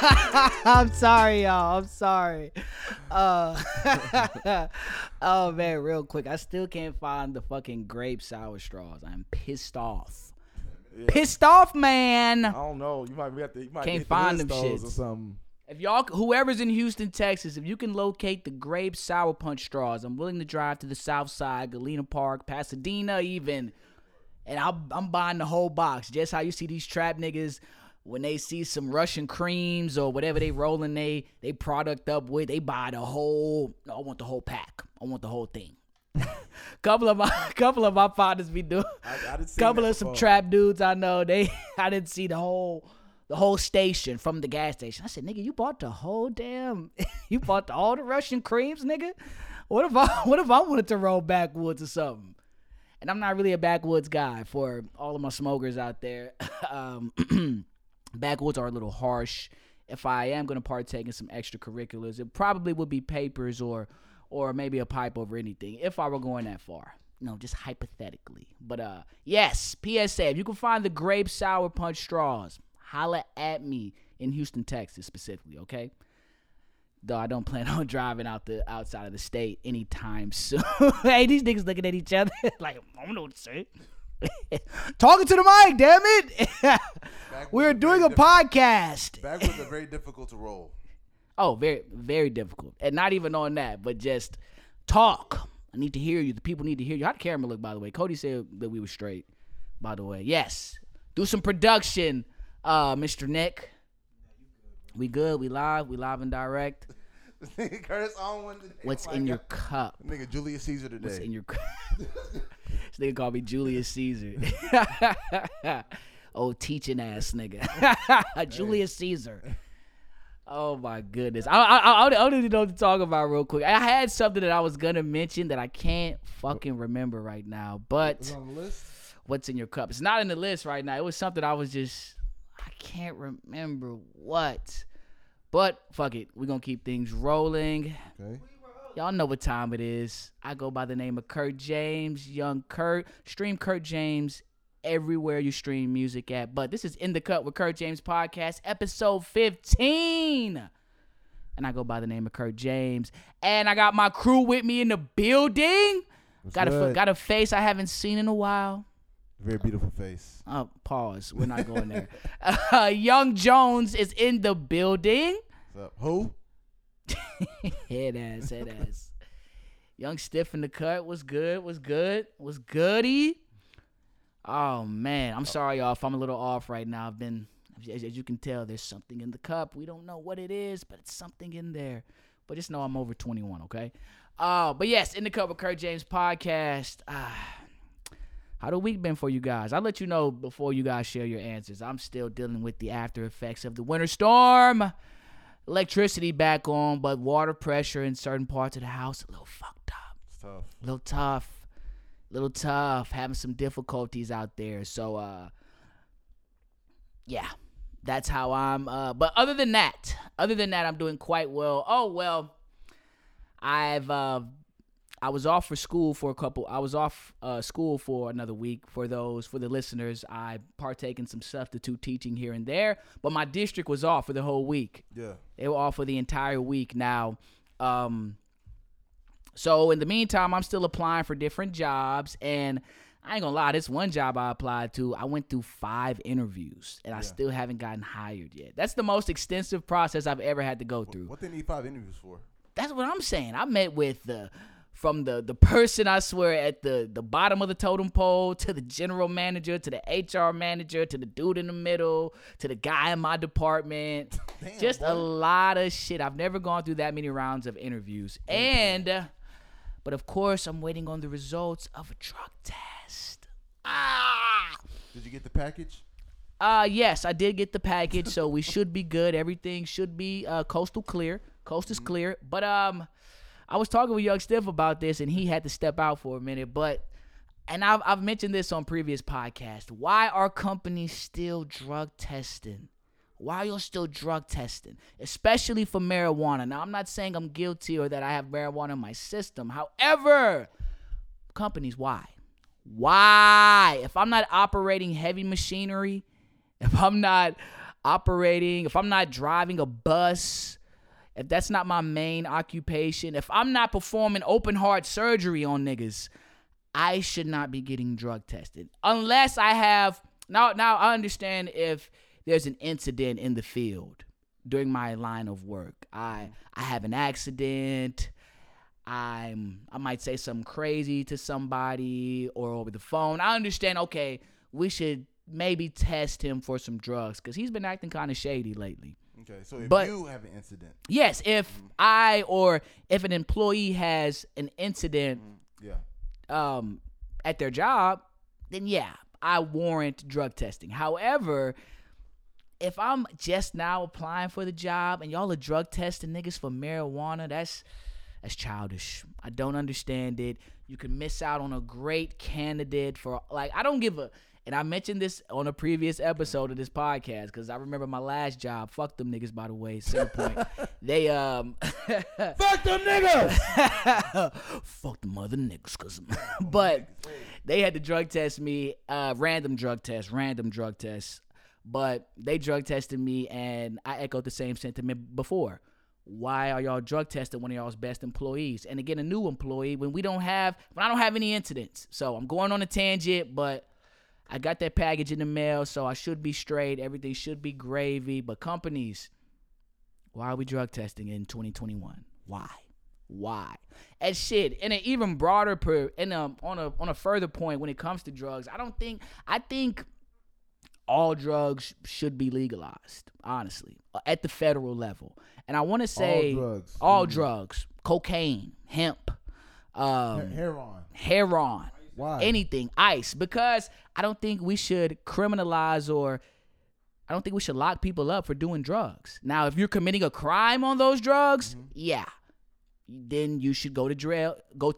I'm sorry, y'all. I'm sorry. Oh, man, real quick. I still can't find the fucking grape sour straws. I'm pissed off. Yeah. Pissed off, man. I don't know. You might can't find them shits or something. If y'all, whoever's in Houston, Texas, if you can locate the grape sour punch straws, I'm willing to drive to the South Side, Galena Park, Pasadena, even, and I'm buying the whole box. Just how you see these trap niggas when they see some Russian creams or whatever they rolling they product up with, they buy the whole. No, I want the whole pack. I want the whole thing. couple of my partners be doing. Some trap dudes I know they. I didn't see the whole station from the gas station. I said, nigga, you bought the whole damn, you bought all the Russian creams, nigga? What if I wanted to roll backwoods or something? And I'm not really a backwoods guy for all of my smokers out there. Backwoods are a little harsh. If I am going to partake in some extracurriculars, it probably would be papers or maybe a pipe over anything if I were going that far. No, just hypothetically. But yes, PSA, if you can find the grape sour punch straws, holla at me in Houston, Texas specifically, okay? Though I don't plan on driving outside of the state anytime soon. Hey, these niggas looking at each other like, I don't know what to say. Talking to the mic, damn it. We're doing a podcast. Backwards are very difficult to roll. Oh, very, very difficult. And not even on that, but just talk. I need to hear you. The people need to hear you. How'd the camera look, by the way? Cody said that we were straight, by the way. Yes. Do some production. Mr. Nick, we good, we live and direct. Curtis on what's in your cup? Nigga, Julius Caesar today. What's in your cup? This nigga called me Julius Caesar. Oh, teaching ass nigga. Julius Caesar. Oh my goodness. I don't even know what to talk about real quick. I had something that I was gonna mention that I can't fucking remember right now. But it's on the list? What's in your cup? It's not in the list right now. It was something I was just. I can't remember what, but fuck it. We're going to keep things rolling. Okay. Y'all know what time it is. I go by the name of Kurt James, Young Kurt. Stream Kurt James everywhere you stream music at. But this is In the Cut with Kurt James Podcast, episode 15. And I go by the name of Kurt James. And I got my crew with me in the building. Got a face I haven't seen in a while. Very beautiful face. Pause. We're not going there. Young Jones is in the building. What's up? Who? Head ass. Young Stiff in the cut. Was good. Was goody. Oh man, I'm sorry y'all if I'm a little off right now. I've been, as you can tell, there's something in the cup. We don't know what it is, but it's something in there. But just know I'm over 21, okay? But yes, In the Cup with Kurt James Podcast. How the week been for you guys? I'll let you know before you guys share your answers. I'm still dealing with the after effects of the winter storm. Electricity back on, but water pressure in certain parts of the house a little fucked up. It's tough. A little tough. Having some difficulties out there. So, yeah, that's how I'm. But other than that, I'm doing quite well. Oh, well, I was off school for another week. For the listeners, I partake in some substitute teaching here and there. But my district was off for the whole week. Yeah, they were off for the entire week now. So in the meantime, I'm still applying for different jobs. And I ain't gonna lie, this one job I applied to, I went through 5 interviews, and I still haven't gotten hired yet. That's the most extensive process I've ever had to go through. What they need 5 interviews for? That's what I'm saying. I met with the person, I swear, at the bottom of the totem pole, to the general manager, to the HR manager, to the dude in the middle, to the guy in my department. Damn, just boy. A lot of shit. I've never gone through that many rounds of interviews. But of course, I'm waiting on the results of a drug test. Did you get the package? Yes, I did get the package, so we should be good. Everything should be coastal clear. Coast is clear. But, I was talking with Young Stiff about this, and he had to step out for a minute. But, and I've mentioned this on previous podcasts, why are companies still drug testing? Why you're still drug testing, especially for marijuana? Now, I'm not saying I'm guilty or that I have marijuana in my system. However, companies, why? Why? If I'm not operating heavy machinery, if I'm not operating, if I'm not driving a bus, if that's not my main occupation, if I'm not performing open heart surgery on niggas, I should not be getting drug tested. Unless I have, now I understand if there's an incident in the field during my line of work. I have an accident, I might say something crazy to somebody or over the phone. I understand, okay, we should maybe test him for some drugs because he's been acting kind of shady lately. Okay, so if you have an incident. Yes, I or if an employee has an incident at their job, then yeah, I warrant drug testing. However, if I'm just now applying for the job and y'all are drug testing niggas for marijuana, that's childish. I don't understand it. You can miss out on a great candidate for, like, I don't give a, and I mentioned this on a previous episode of this podcast because I remember my last job. Fuck them niggas, by the way. Center Point. They, fuck them niggas! Fuck them other niggas. Cause but they had to drug test me, random drug test. But they drug tested me, and I echoed the same sentiment before. Why are y'all drug testing one of y'all's best employees? And again, a new employee when I don't have any incidents. So I'm going on a tangent, but I got that package in the mail, so I should be straight. Everything should be gravy. But companies, why are we drug testing in 2021? Why? And shit, in an even broader on a further point when it comes to drugs, I think all drugs should be legalized, honestly, at the federal level. And I want to say all drugs, cocaine, hemp, heroin, why? Anything, ice, because I don't think we should criminalize or I don't think we should lock people up for doing drugs. Now, if you're committing a crime on those drugs, yeah, then you should go to jail, for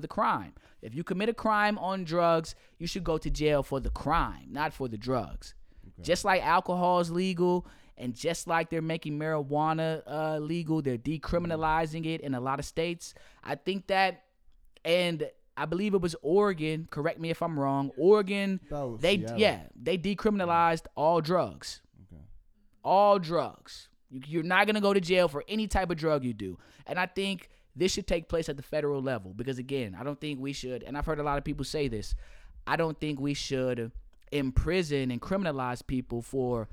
the crime. If you commit a crime on drugs, you should go to jail for the crime, not for the drugs. Okay. Just like alcohol is legal, and just like they're making marijuana legal, they're decriminalizing it in a lot of states. I think that, and I believe it was Oregon, correct me if I'm wrong, they decriminalized all drugs. Okay. All drugs. You're not going to go to jail for any type of drug you do. And I think this should take place at the federal level because, again, I don't think we should, and I've heard a lot of people say this, I don't think we should imprison and criminalize people for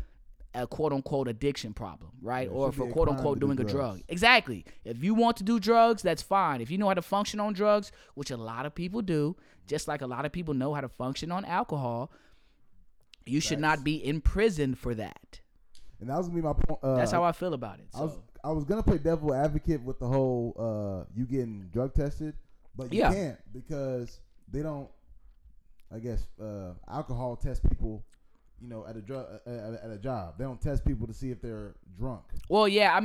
a quote-unquote addiction problem, right? Or for quote-unquote doing a drug. Exactly. If you want to do drugs, that's fine. If you know how to function on drugs, which a lot of people do, just like a lot of people know how to function on alcohol, you should not be imprisoned for that. And that was gonna be my point. That's how I feel about it. So. I was gonna play devil advocate with the whole you getting drug tested, but you can't because they don't. I guess alcohol test people, at a job. They don't test people to see if they're drunk. Well, yeah,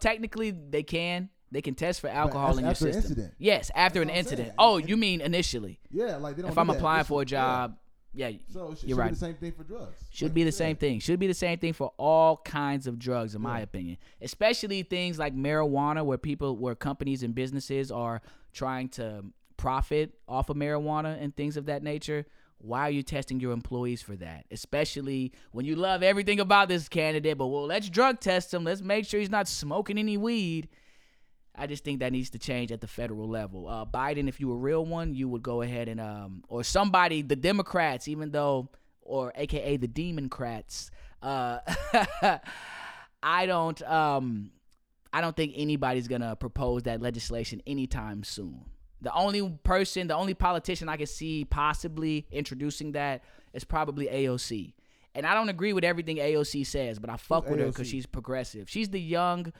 technically they can. They can test for alcohol in your system. After an incident. Yes, after an incident. Oh, you mean initially? Yeah, like they don't. If I'm applying for a job. Yeah, so it should be the same thing for drugs. Should be the same thing for all kinds of drugs, in my opinion. Especially things like marijuana, where companies and businesses are trying to profit off of marijuana and things of that nature. Why are you testing your employees for that? Especially when you love everything about this candidate, but let's drug test him. Let's make sure he's not smoking any weed. I just think that needs to change at the federal level. Biden, if you were a real one, you would go ahead and or somebody, the Democrats, AKA the Demoncrats. I don't think anybody's gonna propose that legislation anytime soon. The only politician I can see possibly introducing that is probably AOC. And I don't agree with everything AOC says, but I fuck with her because she's progressive. She's the young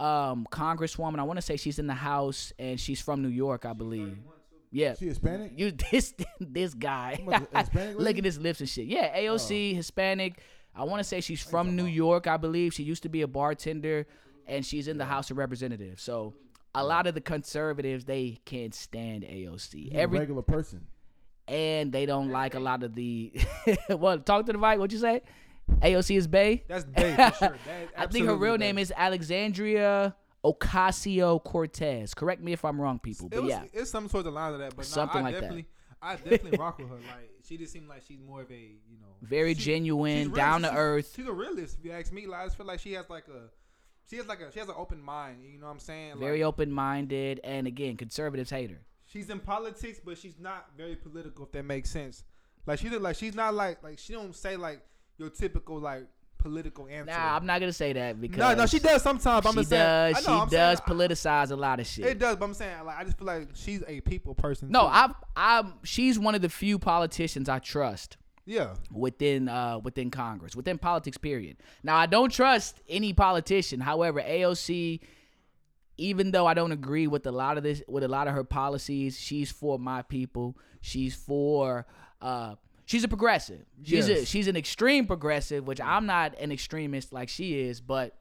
congresswoman. I want to say she's in the House and she's from New York, I believe. Yeah, she Hispanic. You this guy. Look at his lips and shit. Yeah, AOC, Hispanic. I want to say she's from New York, I believe. She used to be a bartender, and she's in the House of Representatives. So a lot of the conservatives, they can't stand AOC. Every regular person, and they don't like a lot of the. What? Talk to the mic. What you say? AOC is Bay. That's Bay for sure. I think her real name is Alexandria Ocasio Cortez. Correct me if I'm wrong, people. But it's some sort of line of that. But something like that. I definitely rock with her. Like, she just seemed like she's more of a, you know, very genuine, down to earth. She's a realist. If you ask me, like, I just feel like she has like a, she has an open mind. You know what I'm saying? Very like, open minded, and again, conservatives hate her. She's in politics, but she's not very political. If that makes sense. Like she's not like she don't say like your typical like political answer. Nah, I'm not gonna say that because no, she does sometimes. I'm gonna say she does politicize a lot of shit. It does, but I'm saying like I just feel like she's a people person. No, she's one of the few politicians I trust. Yeah. Within Congress, within politics. Period. Now I don't trust any politician. However, AOC, even though I don't agree with a lot of this, with a lot of her policies, she's for my people. She's for. She's a progressive. She's an extreme progressive, which I'm not an extremist like she is, but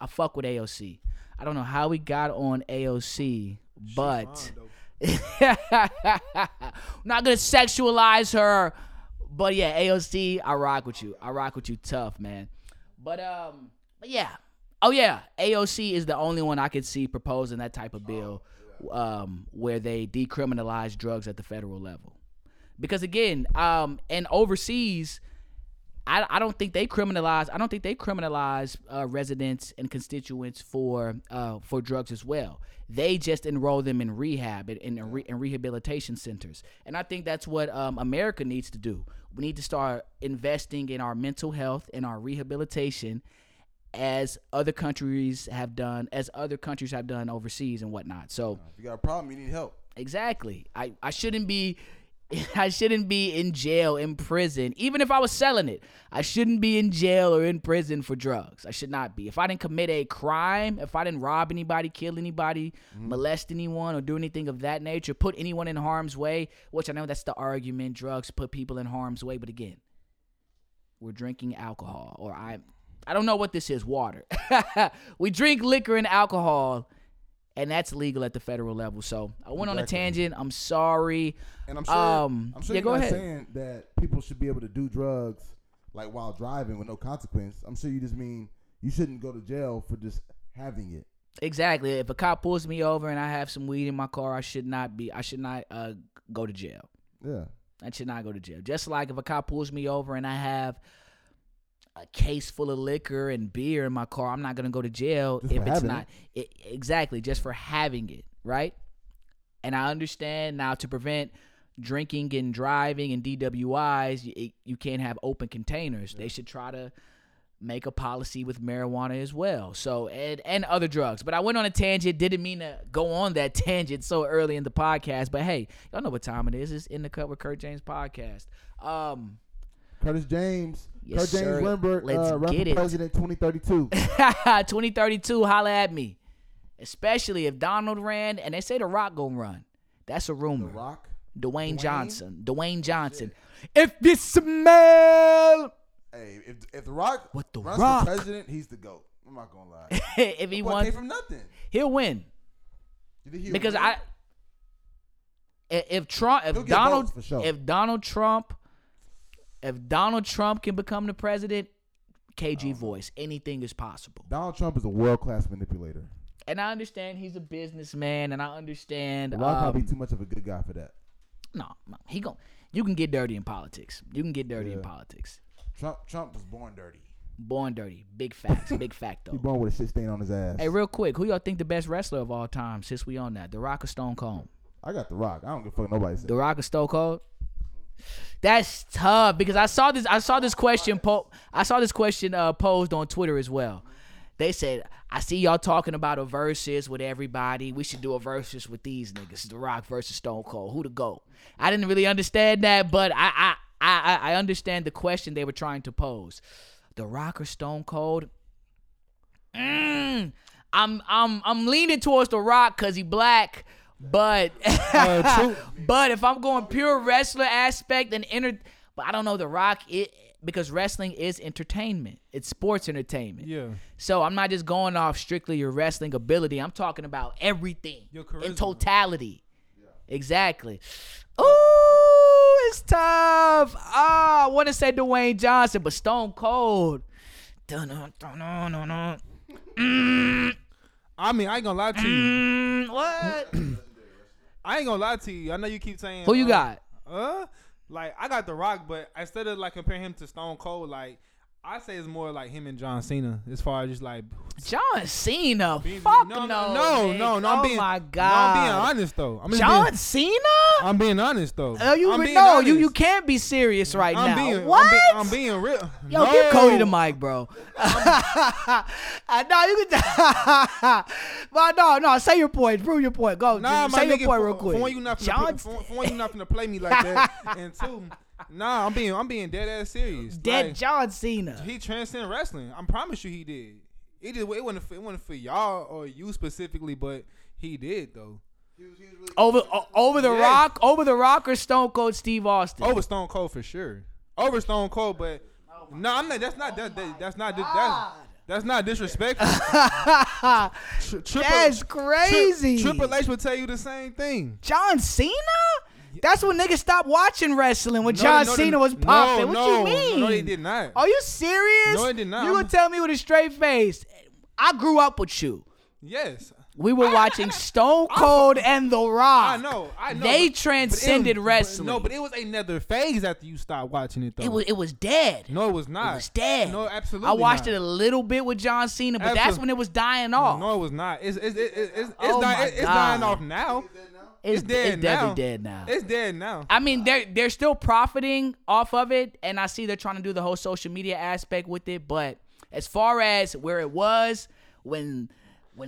I fuck with AOC. I don't know how we got on AOC, but I'm not gonna sexualize her. But yeah, AOC, I rock with you. I rock with you tough, man. But yeah. Oh yeah, AOC is the only one I could see proposing that type of bill, where they decriminalize drugs at the federal level. Because again, and overseas, I don't think they criminalize residents and constituents for drugs as well. They just enroll them in rehab and rehabilitation centers. And I think that's what America needs to do. We need to start investing in our mental health and our rehabilitation, as other countries have done overseas and whatnot. So if you got a problem, you need help. Exactly. I shouldn't be in jail, in prison. Even if I was selling it, I shouldn't be in jail or in prison for drugs. I should not be. If I didn't commit a crime, if I didn't rob anybody, kill anybody, molest anyone, or do anything of that nature, put anyone in harm's way, which I know that's the argument, drugs put people in harm's way. But again, we're drinking alcohol, or I don't know what this is, water. We drink liquor and alcohol, and that's legal at the federal level. So I went on a tangent. I'm sorry. And I'm sure you're not saying that people should be able to do drugs like while driving with no consequence. I'm sure you just mean you shouldn't go to jail for just having it. Exactly. If a cop pulls me over and I have some weed in my car, I should not go to jail. Yeah. I should not go to jail. Just like if a cop pulls me over and I have a case full of liquor and beer in my car, I'm not gonna go to jail just if it's not exactly just for having it, right? And I understand now to prevent drinking and driving and DWIs, you can't have open containers. Yeah. They should try to make a policy with marijuana as well. So and other drugs. But I went on a tangent. Didn't mean to go on that tangent so early in the podcast. But hey, y'all know what time it is. It's In the Cut with Kurt James podcast. Kurt James Lindbergh, running for president 2032. 2032, holla at me. Especially if Donald ran, and they say The Rock gonna run. That's a rumor. The Rock? Dwayne Johnson. Shit. If this smell... Hey, if The Rock runs for president, he's the GOAT. I'm not gonna lie. If he won, came from nothing. He'll win. Because I... If Donald Trump can become the president, KG voice, anything is possible. Donald Trump is a world-class manipulator. And I understand he's a businessman, and I understand... Well, I'll probably be too much of a good guy for that. No. You can get dirty in politics. Trump was born dirty. Big facts. Big fact, though. He's born with a shit stain on his ass. Hey, real quick, who y'all think the best wrestler of all time, since we on that? The Rock or Stone Cold? I got The Rock. I don't give a fuck nobody said. The Rock or Stone Cold? That's tough because I saw this question posed on Twitter as well. They said, I see y'all talking about a versus with everybody. We should do a versus with these niggas. The Rock versus Stone Cold. Who to go? I didn't really understand that, but I understand the question they were trying to pose. The Rock or Stone Cold? I'm leaning towards The Rock because he black. But but if I'm going pure wrestler aspect and but I don't know The Rock because wrestling is entertainment. It's sports entertainment. Yeah. So I'm not just going off strictly your wrestling ability. I'm talking about everything in totality. Yeah. Exactly. Ooh, it's tough. I want to say Dwayne Johnson, but Stone Cold. I mean, I ain't gonna lie to you. What? I ain't gonna lie to you. I know you keep saying. Who you got? Like, I got The Rock, but instead of, like, comparing him to Stone Cold, like, I say it's more like him and John Cena as far as just, like... John Cena? Fuck no. No. I'm being honest, though. I'm being honest, though. You can't be serious right now. I'm being real. Yo, no. Give Cody the mic, bro. Say your point. Prove your point. Go. Say your point real quick. For one, you not finna play me like that. And two... Nah, I'm being dead ass serious. Like, John Cena. He transcended wrestling. I promise you, he did. It wasn't for y'all or you specifically, but he did though. He was really over the Rock, or Stone Cold Steve Austin. Over Stone Cold for sure. Over Stone Cold, but that's not disrespectful. That's crazy. Triple H would tell you the same thing. John Cena. That's when niggas stopped watching wrestling when John Cena was popping. What you mean? No, they did not. Are you serious? No, they did not. You would tell me with a straight face. I grew up with you. Yes. We were watching Stone Cold and The Rock. I know. They transcended wrestling. But it was another phase after you stopped watching it, though. It was dead. No, it was not. It was dead. No, absolutely not. I watched it a little bit with John Cena, but that's when it was dying off. No, it was not. It's dying off now. It's dead now. It's dead now. I mean, they're still profiting off of it, and I see they're trying to do the whole social media aspect with it. But as far as where it was when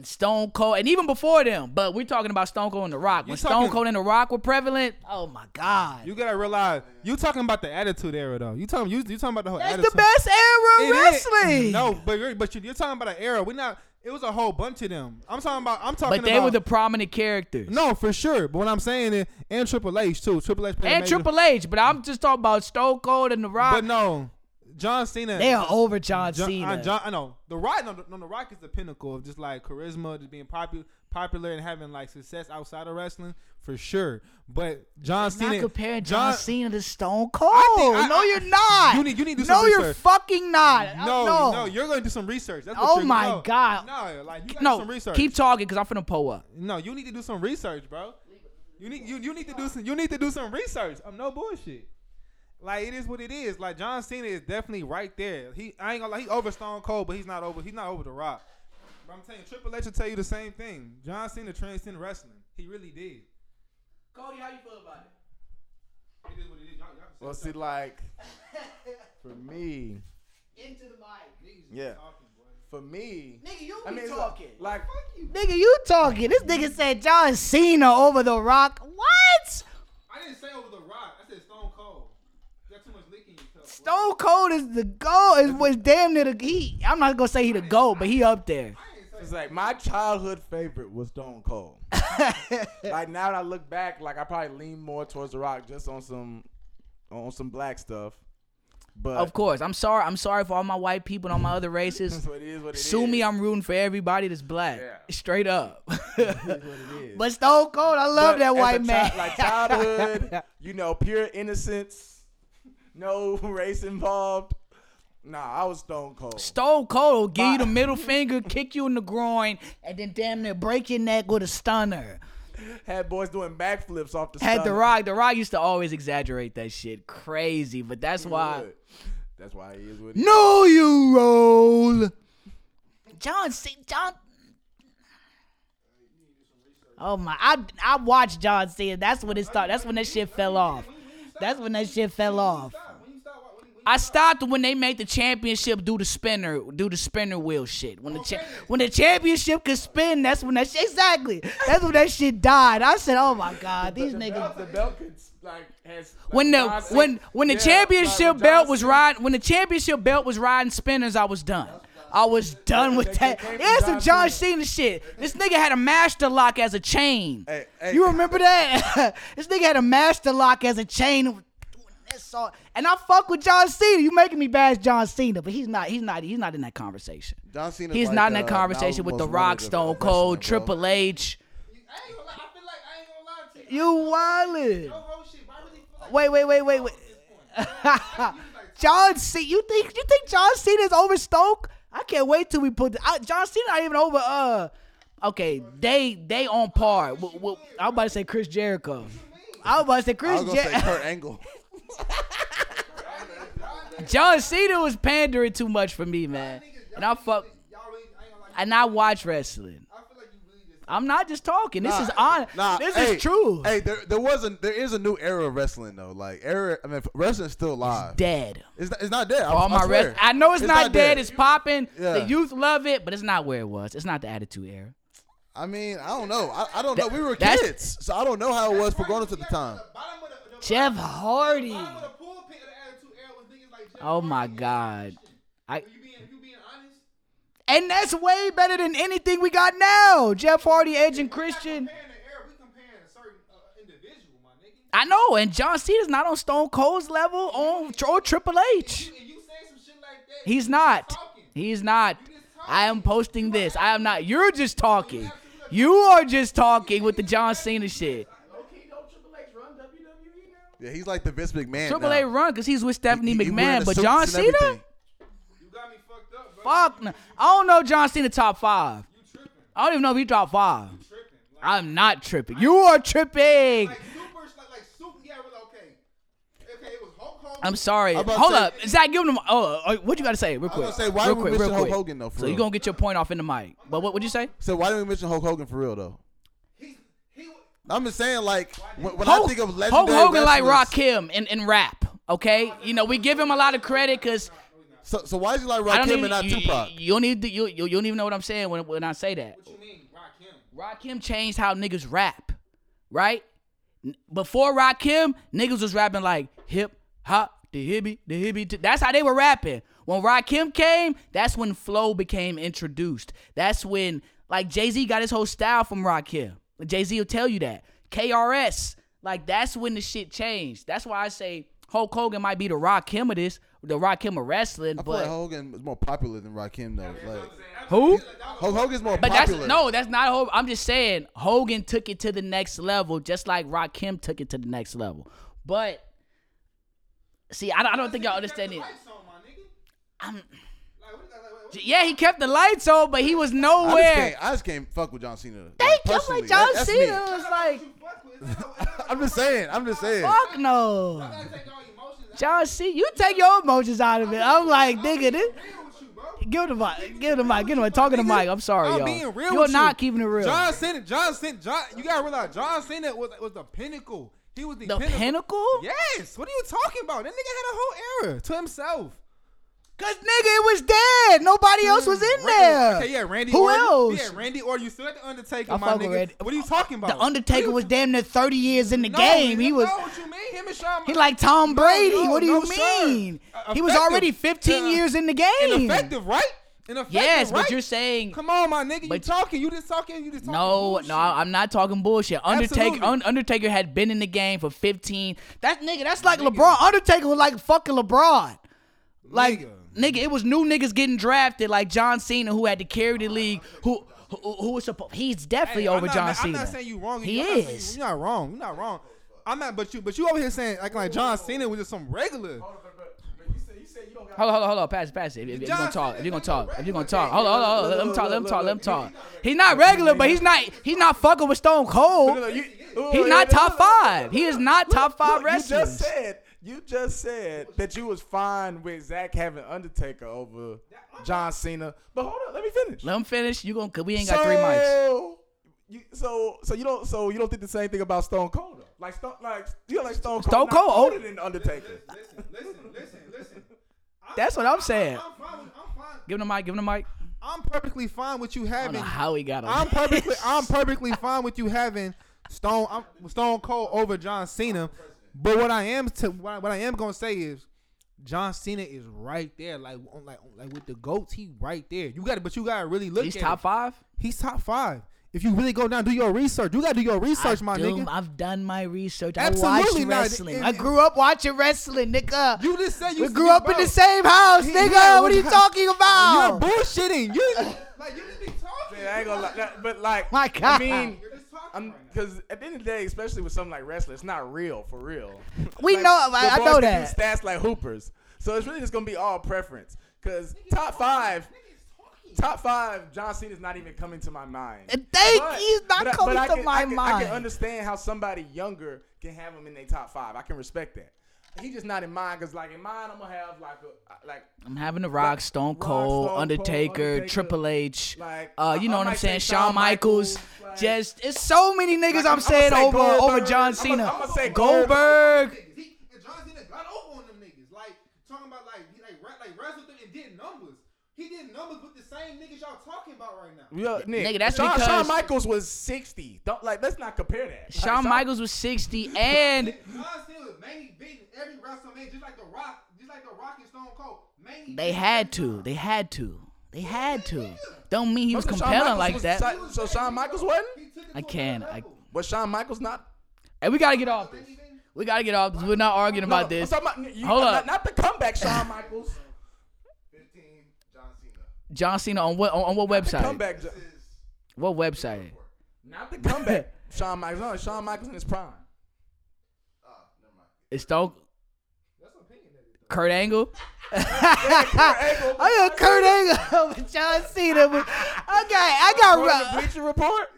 Stone Cold, and even before them, but we're talking about Stone Cold and The Rock. Stone Cold and The Rock were prevalent, oh my God! You gotta realize you talking about the Attitude Era, though. You talking about the whole. That's attitude. The best era of wrestling. You're talking about an era. We're not. It was a whole bunch of them. But they were the prominent characters. No, for sure. But what I'm saying is, and Triple H too. Triple H. But I'm just talking about Stone Cold and The Rock. But no, John Cena. They are over John Cena. I know The Rock. No, The Rock is the pinnacle of just like charisma, just being popular, and having like success outside of wrestling for sure. But John Cena. Not comparing John Cena to Stone Cold. You're not. You need to do some research. No, you're fucking not. No, you're going to do some research. That's what God. No, like you got to do some research. Keep talking because I'm finna pull up. No, you need to do some research, bro. You need to do some research. I'm no bullshit. Like it is what it is. Like John Cena is definitely right there. I ain't gonna lie. He's over Stone Cold, but he's not over The Rock. But I'm telling you, Triple H will tell you the same thing. John Cena transcended wrestling. He really did. Cody, how you feel about it? It is what it is. Well, see, like for me, into the mic. Yeah. For me, nigga, you talking. Like, fuck you. Nigga, you talking. This nigga said John Cena over The Rock. What? I didn't say over The Rock. I said Stone Cold. Stone Cold is the GOAT. Was damn near the heat. I'm not gonna say he the GOAT, but he up there. It's like my childhood favorite was Stone Cold. Like now that I look back, like I probably lean more towards The Rock just on some black stuff. But of course, I'm sorry for all my white people and all my other races. Sue me, I'm rooting for everybody that's black. Yeah. Straight up. But Stone Cold, I love that white man. Like childhood, pure innocence. No race involved. Nah, I was Stone Cold. Stone Cold will give you the middle finger, kick you in the groin, and then damn near break your neck with a stunner. Had boys doing backflips off the stunner. Had The Rock. The Rock used to always exaggerate that shit. Crazy, but that's why he is with it. No, you roll. John. Oh my! I watched John Cena. That's when it started. That's when that shit fell off. That's when that shit fell off. I stopped when they made the championship do the spinner wheel shit. When the championship could spin, that's when that shit. Exactly. That's when that shit died. I said, "Oh my God, these niggas." The belt could when the championship belt was riding spinners, I was done. I was done with that. There's some John Cena shit. This nigga had a master lock as a chain. Hey, you remember that? This nigga had a master lock as a chain. And I fuck with John Cena. You making me bash John Cena, but he's not in that conversation. John Cena. He's not in that conversation with The Rock, Stone Cold, Triple H. You wildin'. Wait. John Cena. You think John Cena is over Stone? I can't wait till we put John Cena not even over. Okay, they on par. I'm about to say Chris Jericho. I was about to say I was gonna say Kurt Angle. John Cena was pandering too much for me, man. And I watch wrestling. I'm not just talking. This is honest. This is true. Hey, there is a new era of wrestling though. Wrestling's still alive. It's dead. It's not dead. I know it's not dead. It's popping. Yeah. The youth love it, but it's not where it was. It's not the Attitude Era. I mean, I don't know. I don't know. We were kids, so I don't know how it was for grown ups at the time. Jeff Hardy. Oh my God. And that's way better than anything we got now. Jeff Hardy, Edge, and Christian. I know, and John Cena's not on Stone Cold's level or Triple H. He's not. He's not. I am posting this. I am not. You're just talking. You are just talking with the John Cena shit. Yeah, he's like the Vince McMahon. Triple H run because he's with Stephanie McMahon, but John Cena. Everything. Fuck no. I don't know John Cena top 5. I don't even know if he top 5. I'm not tripping. You are tripping. I'm sorry. Hold up. Zach, give him what you got to say real quick. I was going to say, why didn't we mention Hulk Hogan, though, for real? So you're going to get your point off in the mic. But what would you say? So why didn't we mention Hulk Hogan for real, though? I'm just saying, like, when I think of legendary Hulk Hogan like Rakim in rap, okay? You know, we give him a lot of credit because... So why is he like Rakim and not Tupac? You don't even know what I'm saying when I say that. What you mean, Rakim? Rakim changed how niggas rap, right? Before Rakim, niggas was rapping like hip hop, the hibby. That's how they were rapping. When Rakim came, that's when flow became introduced. That's when like Jay-Z got his whole style from Rakim. Jay-Z will tell you that. KRS, like that's when the shit changed. That's why I say Hulk Hogan might be the Rakim of this. The Rakim of wrestling, I feel like Hogan is more popular than Rakim though. Like, who? Hulk Hogan's more popular. That's not Hogan. I'm just saying Hogan took it to the next level, just like Rakim took it to the next level. But see, I don't think y'all understand it. Yeah, he kept the lights on, but he was nowhere. I just can't fuck with John Cena. Thank you, like John Cena was like. I'm just saying. Fuck no. John Cena, you take your emotions out of it. I'm like, nigga, this. Give him the mic. Talking to Mike. I'm sorry, y'all. I'm being real. You're not keeping it real. John Cena. You gotta realize, John Cena was the pinnacle. He was the pinnacle. Yes. What are you talking about? That nigga had a whole era to himself. Cause nigga, it was dead. Nobody else was in there. Okay, yeah, Randy. Who else? Yeah, Randy Orton. You still at the Undertaker, my nigga. What are you talking about? The Undertaker was damn near 30 years in the game. He was. What you mean? Him and Shawn. He like Tom Brady. What do you mean? He was already 15 years in the game. Ineffective, right? Yes, right? But you're saying. Come on, my nigga. You just talking. No, I'm not talking bullshit. Undertaker had been in the game for 15. That's like LeBron. Undertaker was like fucking LeBron. Like. Nigga, it was new niggas getting drafted, like John Cena, who had to carry the league. Who was supposed? He's definitely over John Cena. I'm not saying you wrong. He is. You're not wrong. I'm not. But you over here saying like John Cena was just some regular. Hold on. Pass it. If you're gonna talk. Hold on. Let him talk. He's not regular, but he's not fucking with Stone Cold. He's not top 5. He is not top 5 wrestlers. You just said that you was fine with Zach having Undertaker over John Cena. But hold on, let me finish. Let him finish. You gonna? Cause we ain't got 3 mics. So you don't think the same thing about Stone Cold though? Like Stone Cold older than Undertaker. Listen. That's what I'm saying. I'm fine. Give him the mic. I'm perfectly fine with you having. I don't know how he got on. I'm perfectly fine with you having Stone Cold over John Cena. But what I am gonna say is, John Cena is right there, like with the GOATs, he right there. You gotta really look. He's at top 5. He's top 5. If you really go down, do your research. You gotta do your research, my nigga. I've done my research. Absolutely. I watch wrestling. I grew up watching wrestling, nigga. You just said we grew up in the same house, nigga. What are you talking about? You're bullshitting. You just be talking. Man, I ain't gonna lie, but like, my God. I mean. Because at the end of the day, especially with something like wrestling, it's not real for real. We like, know, like, I know that. Stats like hoopers, so it's really just gonna be all preference. Because top 5, Top five, John Cena's not even coming to my mind. He's not coming to my mind. I can understand how somebody younger can have him in their top five. I can respect that. He's just not in mine because, like, in mine, I'm gonna have like I'm having the Rock, Stone Cold, Undertaker, Triple H. Like, you know what I'm saying? Shawn Michaels. Like, just it's so many niggas like, I'm saying over Goldberg, over John Cena. I'm gonna say Goldberg. John Cena got over on them niggas. Like talking about like he like wrestled them and did numbers. He did numbers with the same niggas y'all talking about right now. Yeah, nigga, that's because Shawn Michaels was 60. Don't like, let's not compare that. Shawn Michaels was 60, and John Cena was mainly beating every WrestleMania, just like the Rock and Stone Cold. They had to. Don't mean he was compelling like that. So Shawn Michaels wasn't. Was Shawn Michaels not? Hey, we gotta get off this. We're not arguing about this. Hold up. Not the comeback, Shawn Michaels. John Cena on what website? Comeback. What website? Not the comeback. Shawn Michaels. No, Shawn Michaels in his prime. Never mind. It's Stone. That's opinion. Kurt Angle. I got Kurt Angle with John Cena. Okay, I got. According to Bleacher Report.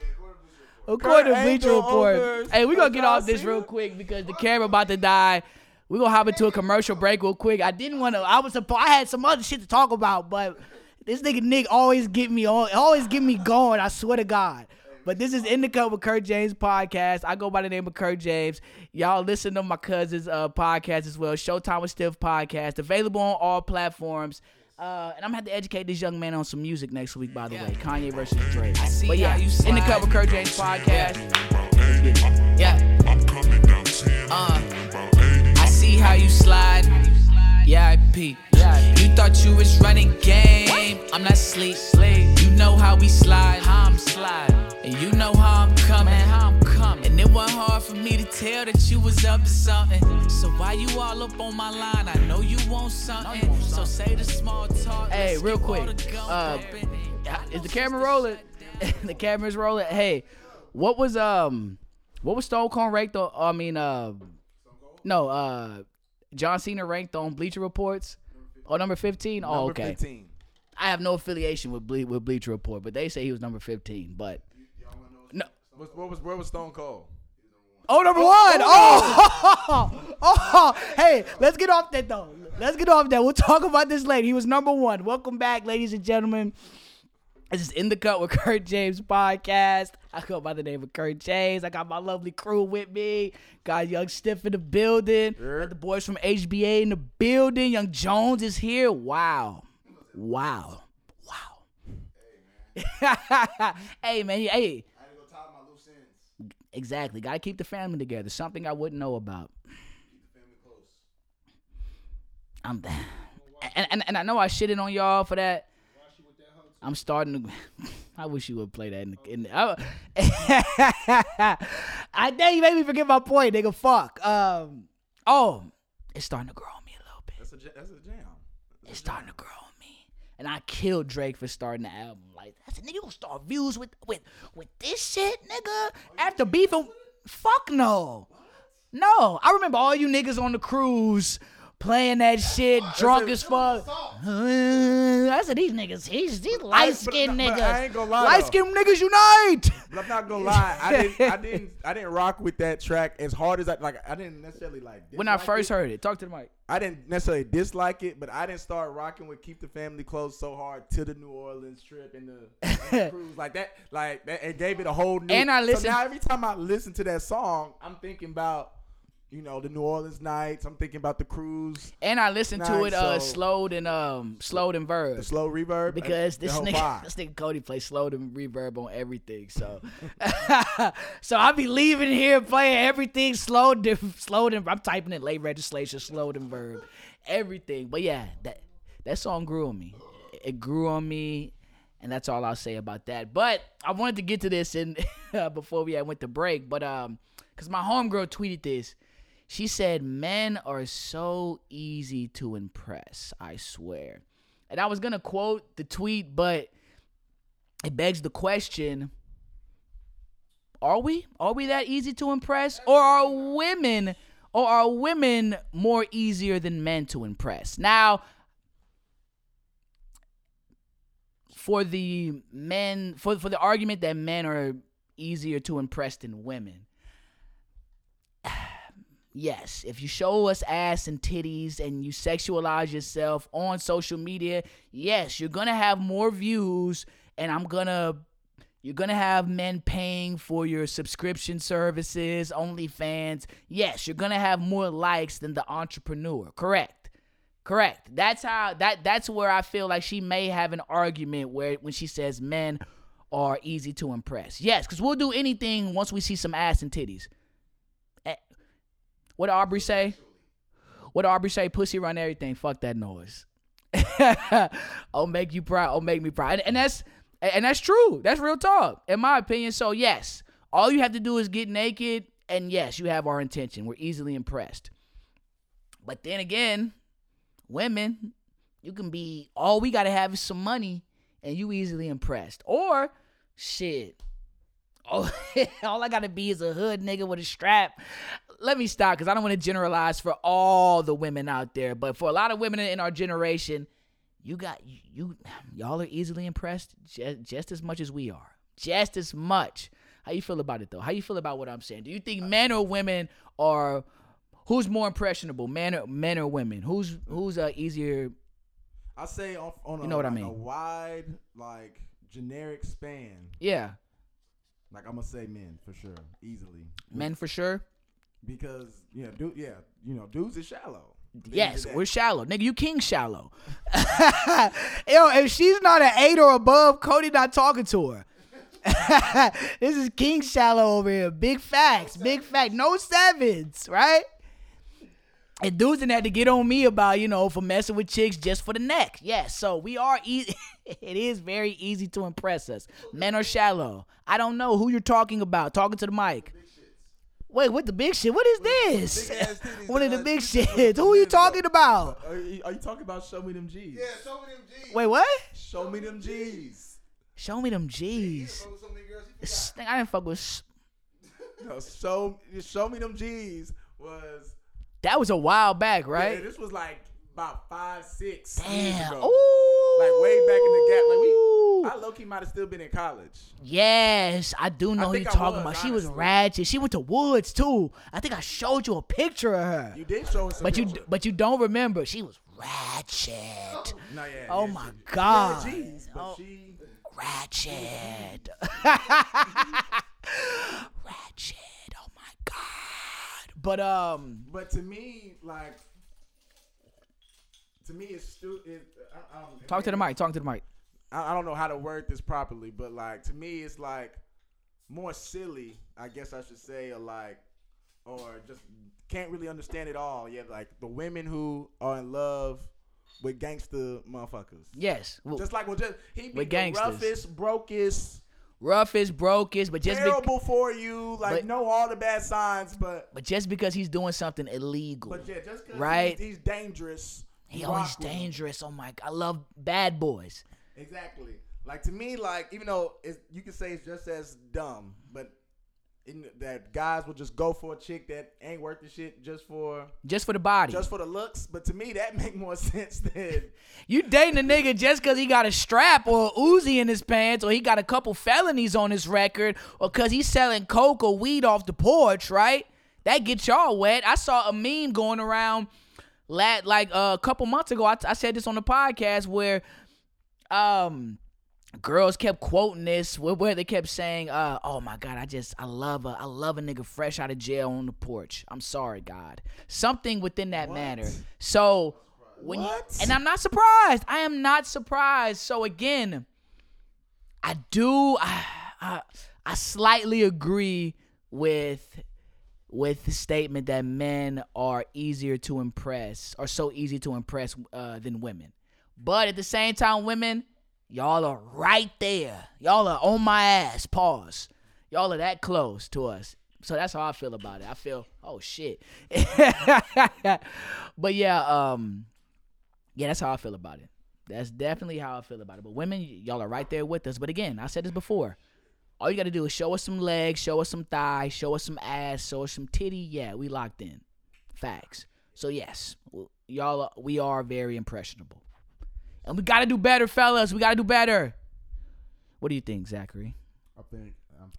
According to Bleacher Report. Hey, we gonna get off this real quick because the camera about to die. We gonna hop into a commercial break real quick. I had some other shit to talk about, but. This nigga Nick always get me going, I swear to God. But this is In the Cut with Kurt James podcast. I go by the name of Kurt James. Y'all listen to my cousin's podcast as well, Showtime with Stiff podcast, available on all platforms. And I'm going to have to educate this young man on some music next week, by the way. Kanye versus Drake. But yeah, In the Cut with Kurt James podcast. Yeah. I see how you slide. Yeah, I peep. You thought you was running game. I'm not sleep. You know how we slide. How I'm slide. And you know how I'm coming. And it wasn't hard for me to tell that you was up to something. So why you all up on my line? I know you want something. So say the small talk. Hey, real quick. Is the camera rolling? The camera's rolling. Hey, what was Stone Cold ranked on? John Cena ranked on Bleacher Report's. Oh, number 15? Oh, okay. 15. I have no affiliation with Bleacher Report, but they say he was number 15. But where was Stone Cold? Oh, number one! Oh! Hey, let's get off that, though. We'll talk about this later. He was number one. Welcome back, ladies and gentlemen. This is In the Cut with Kurt James podcast. I go by the name of Kurt James. I got my lovely crew with me. Got Young Stiff in the building. Sure. Got the boys from HBA in the building. Young Jones is here. Wow. Hey, man. I had to go tie my loose ends. Exactly. Got to keep the family together. Something I wouldn't know about. Keep the family close. I'm down. And I know I shitted on y'all for that. I'm starting to. I wish you would play that. I think you made me forget my point, nigga. Fuck. It's starting to grow on me a little bit. That's a jam. It's starting to grow on me, and I killed Drake for starting the album like that. I said, nigga, you gonna start views with this shit, nigga? After beefing? Fuck no. What? No, I remember all you niggas on the cruise. Playing that shit, drunk as fuck. I said, these niggas, these light-skinned niggas. I ain't gonna lie. Light-skinned niggas unite! But I'm not gonna lie. I didn't rock with that track as hard as I didn't necessarily like this. When I first heard it, talk to the mic. I didn't necessarily dislike it, but I didn't start rocking with Keep the Family Close so hard to the New Orleans trip and the cruise like that. It gave it a whole new. And I listen. So now every time I listen to that song, I'm thinking about. You know, the New Orleans nights. I'm thinking about the cruise. And I listened to it slowed and verb. The slow reverb. Because this nigga Cody plays slowed and reverb on everything. So so I be leaving here playing everything slowed and I'm typing in late registration, slowed and verb. Everything. But yeah, that song grew on me. It grew on me. And that's all I'll say about that. But I wanted to get to this before we went to break. But because my homegirl tweeted this. She said, men are so easy to impress, I swear. And I was going to quote the tweet, but it begs the question, are we? Are we that easy to impress? Or are women more easier than men to impress? Now, for the men, for the argument that men are easier to impress than women. Yes, if you show us ass and titties and you sexualize yourself on social media, yes, you're gonna have more views, and you're gonna have men paying for your subscription services, OnlyFans. Yes, you're gonna have more likes than the entrepreneur. Correct. That's where I feel like she may have an argument when she says men are easy to impress. Yes, because we'll do anything once we see some ass and titties. What Aubrey say? Pussy run everything. Fuck that noise. Oh, make you proud. Oh, make me proud. And that's true. That's real talk, in my opinion. So yes, all you have to do is get naked, and yes, you have our intention. We're easily impressed. But then again, women, you can be all we gotta have is some money, and you easily impressed. Or shit. Oh, all I gotta be is a hood nigga with a strap. Let me stop, because I don't want to generalize for all the women out there, but for a lot of women in our generation, y'all are easily impressed just as much as we are. Just as much. How you feel about it, though? How you feel about what I'm saying? Do you think men or women are, who's more impressionable, men or women? Who's easier? I say on you know what I mean? A wide, like, generic span. Yeah. Like, I'm going to say men, for sure, easily. Men, for sure? Because, dudes is shallow. Yes, we're shallow. Nigga, you king shallow. Yo, if she's not an 8 or above, Cody not talking to her. This is king shallow over here. Big facts, big fact. No sevens, right? And dudes didn't have to get on me about, for messing with chicks just for the neck. Yes, so we are easy. It is very easy to impress us. Men are shallow. I don't know who you're talking about. Talking to the mic. Wait, what the big shit? What is this? One of the big shits. Who are you talking about? Are you talking about show me them G's? Yeah, show me them G's. Wait, what? Show me them G's. Show me them G's. I didn't fuck with. No, show me them G's was. That was a while back, right? Yeah, this was like about 5-6 years ago. Ooh. Like way back in the gap. Like I low-key might have still been in college. Yes, I do know who you're talking about. Honestly. She was ratchet. She went to Woods, too. I think I showed you a picture of her. You did show us a picture. But you don't remember. She was ratchet. Oh, my God. She ratchet. Ratchet. Oh, my God. But to me, like... To me, it's stupid. Talk to the mic. I don't know how to word this properly, but like to me, it's like more silly, I guess I should say, or just can't really understand it all. Yeah, like the women who are in love with gangster motherfuckers. Yes, he be the roughest, brokest, but just terrible for you. Like know all the bad signs, but just because he's doing something illegal. But yeah, just because he's dangerous. He always dangerous. Oh my God, I love bad boys. Exactly. Like to me, like even though you can say it's just as dumb, but that guys will just go for a chick that ain't worth the shit just for the body, just for the looks. But to me, that make more sense than you dating a nigga just because he got a strap or a Uzi in his pants or he got a couple felonies on his record or because he's selling coke or weed off the porch. Right? That gets y'all wet. I saw a meme going around. Like a couple months ago, I said this on the podcast where girls kept quoting this, where they kept saying, oh my God, I love a nigga fresh out of jail on the porch. I'm sorry, God. Something within that matter. So and I'm not surprised. I am not surprised. So again, I slightly agree with the statement that men are easier to impress, or so easy to impress than women. But at the same time, women, y'all are right there. Y'all are on my ass. Pause. Y'all are that close to us. So that's how I feel about it. I feel, oh shit. But yeah, that's how I feel about it. That's definitely how I feel about it. But women, y'all are right there with us. But again, I said this before. All you got to do is show us some legs, show us some thighs, show us some ass, show us some titty. Yeah, we locked in. Facts. So, yes, we are very impressionable. And we got to do better, fellas. We got to do better. What do you think, Zachary? I think.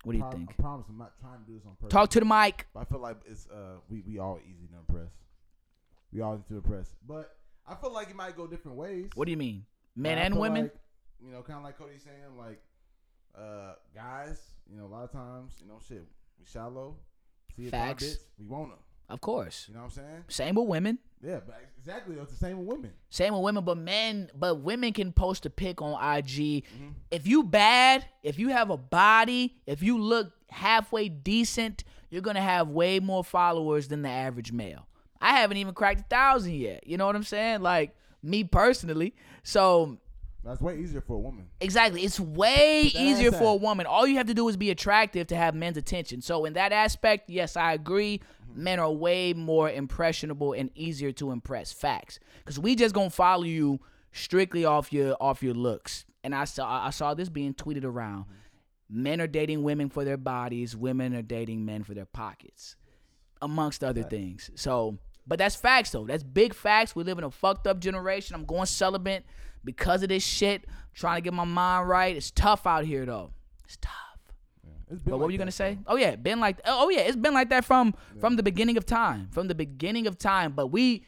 What do you think? I promise I'm not trying to do this on purpose. Talk to the mic. But I feel like it's we all easy to impress. We all easy to impress, but I feel like it might go different ways. What do you mean, men and women? Like, you know, kind of like Cody's saying, like guys. You know, a lot of times, you know, shit, we shallow. See, facts. Bitch, we want them. Of course. You know what I'm saying? Same with women. Yeah, but exactly. It's the same with women. Same with women, but men, but women can post a pic on IG. Mm-hmm. If you bad, if you have a body, if you look halfway decent, you're going to have way more followers than the average male. I haven't even cracked 1,000 yet. You know what I'm saying? Like, me personally. So... that's way easier for a woman. Exactly. It's way easier for a woman. All you have to do is be attractive to have men's attention. So in that aspect, yes, I agree. Mm-hmm. Men are way more impressionable and easier to impress. Facts. Because we just going to follow you strictly off your looks. And I saw this being tweeted around. Mm-hmm. Men are dating women for their bodies. Women are dating men for their pockets, amongst other things. So, but that's facts, though. That's big facts. We live in a fucked up generation. I'm going celibate. Because of this shit, trying to get my mind right. It's tough out here, though. It's tough. Yeah, it's been but what like were you going to say? Though. It's been like that from the beginning of time. From the beginning of time. But the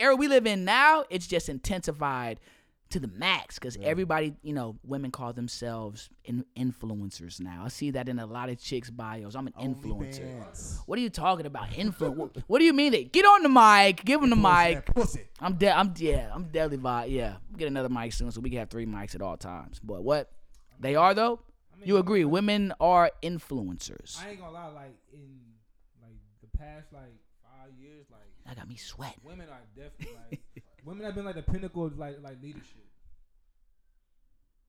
era we live in now, it's just intensified to the max. Because everybody, you know, women call themselves influencers now. I see that in a lot of chicks' bios. I'm an influencer. Fans. What are you talking about? What do you mean? Get on the mic. Give him the mic. I'm deadly vibe. Yeah. Get another mic soon so we can have 3 mics at all times. But what? They are, though? You agree. Women are influencers. I ain't gonna lie. Like, in like the past, like, 5 years, like... that got me sweating. Women are definitely, like... women have been like the pinnacle of like leadership,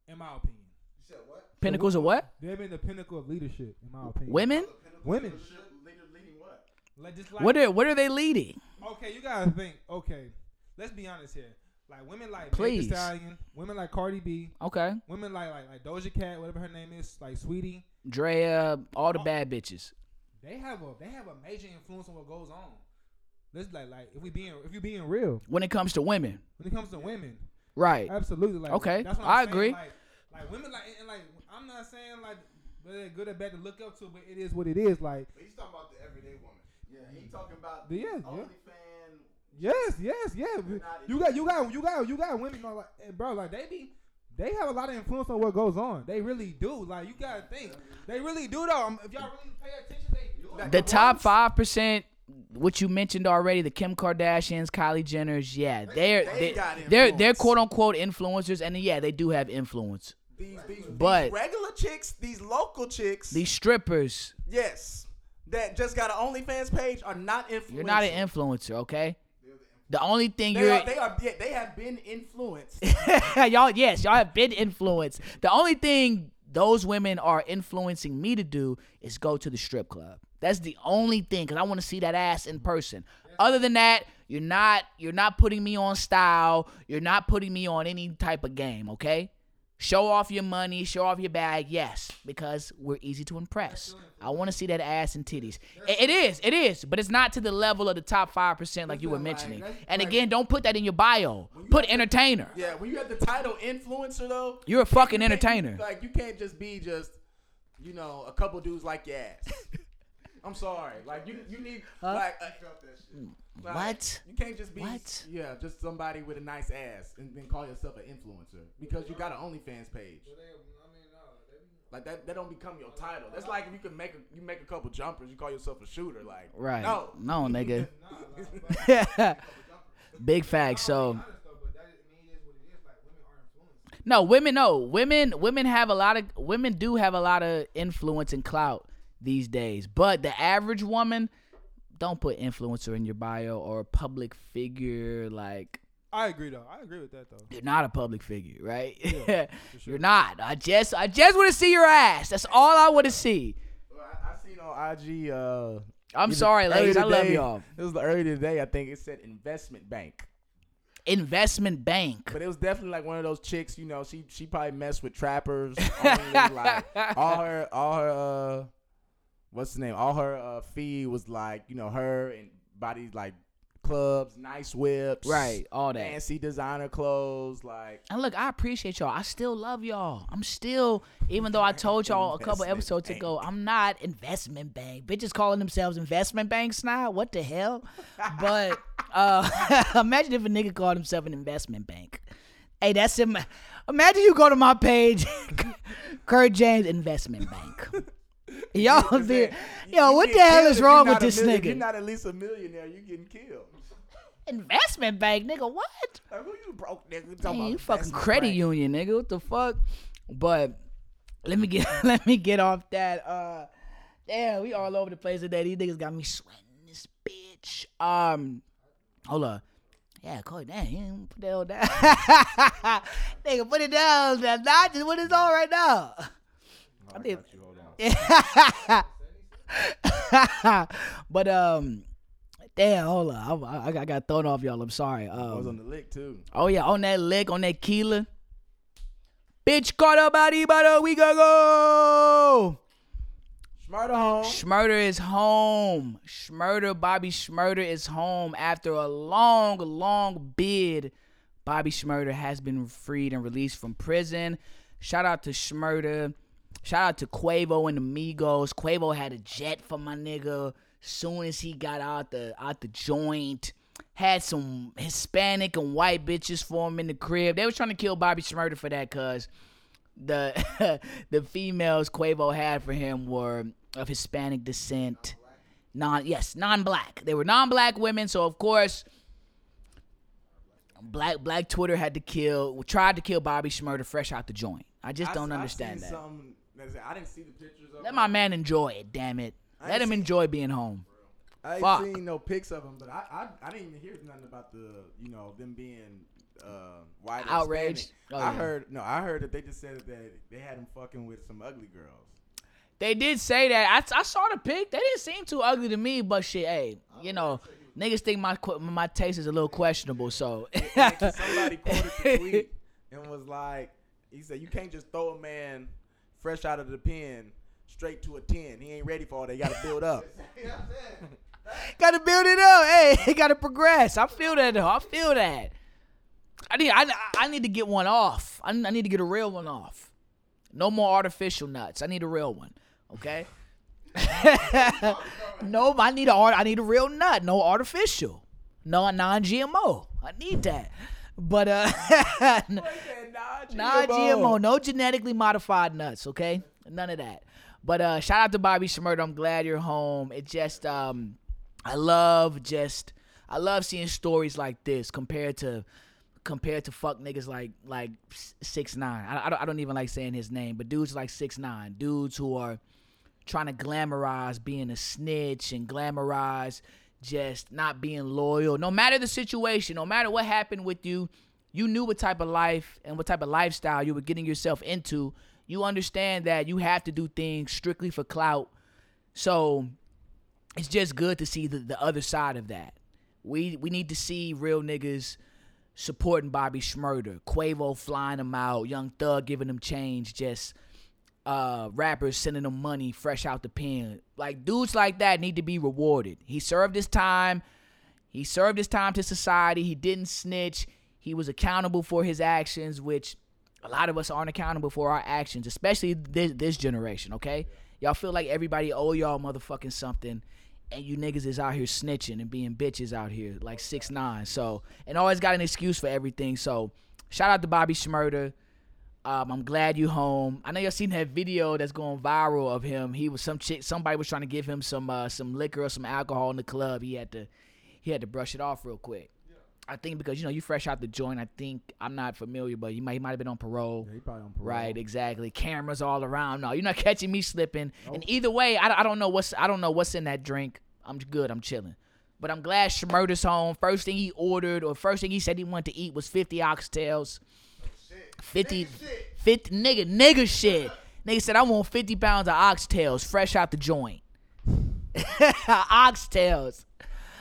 in my opinion. You said what? Pinnacles of what? They've been the pinnacle of leadership, in my opinion. Women. Leading what? Like, just like, what are they leading? Okay, you gotta think. Okay, let's be honest here. Like, women like Megan Thee Stallion, women like Cardi B. Okay. Women like Doja Cat, whatever her name is, like Sweetie, Drea, all the bad bitches. They have a major influence on what goes on. It's like if you being real when it comes to women. Right? Absolutely. Like, okay, that's what I agree. Like women, like and like I'm not saying like they're good or bad to look up to, but it is what it is. Like but he's talking about the everyday woman. Yeah, he's talking about the OnlyFans. Yes. You got women like bro, like they have a lot of influence on what goes on. They really do. Like you gotta think, they really do though. If y'all really pay attention, they do. Like, the top 5%. What you mentioned already, the Kim Kardashians, Kylie Jenners, yeah, they're quote unquote influencers, and yeah, they do have influence. But these regular chicks, these local chicks, these strippers, yes, that just got an OnlyFans page are not influencers. You're not an influencer, okay? The only thing they have been influenced. y'all have been influenced. The only thing those women are influencing me to do is go to the strip club. That's the only thing, because I want to see that ass in person. Other than that, you're not putting me on style. You're not putting me on any type of game, okay? Show off your money, show off your bag, yes, because we're easy to impress. I want to see that ass and titties. It is, but it's not to the level of the top 5% like you were mentioning. And again, don't put that in your bio. Put entertainer. Yeah, when you have the title influencer, though. You're a fucking entertainer. Like, you can't just be just, you know, a couple dudes like your ass. I'm sorry. Like you need like, like what? You can't just be what? Yeah, just somebody with a nice ass and then call yourself an influencer because you got an OnlyFans page. Like that don't become your title. That's like if you can make a couple jumpers, you call yourself a shooter. Like right? No, nigga. Big fact. So. Women do have a lot of influence and clout these days, but the average woman, don't put influencer in your bio or public figure. Like I agree with that though. You're not a public figure, right? Yeah, sure. You're not. I just want to see your ass. That's all I want to see. Well, I seen on IG. I'm sorry, ladies. I love y'all. It was earlier today. I think it said investment bank. But it was definitely like one of those chicks. You know, she probably messed with trappers. Only, like all her. What's the name? All her feed was like, you know, her and body like clubs, nice whips. Right, all that. Fancy designer clothes. Like. And look, I appreciate y'all. I still love y'all. I'm still, even though I told y'all a couple episodes ago, I'm not investment bank. Bitches calling themselves investment banks now. What the hell? But imagine if a nigga called himself an investment bank. Hey, that's him. Imagine you go to my page, Kurt James Investment Bank. Y'all did. Yo, what the hell is wrong with this nigga? You're not at least a millionaire. You getting killed. Investment bank, nigga. What? Like, who you broke, nigga? Man, you fucking credit union, nigga. What the fuck? But let me get off that. Damn, we all over the place today. These niggas got me sweating this bitch. Hold on. Yeah, Cody, damn, you didn't put that all down. Nigga, put it down. Not just what it's on right now. No, I think, you hold on. But, damn, hold on. I got thrown off, y'all. I'm sorry. I was on the lick, too. Oh, yeah, on that lick, on that keeler. Bitch, caught up out about a week ago. Shmurda home. Shmurda is home. Bobby Shmurda is home. After a long, long bid, Bobby Shmurda has been freed and released from prison. Shout out to Shmurda. Shout out to Quavo and the Migos. Quavo had a jet for my nigga. Soon as he got out the joint, had some Hispanic and white bitches for him in the crib. They was trying to kill Bobby Shmurda for that, cuz. The females Quavo had for him were of Hispanic descent, non-black. They were non-black women, so of course, black Twitter tried to kill Bobby Shmurda fresh out the joint. I just don't understand that. I didn't see the pictures of. Let my man enjoy it, damn it. Let him enjoy being home. I ain't seen no pics of him, but I didn't even hear nothing about them being. White outraged. Oh, yeah. I heard that they just said that they had him fucking with some ugly girls. They did say that. I saw the pic. They didn't seem too ugly to me, but shit, hey, you know, niggas think my taste is a little questionable. So somebody quoted the tweet and was like, he said, "You can't just throw a man fresh out of the pen straight to a 10. He ain't ready for all that. You got to build up." Got to build it up. Hey, he got to progress. I feel that though. I feel that. I need to get one off. I need to get a real one off. No more artificial nuts. I need a real one. Okay. No, I need a real nut. No artificial. No non-GMO. I need that. But non-GMO. No genetically modified nuts. Okay. None of that. But shout out to Bobby Shmurda. I'm glad you're home. It just I love seeing stories like this compared to fuck niggas like 6'9". I don't even like saying his name, but dudes like 6'9", dudes who are trying to glamorize being a snitch and glamorize just not being loyal. No matter the situation, no matter what happened with you, you knew what type of life and what type of lifestyle you were getting yourself into. You understand that you have to do things strictly for clout. So it's just good to see the other side of that. We need to see real niggas supporting Bobby Shmurda, Quavo flying him out, Young Thug giving him change, just rappers sending him money fresh out the pen. Like, dudes like that need to be rewarded. He served his time. He served his time to society. He didn't snitch. He was accountable for his actions, which a lot of us aren't accountable for our actions, especially this generation, okay? Y'all feel like everybody owe y'all motherfucking something. And you niggas is out here snitching and being bitches out here, like 6'9". So, and always got an excuse for everything. So, shout out to Bobby Shmurda. I'm glad you home. I know y'all seen that video that's going viral of him. He was some chick. Somebody was trying to give him some liquor or some alcohol in the club. He had to brush it off real quick. Yeah. I think because you fresh out the joint. I think I'm not familiar, but he might have been on parole. Yeah, he probably on parole. Right, exactly. Cameras all around. No, you're not catching me slipping. Nope. And either way, I don't know what's in that drink. I'm good. I'm chilling. But I'm glad Shmurda's home. First thing he ordered or first thing he said he wanted to eat was 50 oxtails. Oh, shit. 50 nigga shit. Nigga said, I want 50 pounds of oxtails fresh out the joint. Oxtails.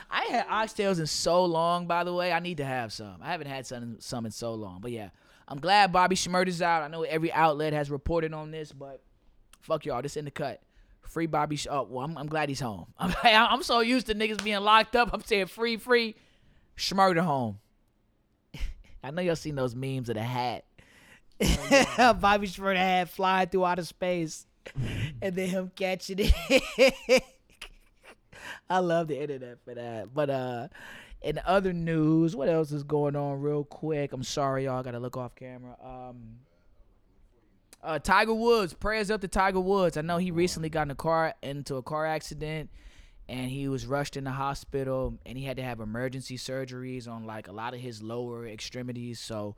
I ain't had oxtails in so long, by the way. I need to have some. I haven't had some in so long. But yeah, I'm glad Bobby Shmurda's out. I know every outlet has reported on this, but fuck y'all. This in the cut. Free Bobby. Well, I'm glad he's home. I'm so used to niggas being locked up. I'm saying free. Shmurda home. I know y'all seen those memes of the hat. Bobby Shmurda hat flying through outer space. And then him catching it. I love the internet for that. But in other news, what else is going on real quick? I'm sorry, y'all. I got to look off camera. Tiger Woods. Prayers up to Tiger Woods. I know he recently got in into a car accident, and he was rushed in the hospital, and he had to have emergency surgeries on, like, a lot of his lower extremities. So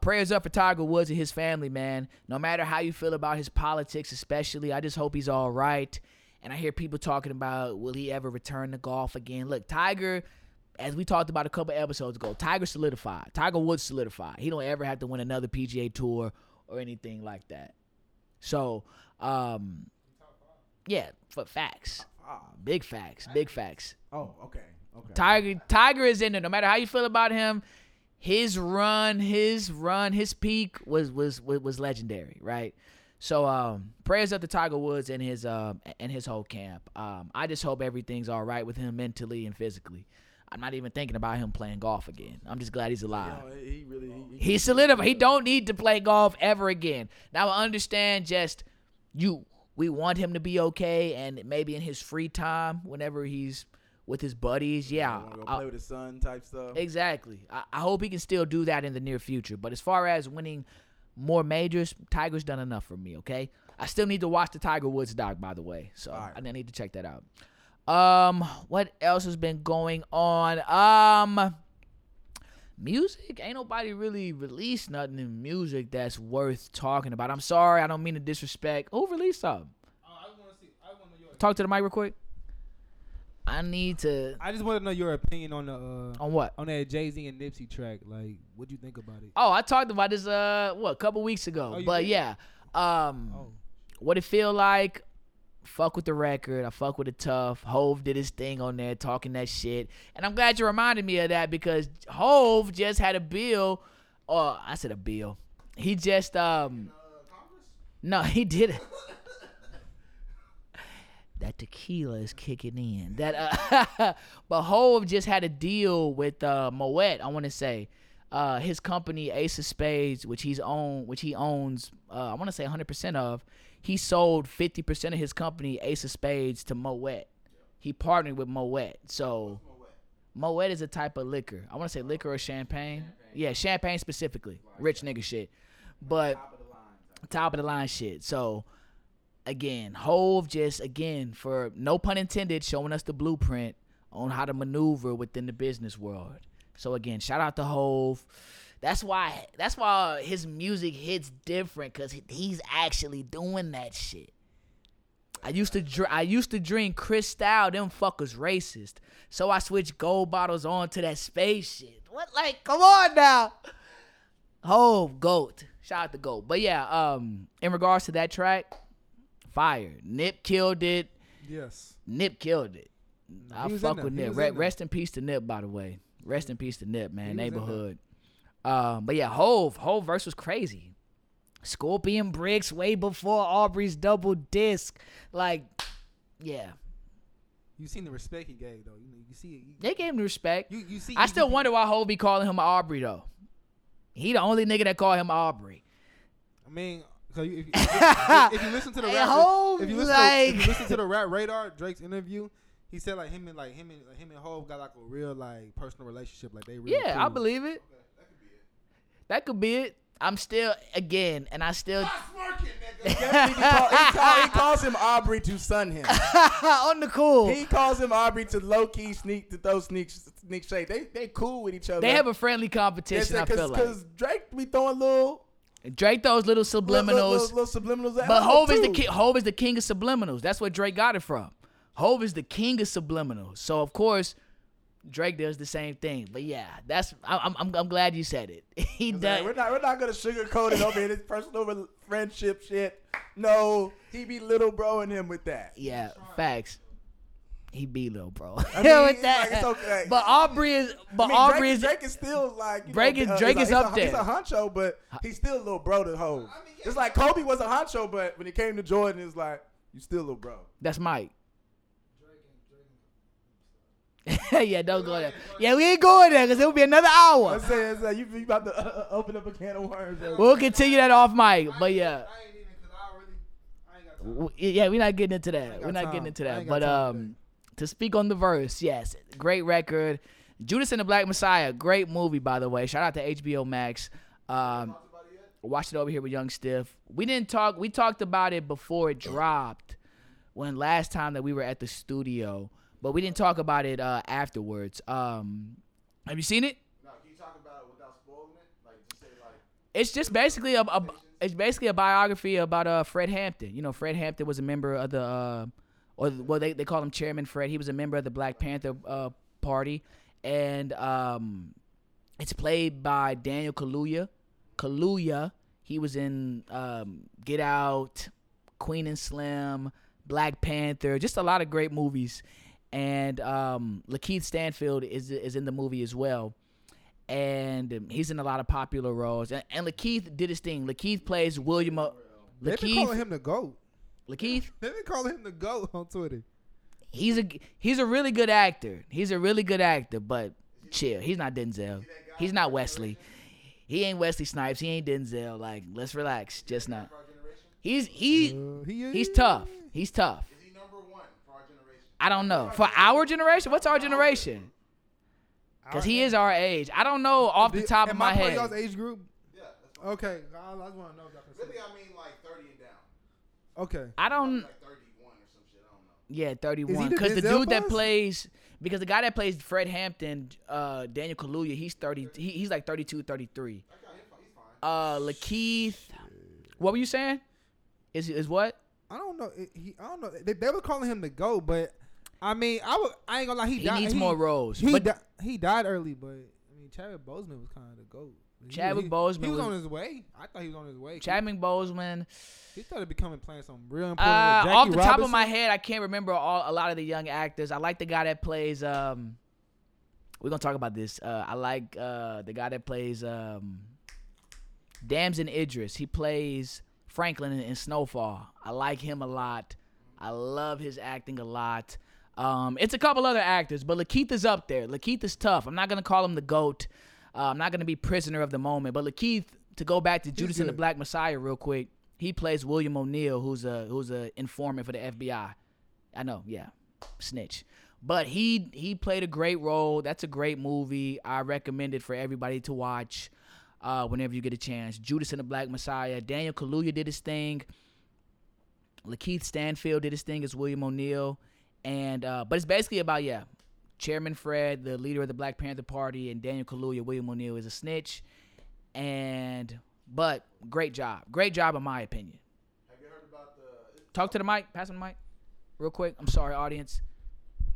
prayers up for Tiger Woods and his family, man. No matter how you feel about his politics especially, I just hope he's all right. And I hear people talking about, will he ever return to golf again? Look, Tiger, as we talked about a couple episodes ago, Tiger solidified. Tiger Woods solidified. He don't ever have to win another PGA Tour or anything like that. So, yeah, for facts. Big facts. Big facts. Oh, okay. Okay. Tiger is in there. No matter how you feel about him, his run, his peak was legendary, right? So prayers up to Tiger Woods and his whole camp. I just hope everything's all right with him mentally and physically. I'm not even thinking about him playing golf again. I'm just glad he's alive. You know, he's solidified. He don't need to play golf ever again. Now I understand. We want him to be okay, and maybe in his free time, whenever he's with his buddies, yeah, go play with his son type stuff. Exactly. I hope he can still do that in the near future. But as far as winning more majors, Tiger's done enough for me, okay? I still need to watch the Tiger Woods doc, by the way. So right. I need to check that out. What else has been going on? Music? Ain't nobody really released nothing in music that's worth talking about. I'm sorry, I don't mean to disrespect. Who released something? I want to know your talk to the mic real quick. I just want to know your opinion on the on what? On that Jay-Z and Nipsey track. Like, what'd you think about it? Oh, I talked about this a couple weeks ago. Oh, but yeah. What it feel like? Fuck with the record. I fuck with it tough. Hove did his thing on there talking that shit. And I'm glad you reminded me of that because Hove just had a bill. Oh, I said a bill. He just no, he did it. That tequila is kicking in. But Hove just had a deal with Moet, I want to say. His company, Ace of Spades, which he owns, I want to say 100% of. He sold 50% of his company, Ace of Spades, to Moet. He partnered with Moet. So Moet is a type of liquor. I want to say liquor or champagne. Yeah, champagne specifically. Rich nigga shit. But top of the line shit. So again, Hove just, again, for no pun intended, showing us the blueprint on how to maneuver within the business world. So again, shout out to Hove. That's why his music hits different, because he's actually doing that shit. I used to drink Cristal, them fuckers racist. So I switched gold bottles on to that space shit. What, like, come on now. Hove, GOAT. Shout out to GOAT. But yeah, in regards to that track, fire. Nip killed it. Yes. Nip killed it. I fuck with Nip. Rest in peace to Nip, by the way. Rest in peace to Nip, man. Neighborhood. But yeah, Hove verse was crazy. Scorpion Bricks way before Aubrey's double disc. Like, yeah. You seen the respect he gave though. You see it. They gave him the respect. I still wonder why Hove be calling him Aubrey though. He the only nigga that call him Aubrey. I mean, so if you listen to the rap, if you listen to the Rap Radar, Drake's interview. He said him and Hove got like a real like personal relationship, like they really. Yeah, cool. I believe it. That could be it. I still. Stop smirking, nigga. He calls him Aubrey to sun him. On the cool. He calls him Aubrey to low key sneak shade. They cool with each other. They have a friendly competition. I feel like because Drake be throwing little. Drake throws little subliminals. Little subliminals. But Hove is the king of subliminals. That's where Drake got it from. Hove is the king of subliminals. So, of course, Drake does the same thing. But, yeah, that's I'm glad you said it. He does. Like, we're not going to sugarcoat it over here, this personal friendship shit. No, he be little bro-ing him with that. Yeah, facts. He be little bro. I mean, with that. Like, it's okay. But Aubrey is. Drake is still like. Drake is up there. He's a honcho, but he's still a little bro to Hove. I mean, yeah. It's like Kobe was a honcho, but when he came to Jordan, it's like, you still a little bro. That's Mike. Yeah, don't go there. Yeah, we ain't going there because it will be another hour. I say, you about to open up a can of worms. We'll continue that off mic, but yeah. Yeah, we're not getting into that. But to speak on the verse, yes, great record. Judas and the Black Messiah, great movie, by the way. Shout out to HBO Max. Watched it over here with Young Stiff. We talked about it before it dropped when last time that we were at the studio, but we didn't talk about it afterwards. Have you seen it? No, can you talk about it without spoiling it? Like, just say, like, it's just basically a biography about Fred Hampton. You know, Fred Hampton was a member of the they call him Chairman Fred. He was a member of the Black Panther Party, and it's played by Daniel Kaluuya. He was in Get Out, Queen and Slim, Black Panther, just a lot of great movies. And Lakeith Stanfield is in the movie as well. And he's in a lot of popular roles. And Lakeith did his thing. Lakeith plays William. They've been calling him the GOAT. Lakeith? They've been calling him the GOAT on Twitter. He's a really good actor. But chill. He's not Denzel. He's not Wesley. He ain't Wesley Snipes. He ain't Denzel. Like, let's relax. Just not. He's tough. He's tough. Is he number one for our generation? I don't know. For our generation? What's our generation? Because he is our age. I don't know off the top of my head. Am I part of y'all's age group? Yeah. Okay. I just want to know. Really, I mean like 30 and down. Okay. I don't. Like 31 or some shit. I don't know. Yeah, 31. Because the dude that plays, because the guy that plays Fred Hampton, Daniel Kaluuya, he's 30. He's like 32, 33. Okay, he's fine. Lakeith. What were you saying? Is what? I don't know. I don't know. They were calling him the GOAT, but. I mean, I ain't gonna lie. He died. Needs more roles. He died early, but I mean, Chadwick Boseman was kind of the GOAT. Chadwick Boseman. He was on his way. I thought he was on his way. Chadwick Boseman. He started playing some real important. Off the top of my head, I can't remember a lot of the young actors. I like the guy that plays. We're gonna talk about this. I like the guy that plays Damson Idris. He plays Franklin in Snowfall. I like him a lot. I love his acting a lot. It's a couple other actors, but Lakeith is up there. Lakeith is tough. I'm not going to call him the GOAT. I'm not going to be prisoner of the moment. But Lakeith, to go back to Judas and the Black Messiah real quick, he plays William O'Neill, who's a informant for the FBI. I know, yeah, snitch. But he played a great role. That's a great movie. I recommend it for everybody to watch whenever you get a chance. Judas and the Black Messiah. Daniel Kaluuya did his thing. Lakeith Stanfield did his thing as William O'Neill. And but it's basically about Chairman Fred, the leader of the Black Panther Party, and Daniel Kaluuya. William O'Neill is a snitch, but great job in my opinion. Have you heard about the? Talk to the mic, pass on the mic, real quick. I'm sorry, audience.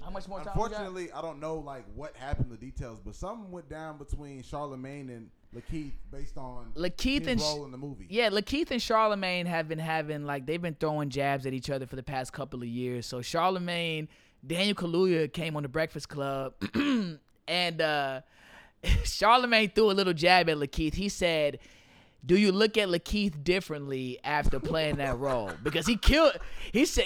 How much more time? Unfortunately, I don't know like what happened, the details, but something went down between Charlemagne and Lakeith based on his role in the movie. Yeah, Lakeith and Charlemagne have been having they've been throwing jabs at each other for the past couple of years. So Charlemagne, Daniel Kaluuya came on The Breakfast Club and Charlemagne threw a little jab at Lakeith. He said, "Do you look at Lakeith differently after playing that role?" Because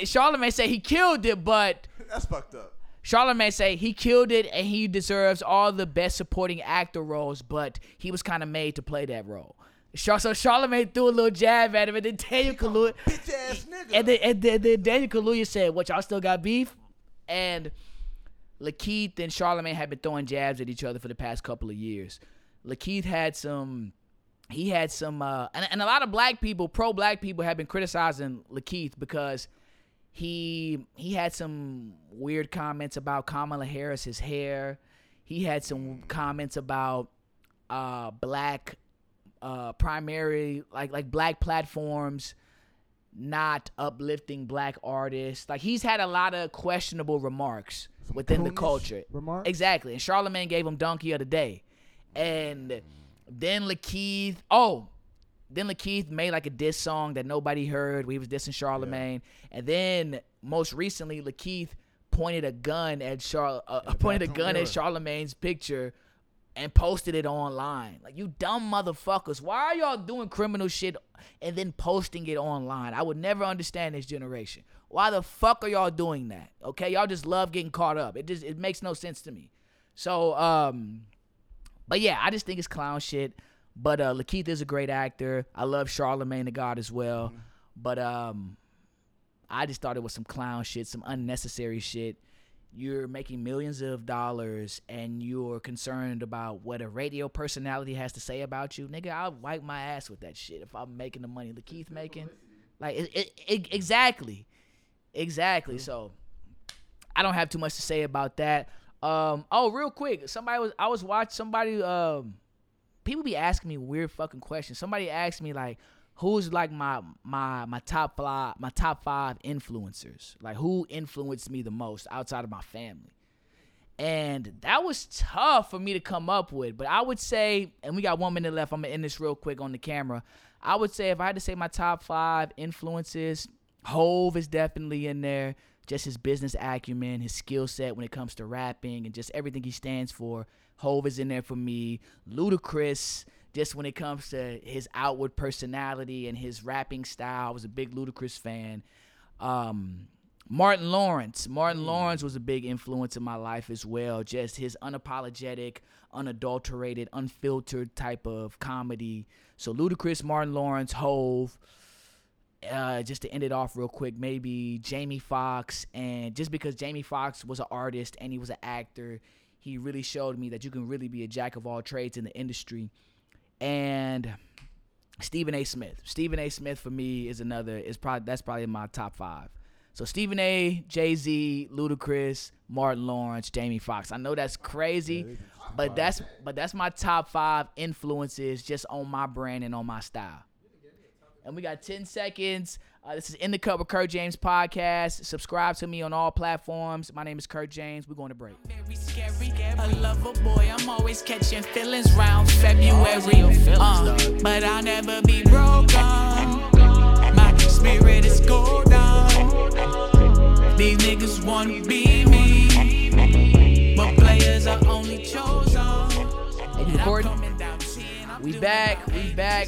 Charlemagne said he killed it, but that's fucked up. Charlamagne say he killed it and he deserves all the best supporting actor roles, but he was kind of made to play that role. So Charlamagne threw a little jab at him, and then Daniel Kaluuya, bitch ass nigga, and then Daniel Kaluuya said, "What, y'all still got beef?" And Lakeith and Charlamagne had been throwing jabs at each other for the past couple of years. Lakeith had some. He had some, and a lot of black people, pro-black people, have been criticizing Lakeith because he had some weird comments about Kamala Harris's hair. He had some comments about black primary, like black platforms not uplifting black artists. Like, he's had a lot of questionable remarks within the culture. Exactly, and Charlamagne gave him Donkey of the Day, and. Then Lakeith made a diss song that nobody heard. He was dissing Charlamagne, and then most recently, Lakeith pointed a gun at Charlamagne's picture and posted it online. Like, you dumb motherfuckers, why are y'all doing criminal shit and then posting it online. I would never understand this generation. Why the fuck are y'all doing that? Okay, y'all just love getting caught up. It makes no sense to me. So, but yeah, I just think it's clown shit. But Lakeith is a great actor. I love Charlemagne the God as well. Mm-hmm. But I just thought it was some clown shit, some unnecessary shit. You're making millions of dollars and you're concerned about what a radio personality has to say about you. Nigga, I'll wipe my ass with that shit if I'm making the money Lakeith making. Like, Exactly. So I don't have too much to say about that. Real quick, people be asking me weird fucking questions. Somebody asked me like, who's like my top five influencers? Like, who influenced me the most outside of my family? And that was tough for me to come up with. But I would say, and we got 1 minute left, I'm gonna end this real quick on the camera. I would say if I had to say my top five influences, Hove is definitely in there. Just his business acumen, his skill set when it comes to rapping, and just everything he stands for. Hove is in there for me. Ludacris. Just when it comes to his outward personality and his rapping style, I was a big Ludacris fan. Martin Lawrence. Martin Lawrence was a big influence in my life as well. Just his unapologetic, unadulterated, unfiltered type of comedy. So Ludacris, Martin Lawrence, Hove. Just to end it off real quick, maybe Jamie Foxx. And just because Jamie Foxx was an artist and he was an actor, he really showed me that you can really be a jack of all trades in the industry. And Stephen A. Smith. Stephen A. Smith for me is probably my top five. So Stephen A., Jay-Z, Ludacris, Martin Lawrence, Jamie Foxx. I know that's crazy, but that's my top five influences just on my brand and on my style. And we got 10 seconds. This is In the Cup with Kurt James podcast. Subscribe to me on all platforms. My name is Kurt James. We're going to break. Very scary. A lover boy. I'm always catching feelings round February. But I'll never be broken. My spirit is cold down. These niggas want to be me. But players are only chosen. We back.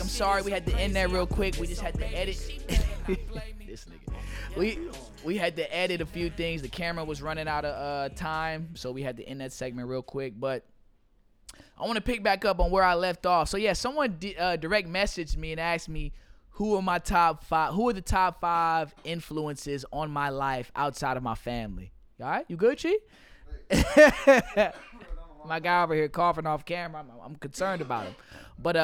I'm sorry we had to end that real quick. We just had to edit. This nigga. We had to edit a few things. The camera was running out of time, so we had to end that segment real quick. But I want to pick back up on where I left off. So yeah, someone direct messaged me and asked me, who are the top five influences on my life outside of my family? All right, you good, Chi? My guy over here coughing off camera. I'm concerned about him. But,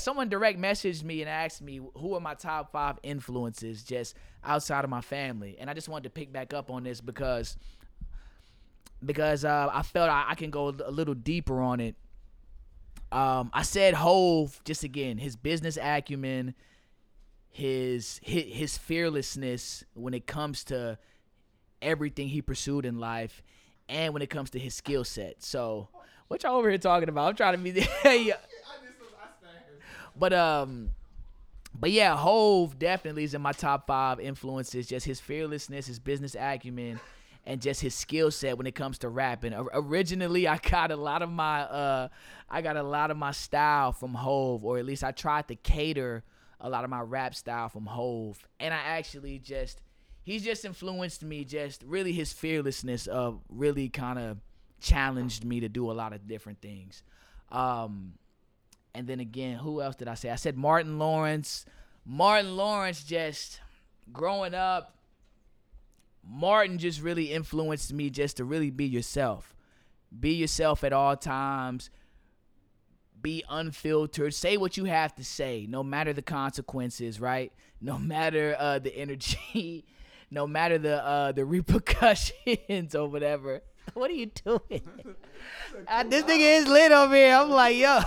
someone direct messaged me and asked me, who are my top five influences just outside of my family? And I just wanted to pick back up on this because I felt I can go a little deeper on it. I said Hove, just again, his business acumen, his fearlessness when it comes to everything he pursued in life, and when it comes to his skill set. So, what y'all over here talking about? I'm trying to be there. But yeah, Hove definitely is in my top five influences. Just his fearlessness, his business acumen, and just his skill set when it comes to rapping. Originally, I got a lot of my style from Hove, or at least I tried to cater a lot of my rap style from Hove. And I actually he's just influenced me, just really his fearlessness of really kind of challenged me to do a lot of different things. And then again, who else did I say? I said Martin Lawrence. Martin Lawrence, just growing up, Martin just really influenced me just to really be yourself. Be yourself at all times. Be unfiltered. Say what you have to say, no matter the consequences, right? No matter the energy. No matter the repercussions or whatever. What are you doing? This nigga is lit over here. I'm like, yo.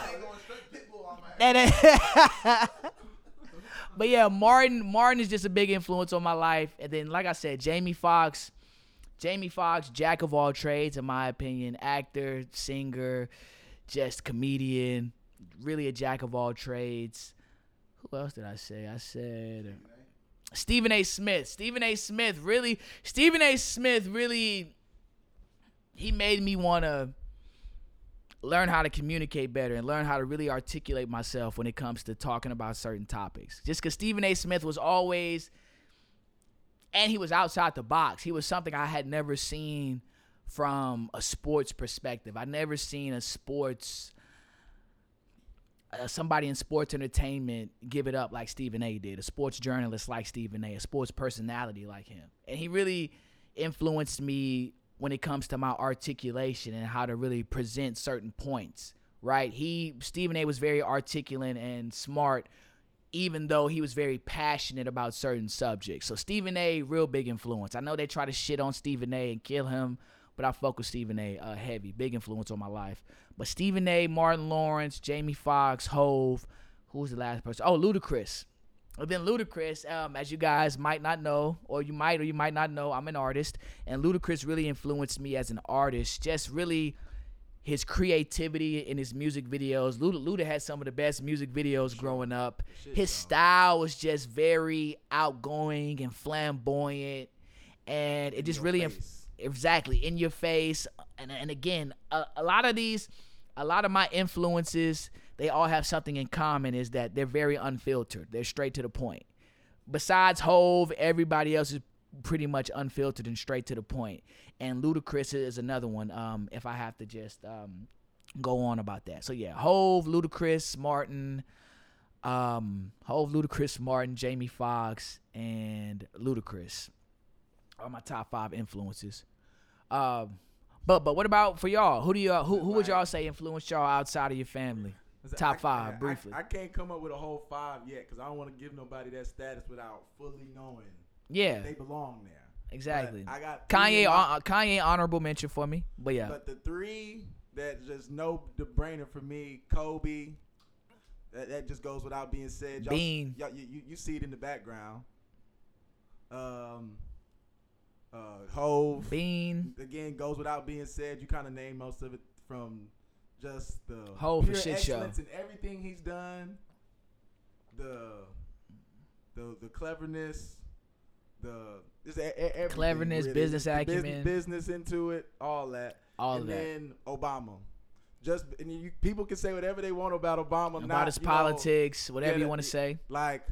But yeah, Martin is just a big influence on my life. And then, like I said, Jamie Foxx, jack of all trades, in my opinion. Actor, singer, just comedian. Really a jack of all trades. Who else did I say? I said... Stephen A. Smith really, he made me want to learn how to communicate better and learn how to really articulate myself when it comes to talking about certain topics. Just because Stephen A. Smith was always, and he was outside the box. He was something I had never seen from a sports perspective. I'd never seen a sports, somebody in sports entertainment give it up like Stephen A. did, a sports journalist like Stephen A., a sports personality like him. And he really influenced me when it comes to my articulation and how to really present certain points, right? Stephen A. was very articulate and smart, even though he was very passionate about certain subjects. So Stephen A., real big influence. I know they try to shit on Stephen A. and kill him, but I fuck with Stephen A. Heavy, big influence on my life. But Stephen A., Martin Lawrence, Jamie Foxx, Hove, who's the last person? Oh, Ludacris. And then Ludacris, as you guys might not know, or you might not know, I'm an artist. And Ludacris really influenced me as an artist. Just really his creativity in his music videos. Luda had some of the best music videos growing up. His style was just very outgoing and flamboyant. And it just really, exactly, in your face. And again, a lot of my influences, they all have something in common, is that they're very unfiltered. They're straight to the point. Besides Hove, everybody else is pretty much unfiltered and straight to the point. And Ludacris is another one, if I have to just go on about that. So, yeah, Hove, Ludacris, Martin, Jamie Foxx, and Ludacris are my top five influences. But what about for y'all? Who would y'all say influenced y'all outside of your family? Top five, briefly. I can't come up with a whole five yet because I don't want to give nobody that status without fully knowing. Yeah, they belong there. Exactly. But I got Kanye honorable mention for me, but yeah. But the three that just no brainer for me, Kobe. That just goes without being said. Y'all, Bean. Y'all, you see it in the background. Hove. Bean. Again, goes without being said. You kind of named most of it from. Just the whole pure shit excellence show. In everything he's done, the cleverness, cleverness, really. Business acumen, business into it, all that, all and that. Then Obama, just and you, people can say whatever they want about Obama, about not, his politics, know, whatever you want to say. Like,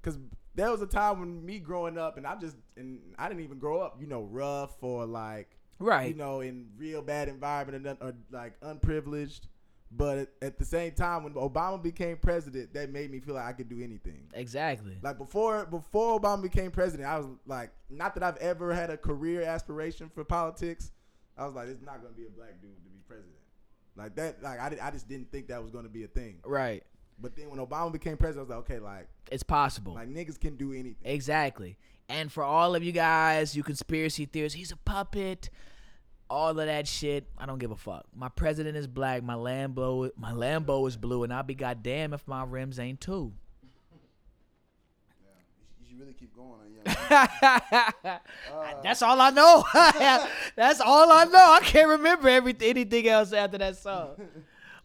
because there was a time when me growing up, and I didn't even grow up, rough or like. Right. In real bad environment or like unprivileged. But at the same time, when Obama became president, that made me feel like I could do anything. Exactly. Like before Obama became president, I was like, not that I've ever had a career aspiration for politics. I was like, it's not going to be a black dude to be president. Like that, like I just didn't think that was going to be a thing. Right. But then when Obama became president, I was like, okay, like. It's possible. Like niggas can do anything. Exactly. And for all of you guys, you conspiracy theorists, he's a puppet, all of that shit, I don't give a fuck. My president is black, my Lambo is blue, and I'll be goddamn if my rims ain't too. Yeah, you should really keep going. That's all I know. That's all I know. I can't remember anything else after that song.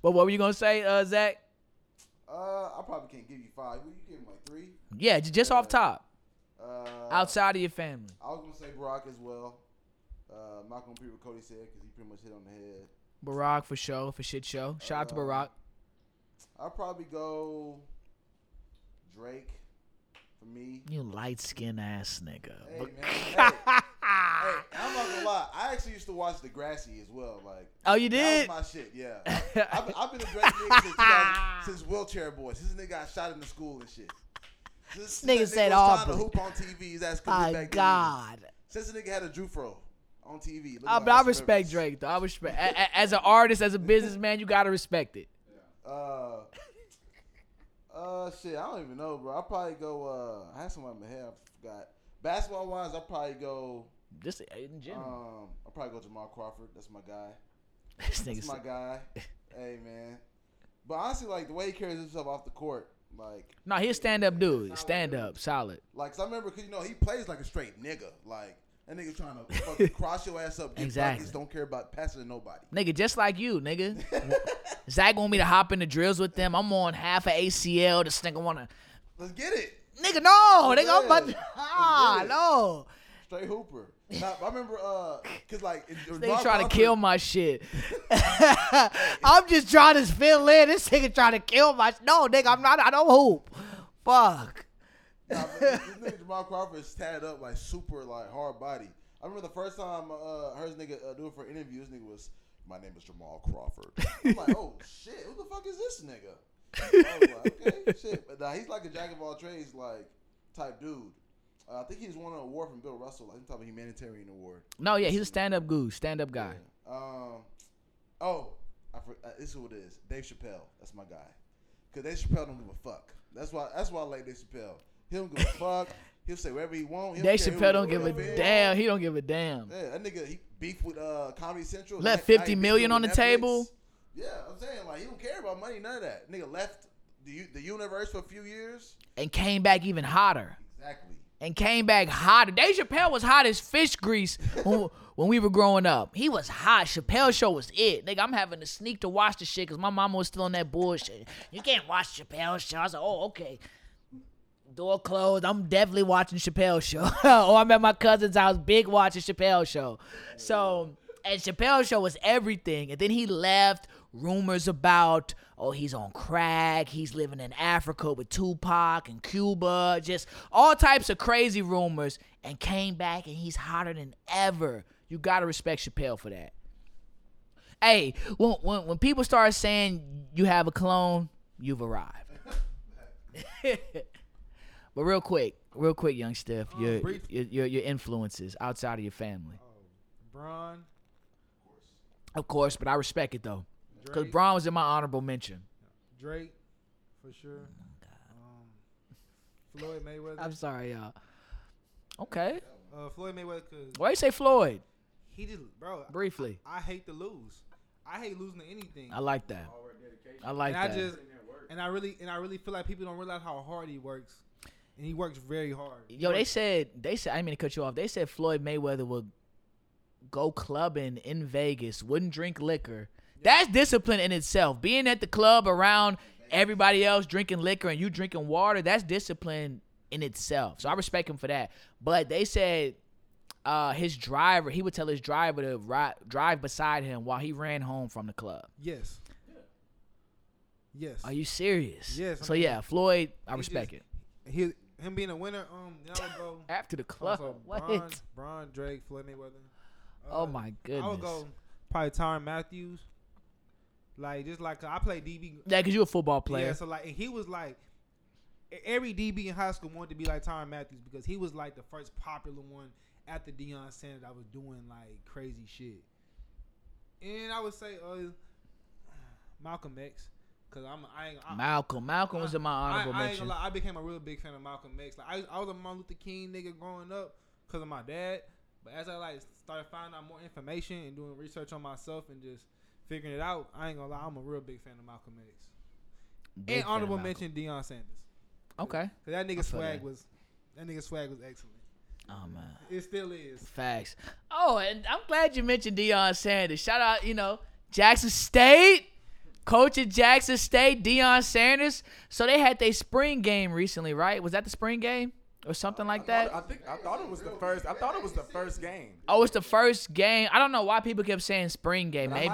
But what were you going to say, Zach? I probably can't give you five. You give him like three? Yeah, just off top. Outside of your family. I was going to say Barack as well. I'm not going to repeat what Cody said because he pretty much hit on the head. Barack for shit show. Shout out to Barack. I'll probably go Drake for me. You light-skinned ass nigga. Hey, man. hey, I'm not going to lie. I actually used to watch Degrassi as well. Like, oh, you did? That was my shit, yeah. I've been a Drake nigga since Wheelchair Boys. This nigga got shot in the school and shit. This nigga said all the hoop on TV. His ass couldn't be back to God. Movies. Since the nigga had a Jufro on TV. But I respect Drake, though. I respect. As an artist, as a businessman, you got to respect it. Yeah. Shit, I don't even know, bro. I'll probably go, I had somebody in my head I forgot. Basketball-wise, I'll probably go. Just in general. I'll probably go Jamal Crawford. That's my guy. That's my guy. Hey, man. But honestly, like, the way he carries himself off the court, like no, he's a stand-up dude. Stand-up, solid. Like, cause I remember, cause he plays like a straight nigga. Like that nigga trying to fucking cross your ass up. Exactly. Don't care about passing to nobody. Nigga, just like you, nigga. Zach want me to hop in the drills with them. I'm on half an ACL. This nigga wanna. Let's get it, nigga. No, nigga, I'm about to. Ah, no. Stay Hooper. Now, I remember, cause like they trying to kill my shit. I'm just trying to fill in. This nigga trying to kill my. No, nigga, I'm not. I don't hoop. Fuck. Nah, this nigga Jamal Crawford is tatted up like super like hard body. I remember the first time I heard this nigga do it for an interview. This nigga was, my name is Jamal Crawford. I'm like, oh shit, who the fuck is this nigga? I was like, okay, shit. But now he's like a jack of all trades like type dude. I think he's won an award from Bill Russell. I'm talking humanitarian award. No, yeah, he's a stand-up goose, stand-up guy. Yeah. This is who it is. Dave Chappelle. That's my guy. Cause Dave Chappelle don't give a fuck. That's why I like Dave Chappelle. He don't give a fuck. He'll say whatever he wants. Dave Chappelle don't give a damn. He don't give a damn. Yeah, that nigga he beefed with Comedy Central. Left $50 million on the table. Yeah, I'm saying like he don't care about money, none of that. Nigga left the universe for a few years and came back even hotter. Exactly. And came back hotter. Dave Chappelle was hot as fish grease when we were growing up. He was hot. Chappelle's Show was it. Nigga, I'm having to sneak to watch the shit because my mama was still on that bullshit. You can't watch Chappelle's Show. I was like, oh, okay. Door closed. I'm definitely watching Chappelle's Show. Or I'm at my cousin's house, big watching Chappelle's Show. So, and Chappelle's Show was everything. And then he left. Rumors about, oh, he's on crack, he's living in Africa with Tupac and Cuba, just all types of crazy rumors, and came back and he's hotter than ever. You gotta respect Chappelle for that. Hey, when people start saying you have a clone, you've arrived. But real quick, Young Stiff, your influences outside of your family. LeBron, of course, but I respect it though. Because Braun was in my honorable mention. Drake, for sure. Floyd Mayweather. I'm sorry, y'all. Okay. Floyd Mayweather. Why you say Floyd? He just, bro. Briefly. I hate to lose. I hate losing to anything. I like that. I like that. I really feel like people don't realize how hard he works. And he works very hard. Yo, they said I didn't mean to cut you off. They said Floyd Mayweather would go clubbing in Vegas, wouldn't drink liquor. That's discipline in itself. Being at the club around everybody else drinking liquor and you drinking water, that's discipline in itself. So I respect him for that. But they said his driver, he would tell his driver to drive beside him while he ran home from the club. Yes. Yes. Are you serious? Yes. So, yeah, Floyd, I respect it. Him being a winner, I would go. After the club. Also, what? Bron, Drake, Floyd Mayweather. Oh, my goodness. I would go probably Tyrann Matthews. Like, just like, I play DB. Yeah, because you're a football player. Yeah, so, like, and he was, like, every DB in high school wanted to be like Tyrann Matthews because he was, like, the first popular one after Deion Sanders that was doing, like, crazy shit. And I would say Malcolm X. Because Malcolm was in my honorable mention. I became a real big fan of Malcolm X. Like, I was a Martin Luther King nigga growing up because of my dad. But as I, like, started finding out more information and doing research on myself and just figuring it out, I ain't gonna lie, I'm a real big fan of Malcolm X. And honorable mention, Deion Sanders. Okay. Cause that nigga swag was excellent. Oh man. It still is. Facts. Oh, and I'm glad you mentioned Deion Sanders. Shout out, Jackson State. Coach at Jackson State, Deion Sanders. So they had their spring game recently, right? Was that the spring game? Or something like that. I thought it was the first game. Oh, it's the first game. I don't know why people kept saying spring game. Maybe.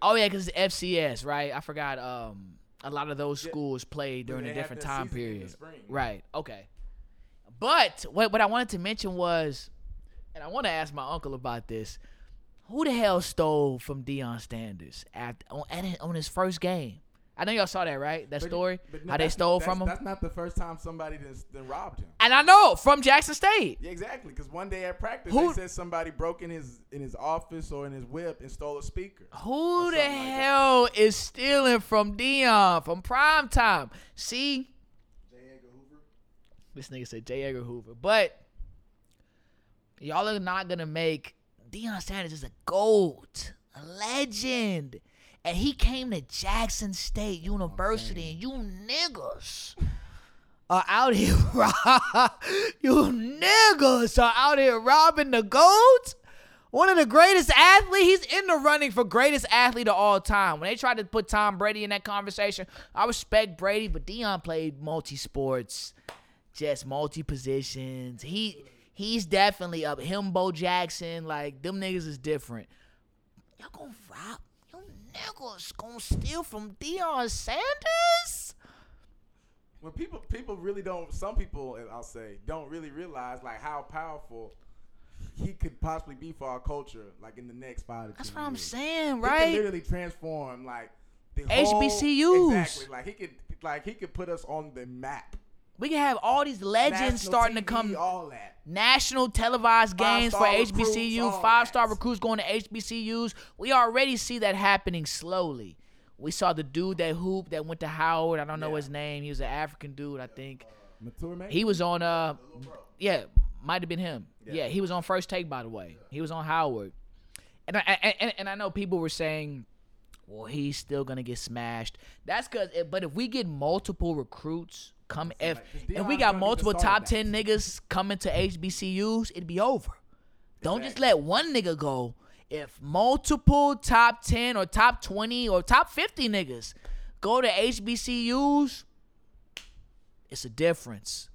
Oh yeah, because it's FCS, right? I forgot. A lot of those schools played during a different time period. Right. Okay. But what I wanted to mention was, and I want to ask my uncle about this: who the hell stole from Deion Sanders on his first game? I know y'all saw that, right? That story? But no, how they stole from him? That's not the first time somebody then robbed him. And I know, from Jackson State. Yeah, exactly, because one day at practice, they said somebody broke in his office or in his whip and stole a speaker. Who the hell is stealing from Deion, from primetime? See? J. Edgar Hoover. This nigga said J. Edgar Hoover. But y'all are not going to make Deion Sanders is a GOAT, a legend. And he came to Jackson State University, and you niggas are out here robbing the GOAT? One of the greatest athletes. He's in the running for greatest athlete of all time. When they tried to put Tom Brady in that conversation, I respect Brady, but Deion played multi-sports, just multi-positions. He He's definitely up. Him, Bo Jackson, like, them niggas is different. Y'all gonna rob? Y'all niggas gonna steal from Deion Sanders? When people really don't, some people, I'll say, don't really realize, like, how powerful he could possibly be for our culture, like, in the next 5 to 10 years. That's what I'm saying, right? He could literally transform, like, the HBCUs. Exactly. Like, he could put us on the map. We can have all these legends national starting TV, to come. All that. National televised games for HBCUs. Five-star recruits going to HBCUs. We already see that happening slowly. We saw the dude that hooped that went to Howard. I don't know his name. He was an African dude, I think. Mature man? He was on, might have been him. Yeah, he was on First Take, by the way. Yeah. He was on Howard. And I know people were saying, well, he's still going to get smashed. That's because, but if we get multiple recruits come if we got multiple top 10 niggas coming to HBCUs, it'd be over. Don't just let one nigga go. If multiple top 10 or top 20 or top 50 niggas go to HBCUs, it's a difference.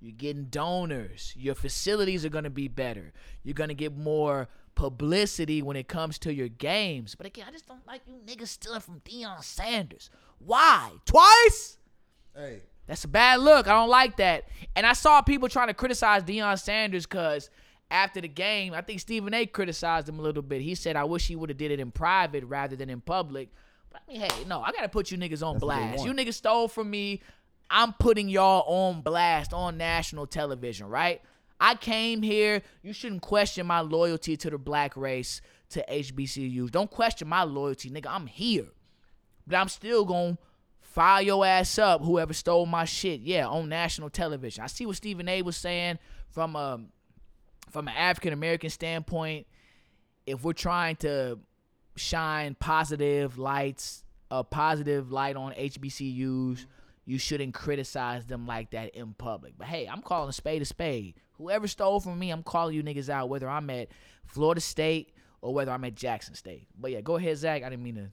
You're getting donors. Your facilities are going to be better. You're going to get more publicity when it comes to your games. But again, I just don't like you niggas stealing from Deion Sanders. Why? Twice? Hey. That's a bad look. I don't like that. And I saw people trying to criticize Deion Sanders because after the game, I think Stephen A. criticized him a little bit. He said, I wish he would have did it in private rather than in public. But I mean, hey, no, I got to put you niggas on blast. You niggas stole from me. I'm putting y'all on blast on national television, right? I came here. You shouldn't question my loyalty to the black race, to HBCUs. Don't question my loyalty, nigga. I'm here. But I'm still going to fire your ass up, whoever stole my shit, on national television. I see what Stephen A. was saying from an African-American standpoint. If we're trying to shine a positive light on HBCUs, you shouldn't criticize them like that in public. But hey, I'm calling spade a spade. Whoever stole from me, I'm calling you niggas out, whether I'm at Florida State or whether I'm at Jackson State. But yeah, go ahead, Zach. I'm going on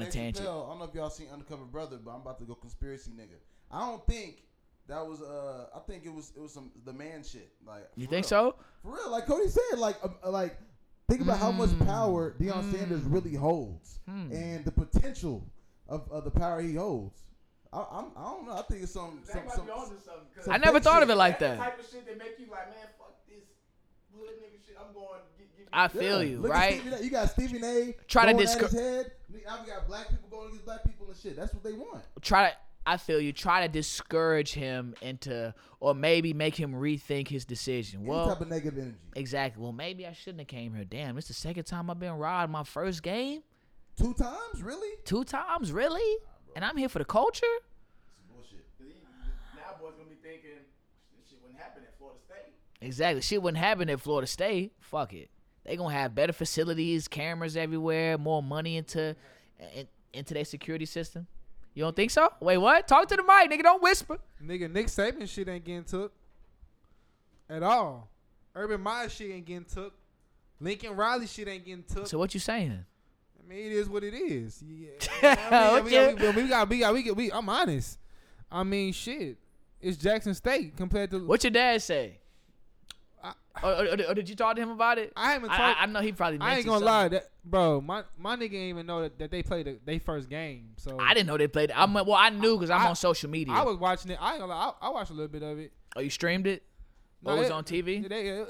a tangent. Chappelle, I don't know if y'all seen Undercover Brother, but I'm about to go conspiracy nigga. I don't think that was I think it was some the man shit. Like you think real. So? For real, like Cody said, like think about how much power Deion Sanders really holds and the potential of the power he holds. I don't know. I think it's something. I never thought of it like that. Type of shit that make you like, man, fuck this hood nigga shit. I'm going to get I feel you, look right? You got Stephen A. try to discredit his head. I've got black people going against black people and shit. That's what they want. I feel you. Try to discourage him or maybe make him rethink his decision. Any type of negative energy. Exactly. Well, maybe I shouldn't have came here. Damn, it's the second time I've been robbed. My first game. 2 times, really? 2 times, really? And I'm here for the culture? It's bullshit. Now boys gonna be thinking, this shit wouldn't happen at Florida State. Exactly. Shit wouldn't happen at Florida State. Fuck it. They gonna have better facilities, cameras everywhere, more money into their security system. You don't think so? Wait, what? Talk to the mic, nigga. Don't whisper. Nigga, Nick Saban shit ain't getting took at all. Urban Meyer shit ain't getting took. Lincoln Riley shit ain't getting took. So what you saying? I mean, it is what it is. Yeah. I'm honest. I mean, shit. It's Jackson State compared to. What your dad say? Or did you talk to him about it? I haven't talked. I know he probably. I ain't gonna lie, bro. My nigga ain't even know that they played their first game. So I didn't know they played. I knew because I'm on social media. I was watching it. I ain't gonna lie. I watched a little bit of it. Oh, you streamed it? No, was it on TV? They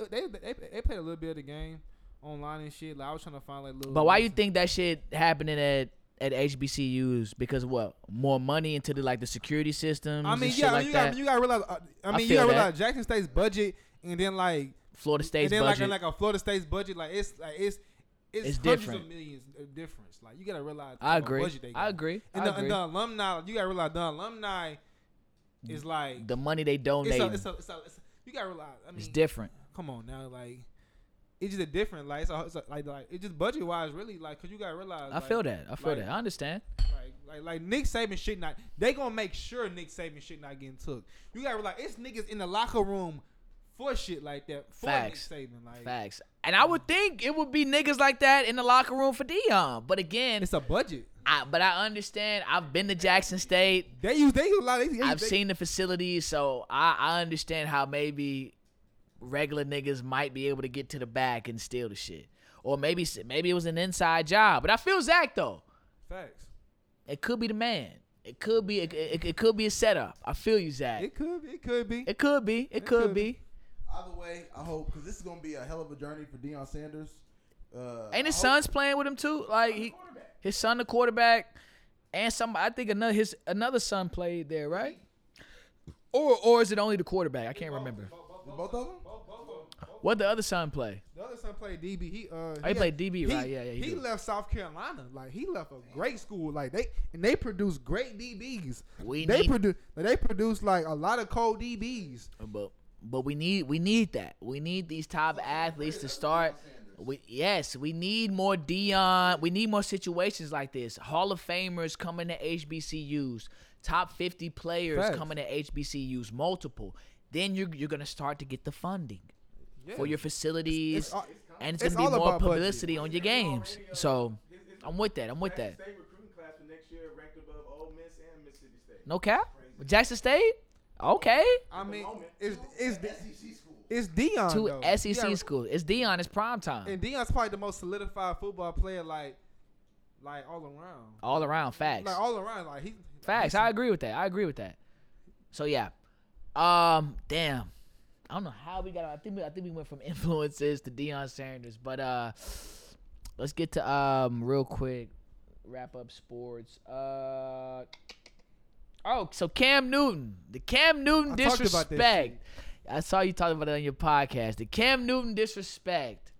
played a little bit of the game. Online and shit, like I was trying to find like little. But why you think that shit happening at HBCUs? Because what? More money into the security systems. I mean, and shit like that. You gotta realize. You gotta realize Jackson State's budget, and then like Florida State's budget, and then like a Florida State's budget, it's hundreds different. Of millions of difference. Like you gotta realize. I agree. Budget they got. I agree. And the alumni, you gotta realize the alumni is like the money they donate. You gotta realize. I mean, it's different. Come on now, like. It's just a different, it's just budget wise, really, like, cause you gotta realize. I feel that. I understand. Like Nick Saban shit not. They gonna make sure Nick Saban shit not getting took. You gotta realize it's niggas in the locker room for shit like that. For facts. Nick Saban, like facts. And I would think it would be niggas like that in the locker room for Deion. But again, it's a budget. But I understand. I've been to Jackson State. They use a lot. I've seen the facilities, so I understand how maybe. regular niggas might be able to get to the back and steal the shit. Or maybe it was an inside job. But I feel Zach though. Facts. It could be the man. It could be a setup. I feel you, Zach. It could be. Either way, I hope, because this is gonna be a hell of a journey for Deion Sanders. Ain't his son's playing with him too? Like his son, the quarterback, and I think another son played there, right? Or is it only the quarterback? I can't remember. Both of them. What the other son play? The other son played DB. He played DB, right? Yeah. He left South Carolina. Like he left a great school. Like they produce great DBs. They produce like a lot of cold DBs. But we need that. We need these top athletes to start. We need more Deion. We need more situations like this. Hall of Famers coming to HBCUs. Top 50 players coming to HBCUs. Multiple. Then you're gonna start to get the funding for your facilities, and it's gonna be more publicity on your games. So I'm with that. Jackson State recruiting class for next year ranked above Ole Miss and Mississippi State. No cap. Jackson State. Okay. I mean, it's Deion. Two SEC schools. It's Deion. It's prime time. And Deion's probably the most solidified football player, like all around. All around, facts. Like all around, like he. Facts. I agree with that. So yeah, damn. I don't know how we got. I think we went from influences to Deion Sanders, but let's get to real quick wrap up sports. So Cam Newton, the Cam Newton disrespect. I saw you talking about it on your podcast. The Cam Newton disrespect.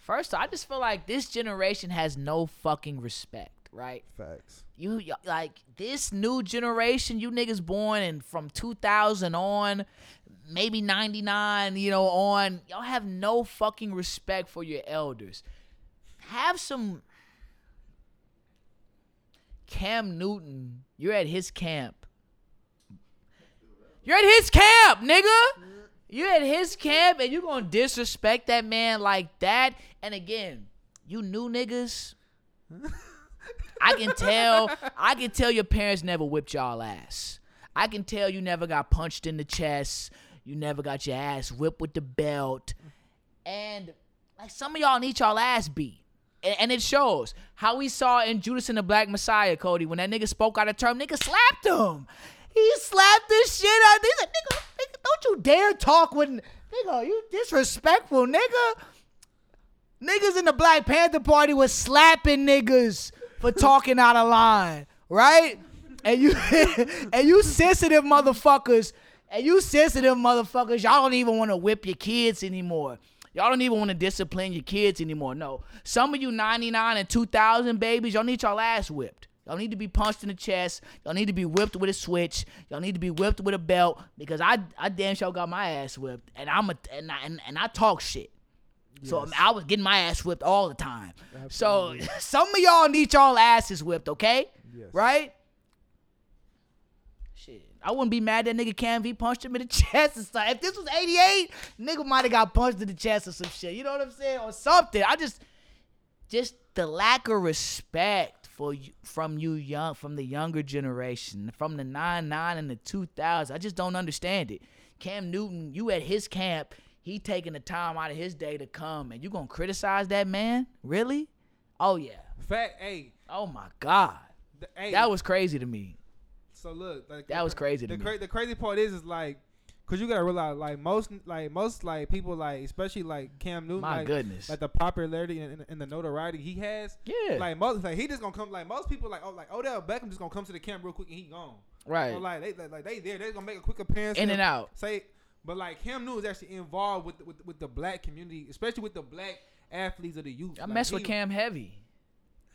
First, I just feel like this generation has no fucking respect. Right? Facts. You like this new generation, you niggas born and from 2000 on, maybe 99, on, y'all have no fucking respect for your elders. Have some. Cam Newton, you're at his camp. You're at his camp, nigga. You're at his camp and you're going to disrespect that man like that. And again, you new niggas. I can tell your parents never whipped y'all ass. I can tell you never got punched in the chest. You never got your ass whipped with the belt. And like some of y'all need y'all ass beat. And it shows how we saw in Judas and the Black Messiah, Cody, when that nigga spoke out of term, nigga slapped him. He slapped the shit out of this. Like, nigga, don't you dare talk with nigga, you disrespectful, nigga. Niggas in the Black Panther Party was slapping niggas for talking out of line, right? And you and you sensitive motherfuckers, y'all don't even want to whip your kids anymore. Y'all don't even want to discipline your kids anymore. No. Some of you 99 and 2000 babies, y'all need y'all ass whipped. Y'all need to be punched in the chest. Y'all need to be whipped with a switch. Y'all need to be whipped with a belt, because I damn sure got my ass whipped, and I talk shit. Yes. So I was getting my ass whipped all the time. Absolutely. So some of y'all need y'all asses whipped, okay? Yes. Right? Shit. I wouldn't be mad that nigga Cam V punched him in the chest and stuff. If this was 88, nigga might have got punched in the chest or some shit. You know what I'm saying? Or something. I just the lack of respect for you, from the younger generation, from the 99 and the 2000. I just don't understand it. Cam Newton, you at his camp. He taking the time out of his day to come, and you gonna criticize that man? Really? Oh yeah. Fact, hey. Oh my God. That was crazy to me. So look, like, that was crazy to me. The crazy part is like, cause you gotta realize, like most people, like especially like Cam Newton, my goodness, like the popularity and the notoriety he has. Yeah. Like most, like he just gonna come. Like most people, like Odell Beckham just gonna come to the camp real quick and he gone. Right. So, like they there. They're gonna make a quick appearance. In and out. Say. But like Cam Newton was actually involved with the black community, especially with the black athletes of the youth. I mess with Cam heavy.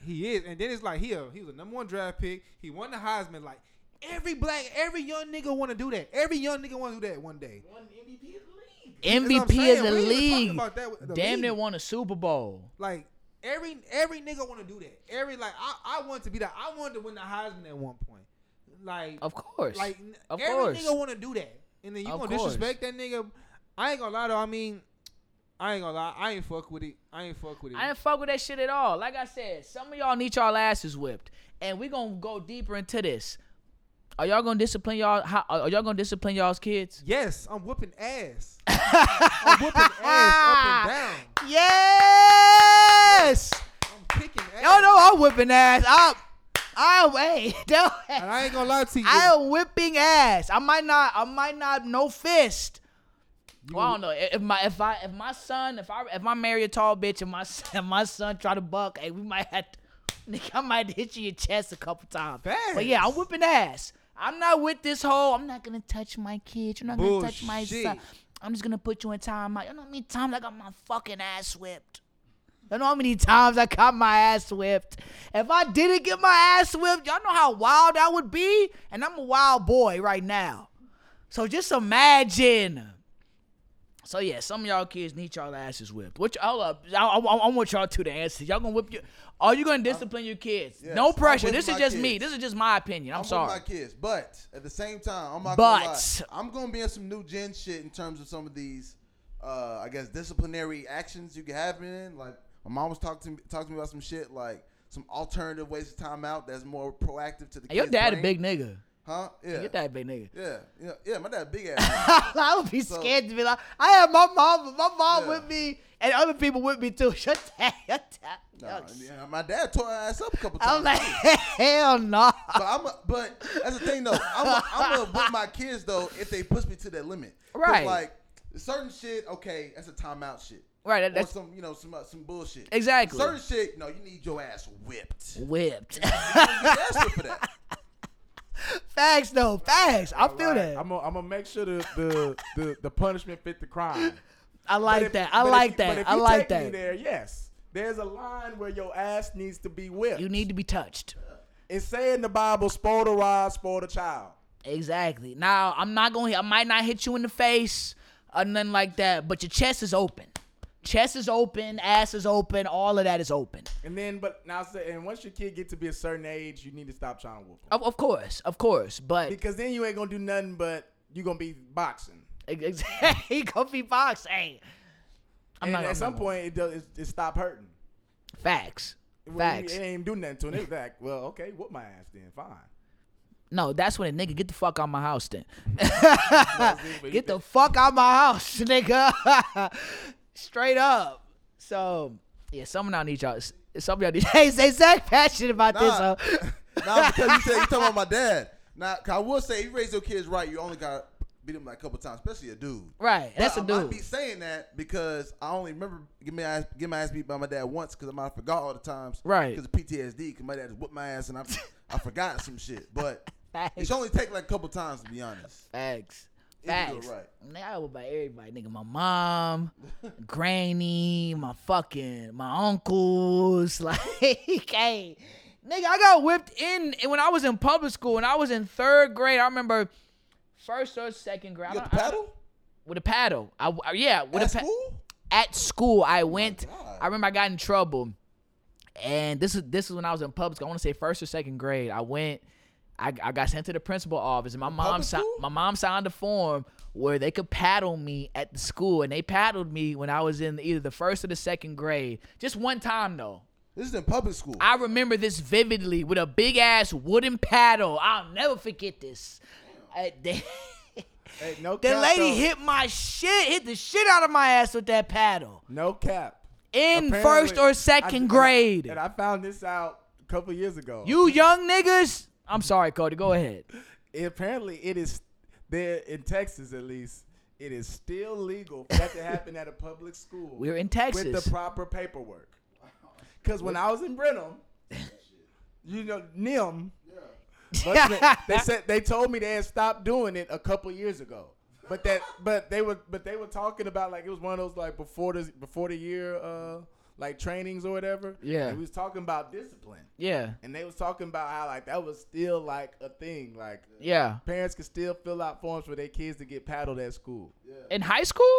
He is, and then it's like he was a number 1 draft pick. He won the Heisman. Like every young nigga want to do that. Every young nigga want to do that one day. One MVP of the league. MVP of the league. Damn, they won a Super Bowl. Like every nigga want to do that. Every like I want to be that. I wanted to win the Heisman at one point. Like of course, like of every course. Nigga want to do that. And then you gonna disrespect that nigga? I ain't gonna lie though. I mean, I ain't gonna lie. I ain't fuck with it. I ain't fuck with that shit at all. Like I said, some of y'all need y'all asses whipped, and we gonna go deeper into this. Are y'all gonna discipline y'all? Are y'all gonna discipline y'all's kids? Yes, I'm whooping ass. I'm whooping ass up and down. Yes. I'm kicking ass. Y'all know I'm whipping ass up. And I ain't gonna lie to you. I am whipping ass. I might not. No fist. Well, I don't know if I marry a tall bitch and my son try to buck, hey, we might have to, I might hit you in your chest a couple times. Fast. But yeah, I'm whipping ass. I'm not with this whole, I'm not gonna touch my kids. You're not gonna touch my son. I'm just gonna put you in timeout. You know how many times I got my fucking ass whipped? You know how many times I got my ass whipped? If I didn't get my ass whipped, y'all know how wild I would be? And I'm a wild boy right now. So just imagine. So yeah, some of y'all kids need y'all asses whipped. What y'all up? I want y'all to answer. Y'all gonna whip your? Are you gonna discipline your kids? Yes, no pressure. This is just kids. Me. This is just my opinion. I'm sorry. With my kids, but at the same time, I'm not gonna lie. I'm gonna be in some new gen shit in terms of some of these, I guess, disciplinary actions you can have in. Like my mom was talking to me about some shit like some alternative ways to time out that's more proactive to the kids. Your dad a big nigga. Huh? Yeah. Your dad big nigga. Yeah. My dad big ass. I would be scared to be like, I had my mom with me, and other people with me too. Your dad. Nah, my dad tore her ass up a couple times. I was like, hell no. Nah. But that's the thing though. I'm gonna whip my kids though if they push me to that limit. Right. Like certain shit, okay, that's a timeout shit. Right, that's some, some bullshit. Exactly. Certain shit, no, you need your ass whipped. You for that. Facts though, facts. I feel that. I'm gonna make sure the punishment fit the crime. I like that. I like that. Me there, yes, there's a line where your ass needs to be whipped. You need to be touched. It's saying the Bible, spoil the rod, spoil the child. Exactly. Now I might not hit you in the face or nothing like that, but your chest is open. Chest is open, ass is open, all of that is open. And then, once your kid get to be a certain age, you need to stop trying to whoop them. Of course, but because then you ain't gonna do nothing, but you gonna be boxing. Exactly, you gonna be boxing. Hey, point, it stop hurting. Facts. It ain't do nothing to it. It's like, well, okay, whoop my ass then, fine. No, that's when a nigga get the fuck out my house then. Get the fuck out my house, nigga. Straight up. So, yeah, some of y'all need. Hey, Zach passionate about this. Because you talking about my dad. Now, I will say, you raise your kids right, you only got to beat them like a couple times, especially a dude. Right, that's a dude. I might be saying that because I only remember getting my ass beat by my dad once because I might have forgot all the times. Right. Because of PTSD, because my dad just whooped my ass and I forgot some shit. But it should only take like a couple times, to be honest. Facts. Right. I would buy everybody, nigga. My mom, granny, my uncles. Like, hey, nigga, I got whipped in when I was in public school. When I was in third grade, I remember first or second grade. With a paddle? With a paddle. School? At school, I went. Oh, I remember I got in trouble, and this is when I was in public school. I want to say first or second grade. I went. I got sent to the principal's office, and my mom signed a form where they could paddle me at the school, and they paddled me when I was in either the first or the second grade. Just one time though. This is in public school. I remember this vividly with a big ass wooden paddle. I'll never forget this. Hit my shit, hit the shit out of my ass with that paddle. No cap. In apparently, first or second grade. And I found this out a couple years ago. You young niggas. I'm sorry, Cody. Go ahead. Apparently, it is there in Texas, at least. It is still legal for that to happen at a public school. We're in Texas with the proper paperwork. Because when I was in Brenham, NIM, they said they told me they had stopped doing it a couple years ago. But they were talking about like it was one of those like before the year. Like trainings or whatever. Yeah. And we was talking about discipline. Yeah. And they was talking about how like that was still like a thing. Like yeah. Parents could still fill out forms for their kids to get paddled at school. Yeah. In high school?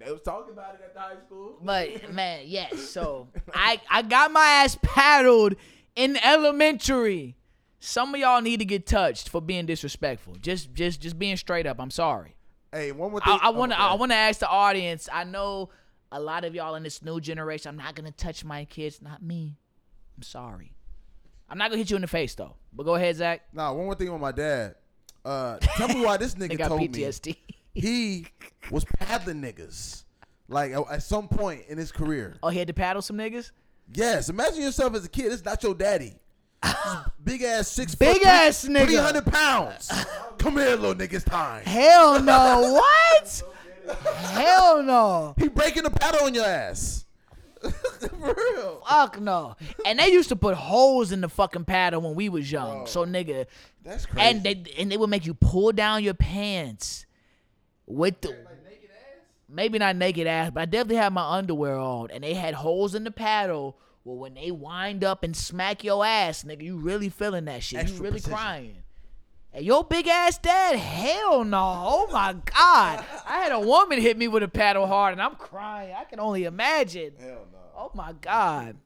They was talking about it at the high school. But man, yes. So I got my ass paddled in elementary. Some of y'all need to get touched for being disrespectful. Just being straight up. I'm sorry. Hey, one more thing. I wanna ask the audience, I know a lot of y'all in this new generation, I'm not going to touch my kids. Not me. I'm sorry. I'm not gonna hit you in the face though. But go ahead, Zach. Nah, one more thing on my dad. Tell me why this nigga told PTSD. Me he was paddling niggas like at some point in his career. Oh, he had to paddle some niggas? Yes. Imagine yourself as a kid. It's not your daddy. Big ass 6 foot, big ass nigga, 300 pounds. Come here, little nigga. It's time. Hell no. What? Hell no. He breaking the paddle on your ass. For real. Fuck no. And they used to put holes in the fucking paddle when we was young. Bro, so nigga, that's crazy. And they would make you pull down your pants with the like naked ass? Maybe not naked ass, but I definitely had my underwear on, and they had holes in the paddle. Well, when they wind up and smack your ass, nigga, you really feeling that shit. Extra you really precision. Crying. And your big ass dad, hell no. Oh, my God. I had a woman hit me with a paddle hard, and I'm crying. I can only imagine. Hell no. Oh, my God.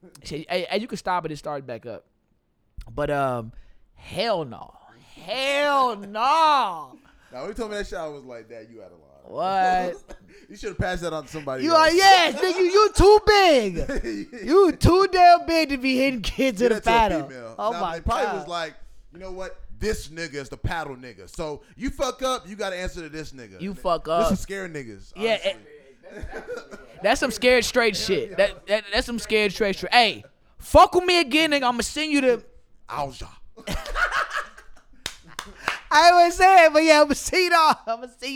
And you can stop it and start back up. But, hell no. Hell no. Now, when you told me that shit, I was like, Dad, you out of line. What? You should have passed that on to somebody. You else. Are yes, nigga. You too big. You too damn big to be hitting kids in the paddle. Oh now, my they probably God. Was like, you know what? This nigga is the paddle nigga. So you fuck up, you got to answer to this nigga. You and fuck up. This some scared niggas. Yeah, that's some scared straight shit. That's some scared straight shit. Hey, fuck with me again, nigga. I'm gonna send you to Alja. I always say it, but yeah, I'm gonna see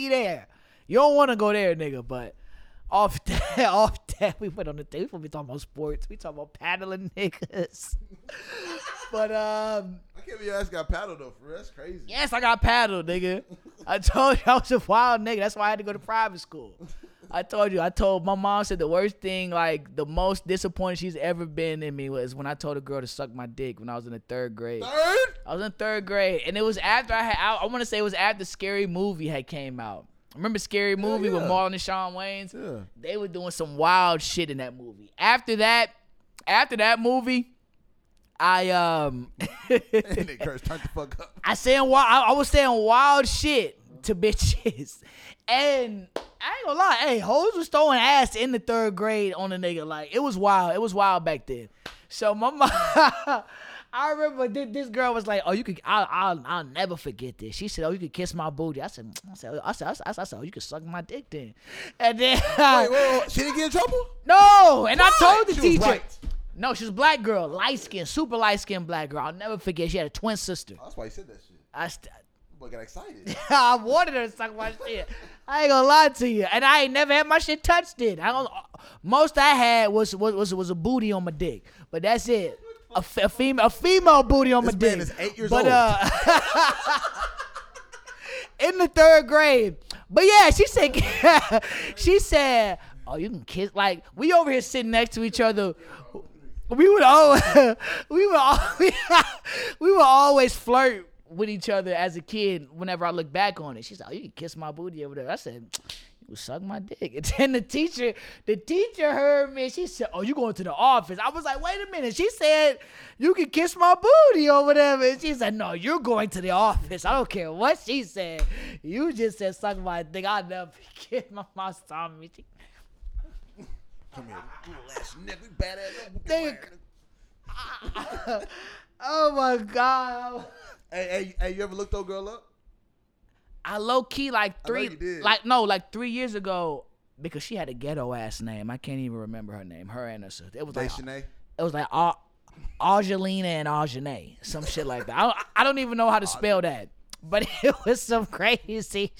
you there. You don't want to go there, nigga, but off that, we went on the thing. We talking about sports. We talking about paddling niggas. But, I can't believe your ass got paddled, though, for real. That's crazy. Yes, I got paddled, nigga. I told you I was a wild nigga. That's why I had to go to private school. I told my mom said the worst thing, like, the most disappointed she's ever been in me was when I told a girl to suck my dick when I was in the third grade. Third? I was in third grade, and it was after I want to say it was after Scary Movie had came out. Remember Scary Movie with Marlon and Shawn Wayans? Yeah. They were doing some wild shit in that movie. After that movie, I Nick Curtis, turn the fuck up. I was saying wild shit to bitches, and I ain't gonna lie. Hey, hoes was throwing ass in the third grade on a nigga. Like it was wild. It was wild back then. So my mom. I remember this girl was like, "Oh, you could, I'll never forget this." She said, "Oh, you could kiss my booty." I said, "Oh, you could suck my dick then." And then, wait, she didn't get in trouble? No, and what? I told the teacher. Was right. No, she was a black girl, light skinned, super light skinned black girl. I'll never forget. She had a twin sister. Oh, that's why you said that shit. I got excited. I wanted her to suck my shit. I ain't gonna lie to you, and I ain't never had my shit touched. It. I don't. Most I had was a booty on my dick, but that's it. A female booty on my dick. This man is 8 years old. In the third grade. But yeah, she said, "Oh, you can kiss." Like we over here sitting next to each other. We would always flirt with each other as a kid. Whenever I look back on it, she said, "Oh, you can kiss my booty over there." I said, "Suck my dick." And then the teacher heard me. She said, "Oh, you going to the office?" I was like, "Wait a minute." She said, "You can kiss my booty or whatever." And she said, "No, you're going to the office. I don't care what she said. You just said suck my dick." I'll never forget. My mom saw me. Come here, little ass nigga. We bad ass. Oh my God. Hey, you ever looked that girl up? I low key like 3 years ago, because she had a ghetto ass name. I can't even remember her name. Her and her sister. It was like Angelina and Aujane, some shit like that. I don't even know how to spell that, but it was some crazy shit.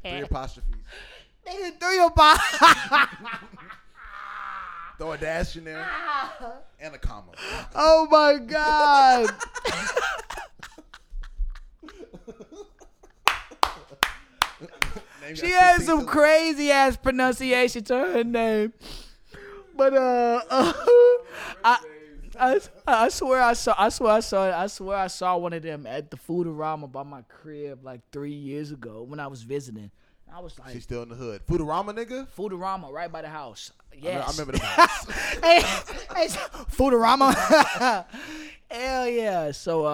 Three apostrophes. They did three apostrophes. Throw a dash in there and a comma. Oh my God. She had some crazy ass pronunciation to her name, but I swear I saw one of them at the Foodorama by my crib like 3 years ago when I was visiting. I was like, she's still in the hood. Foodorama, nigga. Foodorama, right by the house. Yes, I remember the house. Hey, Foodorama. Hell yeah. So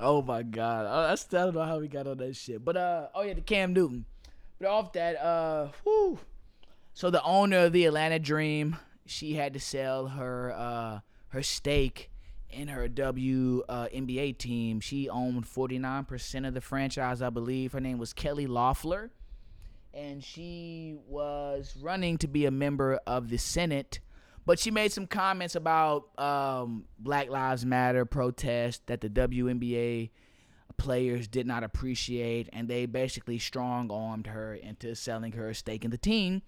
oh my God, I still don't know how we got on that shit. But the Cam Newton. But off that, so the owner of the Atlanta Dream, she had to sell her her stake in her WNBA team. She owned 49% of the franchise, I believe. Her name was Kelly Loeffler, and she was running to be a member of the Senate. But she made some comments about Black Lives Matter protests that the WNBA players did not appreciate, and they basically strong-armed her into selling her a stake in the team.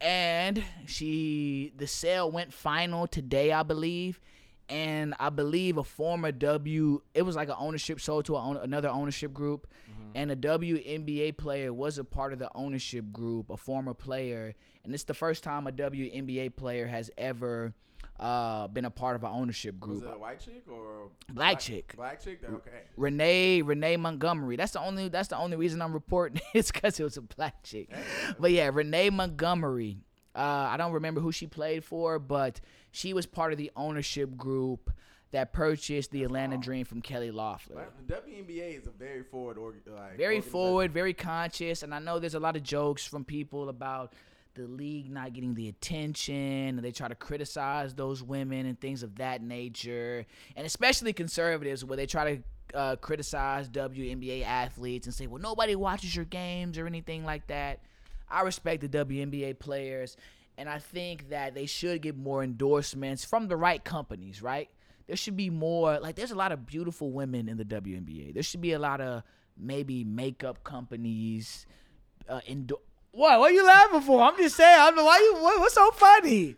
And the sale went final today, I believe. And I believe a former it was like an ownership sold to another ownership group. Mm-hmm. And a WNBA player was a part of the ownership group, a former player. And it's the first time a WNBA player has ever been a part of an ownership group. Was it a white chick or black chick? Black chick, okay. Renee Montgomery. That's the only reason I'm reporting it's because it was a black chick. But yeah, Renee Montgomery. I don't remember who she played for, but she was part of the ownership group that purchased the Atlanta Dream from Kelly Loeffler. The WNBA is a very forward organization, very conscious, and I know there's a lot of jokes from people about the league not getting the attention, and they try to criticize those women and things of that nature, and especially conservatives where they try to criticize WNBA athletes and say, well, nobody watches your games or anything like that. I respect the WNBA players, and I think that they should get more endorsements from the right companies, right? There should be more, like, there's a lot of beautiful women in the WNBA. There should be a lot of maybe makeup companies. What are you laughing for? I'm just saying, what's so funny?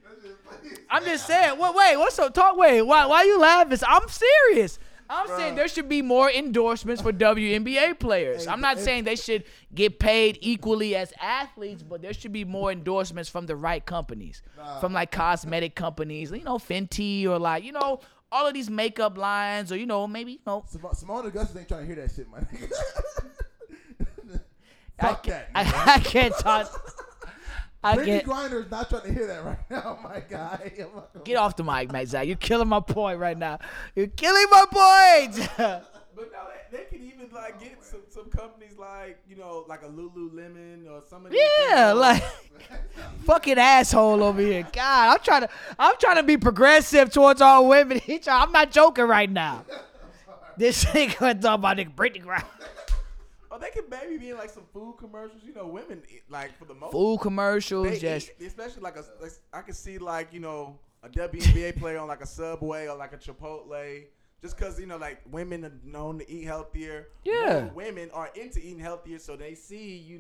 I'm just saying, why are you laughing? I'm serious. I'm saying there should be more endorsements for WNBA players. I'm not saying they should get paid equally as athletes, but there should be more endorsements from the right companies, from like cosmetic companies, Fenty or all of these makeup lines or Simone Augustus ain't trying to hear that shit, my nigga. I can't talk. Brittany Griner's not trying to hear that right now, my guy. Get off the mic, Matt Zach. You're killing my point right now. You're killing my point. But now they could even get some companies like a Lululemon or some of these. Yeah, fucking asshole over here. God, I'm trying to be progressive towards all women. I'm not joking right now. This nigga talking about nigga Brittany Griner. Oh, they could maybe be in some food commercials. Women for the most food commercials, eat, especially I could see a WNBA player on a Subway or a Chipotle, just because women are known to eat healthier. Yeah, more women are into eating healthier, so they see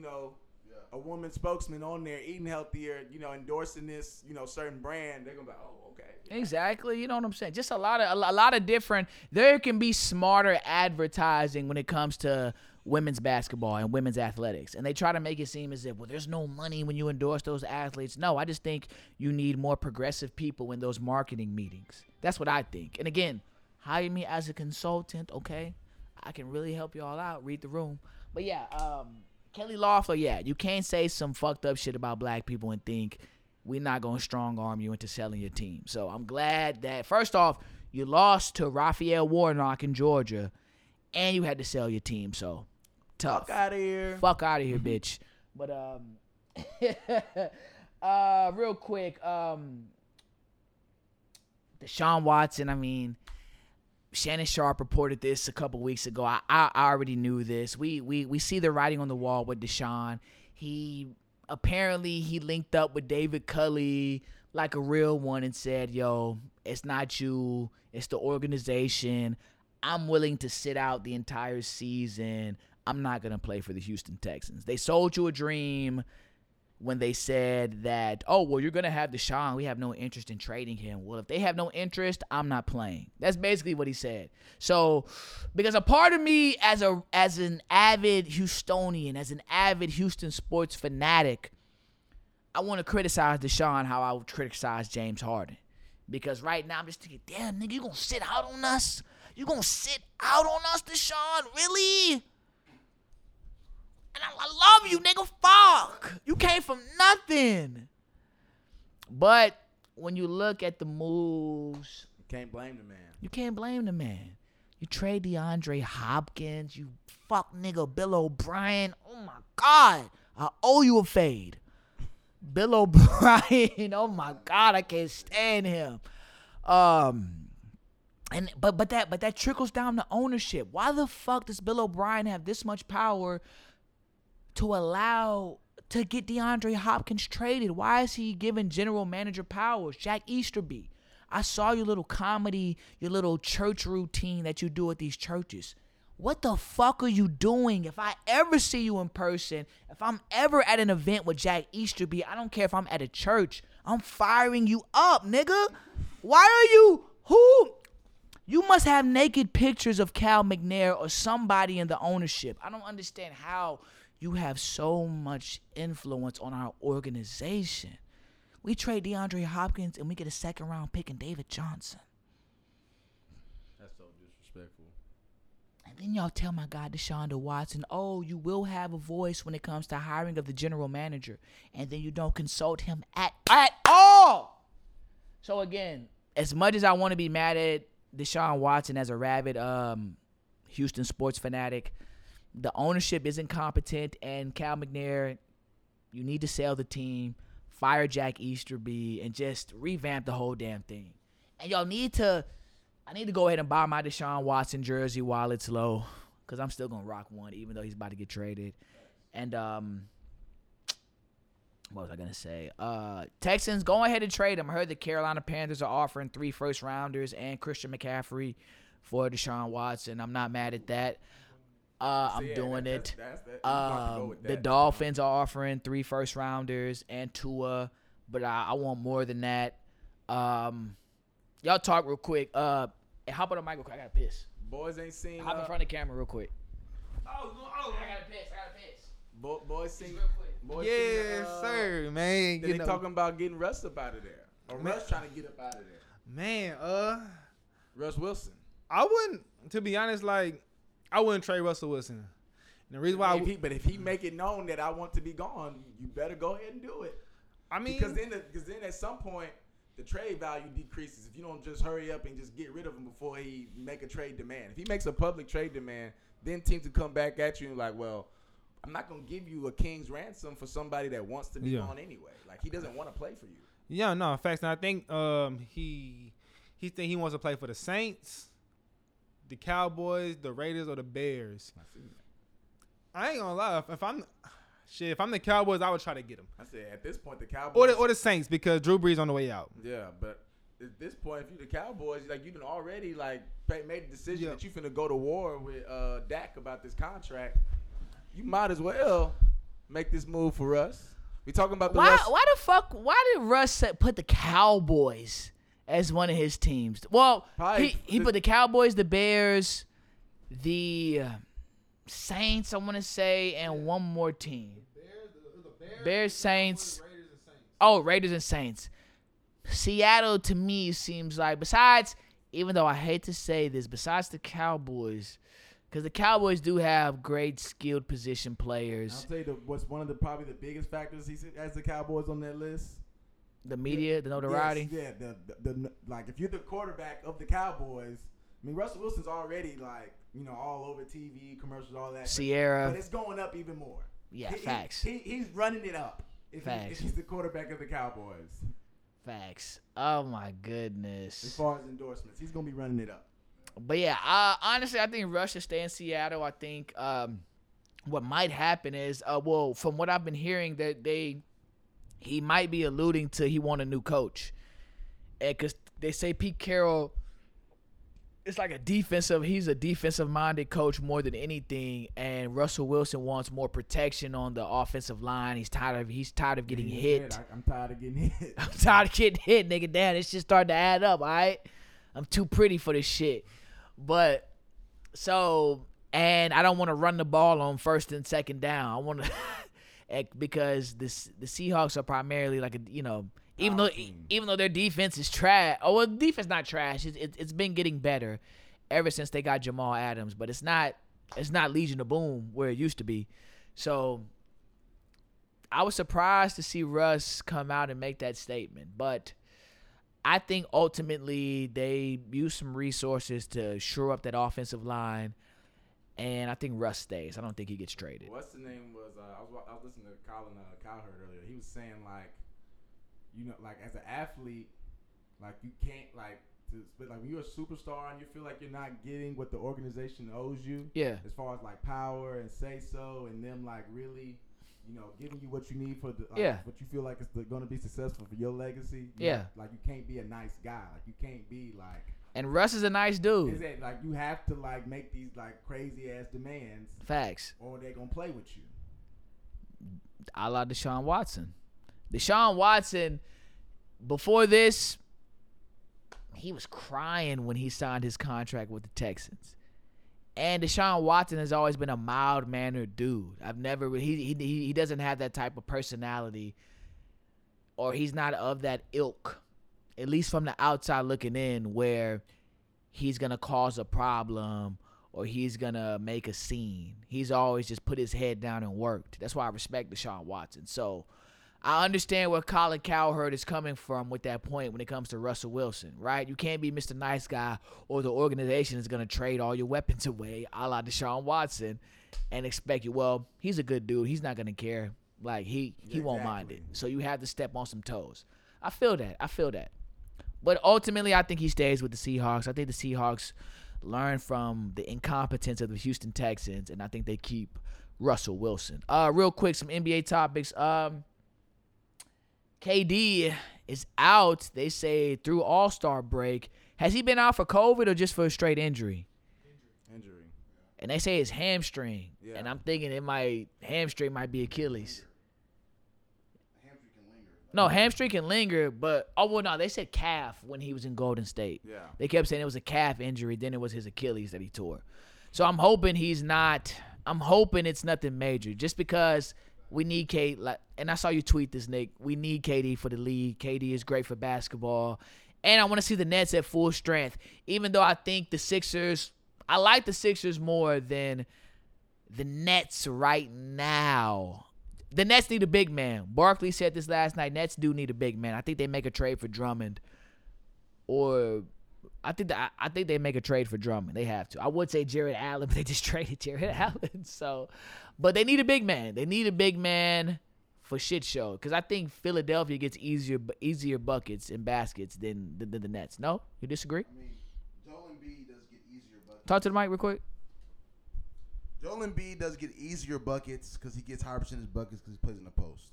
a woman spokesman on there eating healthier, endorsing this certain brand. They're gonna be like, oh. Okay. Exactly. You know what I'm saying? Just a lot of different. There can be smarter advertising when it comes to women's basketball and women's athletics, and they try to make it seem as if there's no money when you endorse those athletes. No, I just think you need more progressive people in those marketing meetings. That's what I think. And again, hire me as a consultant, okay? I can really help y'all out. Read the room. But yeah, Kelly Loeffler. Yeah, you can't say some fucked up shit about black people and think we're not going to strong-arm you into selling your team. So I'm glad that, first off, you lost to Raphael Warnock in Georgia, and you had to sell your team. So, tough. Fuck out of here, bitch. But real quick, Deshaun Watson, Shannon Sharp reported this a couple weeks ago. I already knew this. We see the writing on the wall with Deshaun. Apparently, he linked up with David Culley like a real one and said, yo, it's not you, it's the organization. I'm willing to sit out the entire season. I'm not going to play for the Houston Texans. They sold you a dream when they said that, oh, well, you're going to have Deshaun. We have no interest in trading him. Well, if they have no interest, I'm not playing. That's basically what he said. So, because a part of me as an avid Houstonian, as an avid Houston sports fanatic, I want to criticize Deshaun how I would criticize James Harden. Because right now I'm just thinking, damn, nigga, you going to sit out on us? You going to sit out on us, Deshaun? Really? And I love you, nigga. Fuck. You came from nothing. But when you look at the moves, you can't blame the man. You trade DeAndre Hopkins. You fuck nigga Bill O'Brien. Oh, my God. I owe you a fade. Bill O'Brien. Oh, my God. I can't stand him. And but that trickles down to ownership. Why the fuck does Bill O'Brien have this much power to allow to get DeAndre Hopkins traded? Why is he giving general manager powers? Jack Easterby, I saw your little comedy, your little church routine that you do at these churches. What the fuck are you doing? If I ever see you in person, if I'm ever at an event with Jack Easterby, I don't care if I'm at a church, I'm firing you up, nigga. Why are you... Who... You must have naked pictures of Cal McNair or somebody in the ownership. I don't understand how you have so much influence on our organization. We trade DeAndre Hopkins and we get a second round pick and David Johnson. That's so disrespectful. And then y'all tell my guy Deshaun Watson, oh, you will have a voice when it comes to hiring of the general manager. And then you don't consult him at all. So again, as much as I want to be mad at Deshaun Watson as a rabid Houston sports fanatic, the ownership isn't competent, and Cal McNair, you need to sell the team, fire Jack Easterby, and just revamp the whole damn thing. And y'all I need to go ahead and buy my Deshaun Watson jersey while it's low, because I'm still going to rock one, even though he's about to get traded. And what was I going to say? Texans, go ahead and trade him. I heard the Carolina Panthers are offering 3 first-rounders and Christian McCaffrey for Deshaun Watson. I'm not mad at that. The Dolphins are offering 3 first-rounders and Tua, but I want more than that. Y'all talk real quick. Hop on the mic real quick. I got to piss. Boys ain't seen... Hop in front of the camera real quick. Oh, I got to piss. Boys seen... Boys sir, man. They talking about getting Russ up out of there. Or man, Russ trying to get up out of there. Man, Russ Wilson. To be honest, I wouldn't trade Russell Wilson. And the reason why... If he make it known that I want to be gone, you better go ahead and do it. I mean... Because then at some point, the trade value decreases. If you don't just hurry up and just get rid of him before he make a trade demand. If he makes a public trade demand, then teams will come back at you and like, well... I'm not going to give you a king's ransom for somebody that wants to be gone anyway. Like, he doesn't want to play for you. Yeah, no, facts. And I think he think he wants to play for the Saints, the Cowboys, the Raiders, or the Bears. I ain't going to lie. If I'm the Cowboys, I would try to get him. I said, at this point, the Cowboys. Or the Saints, because Drew Brees on the way out. Yeah, but at this point, if you're the Cowboys, like, you've been already, like, made the decision that you're finna go to war with Dak about this contract. You might as well make this move for Russ. We talking about the Russ. Why did Russ put the Cowboys as one of his teams? Well, he put the Cowboys, the Bears, the Saints, I want to say, and one more team. Bears, Saints. Oh, Raiders and Saints. Seattle, to me, seems like, besides, even though I hate to say this, besides the Cowboys, because the Cowboys do have great skilled position players. I'll tell you what's one of the biggest factors he has the Cowboys on that list. The media, the notoriety. Yes, yeah, like if you're the quarterback of the Cowboys, I mean Russell Wilson's already like all over TV commercials, all that. Sierra, but it's going up even more. Yeah, facts. He's running it up. If he's the quarterback of the Cowboys. Facts. Oh my goodness. As far as endorsements, he's gonna be running it up. But, yeah, honestly, I think Russ should stay in Seattle. I think what might happen is, from what I've been hearing, that he might be alluding to he want a new coach. Because they say Pete Carroll, it's like he's a defensive-minded coach more than anything, and Russell Wilson wants more protection on the offensive line. He's tired of getting hit. I'm tired of getting hit. I'm tired of getting hit, nigga. Damn, it's just starting to add up, all right? I'm too pretty for this shit. But and I don't want to run the ball on first and second down. I want to because the Seahawks are primarily like even though their defense is trash. Oh, well, defense not trash. It's been getting better ever since they got Jamal Adams, but it's not Legion of Boom where it used to be. So I was surprised to see Russ come out and make that statement, but I think ultimately they use some resources to shore up that offensive line, and I think Russ stays. I don't think he gets traded. What's the name was I was listening to Colin Cowherd earlier. He was saying like, as an athlete, like you can't like but like when you're a superstar and you feel like you're not getting what the organization owes you, yeah, as far as like power and say so and them like really, you know, giving you what you need for the, like, yeah, what you feel like is going to be successful for your legacy. Yeah, like you can't be a nice guy. Like you can't be like. And Russ is a nice dude. Is it like you have to like make these like crazy ass demands? Facts. Or they're gonna play with you. A la Deshaun Watson. Deshaun Watson, before this, he was crying when he signed his contract with the Texans. And Deshaun Watson has always been a mild-mannered dude. I've never he doesn't have that type of personality, or he's not of that ilk, at least from the outside looking in, where he's going to cause a problem or he's going to make a scene. He's always just put his head down and worked. That's why I respect Deshaun Watson. So I understand where Colin Cowherd is coming from with that point when it comes to Russell Wilson, right? You can't be Mr. Nice Guy or the organization is going to trade all your weapons away a la Deshaun Watson and expect you, well, he's a good dude. He's not going to care. Like, he won't mind it. So you have to step on some toes. I feel that. But ultimately, I think he stays with the Seahawks. I think the Seahawks learn from the incompetence of the Houston Texans, and I think they keep Russell Wilson. Real quick, some NBA topics. KD is out, they say, through All-Star break. Has he been out for COVID or just for a straight injury? Injury. And they say it's hamstring. Yeah. And I'm thinking hamstring might be Achilles. No, hamstring can linger, but they said calf when he was in Golden State. Yeah. They kept saying it was a calf injury, then it was his Achilles that he tore. So I'm hoping it's nothing major. Just because we need KD, and I saw you tweet this, Nick. We need KD for the league. KD is great for basketball. And I want to see the Nets at full strength, even though I think I like the Sixers more than the Nets right now. The Nets need a big man. Barkley said this last night. Nets do need a big man. I think they make a trade for Drummond. They have to. I would say Jared Allen, but they just traded Jared Allen. So, but they need a big man. They need a big man for shit show. Because I think Philadelphia gets easier buckets and baskets than the Nets. No? You disagree? I mean, Joel Embiid does get easier buckets. Talk to the mic real quick. Joel Embiid does get easier buckets because he gets higher percentage buckets because he plays in the post.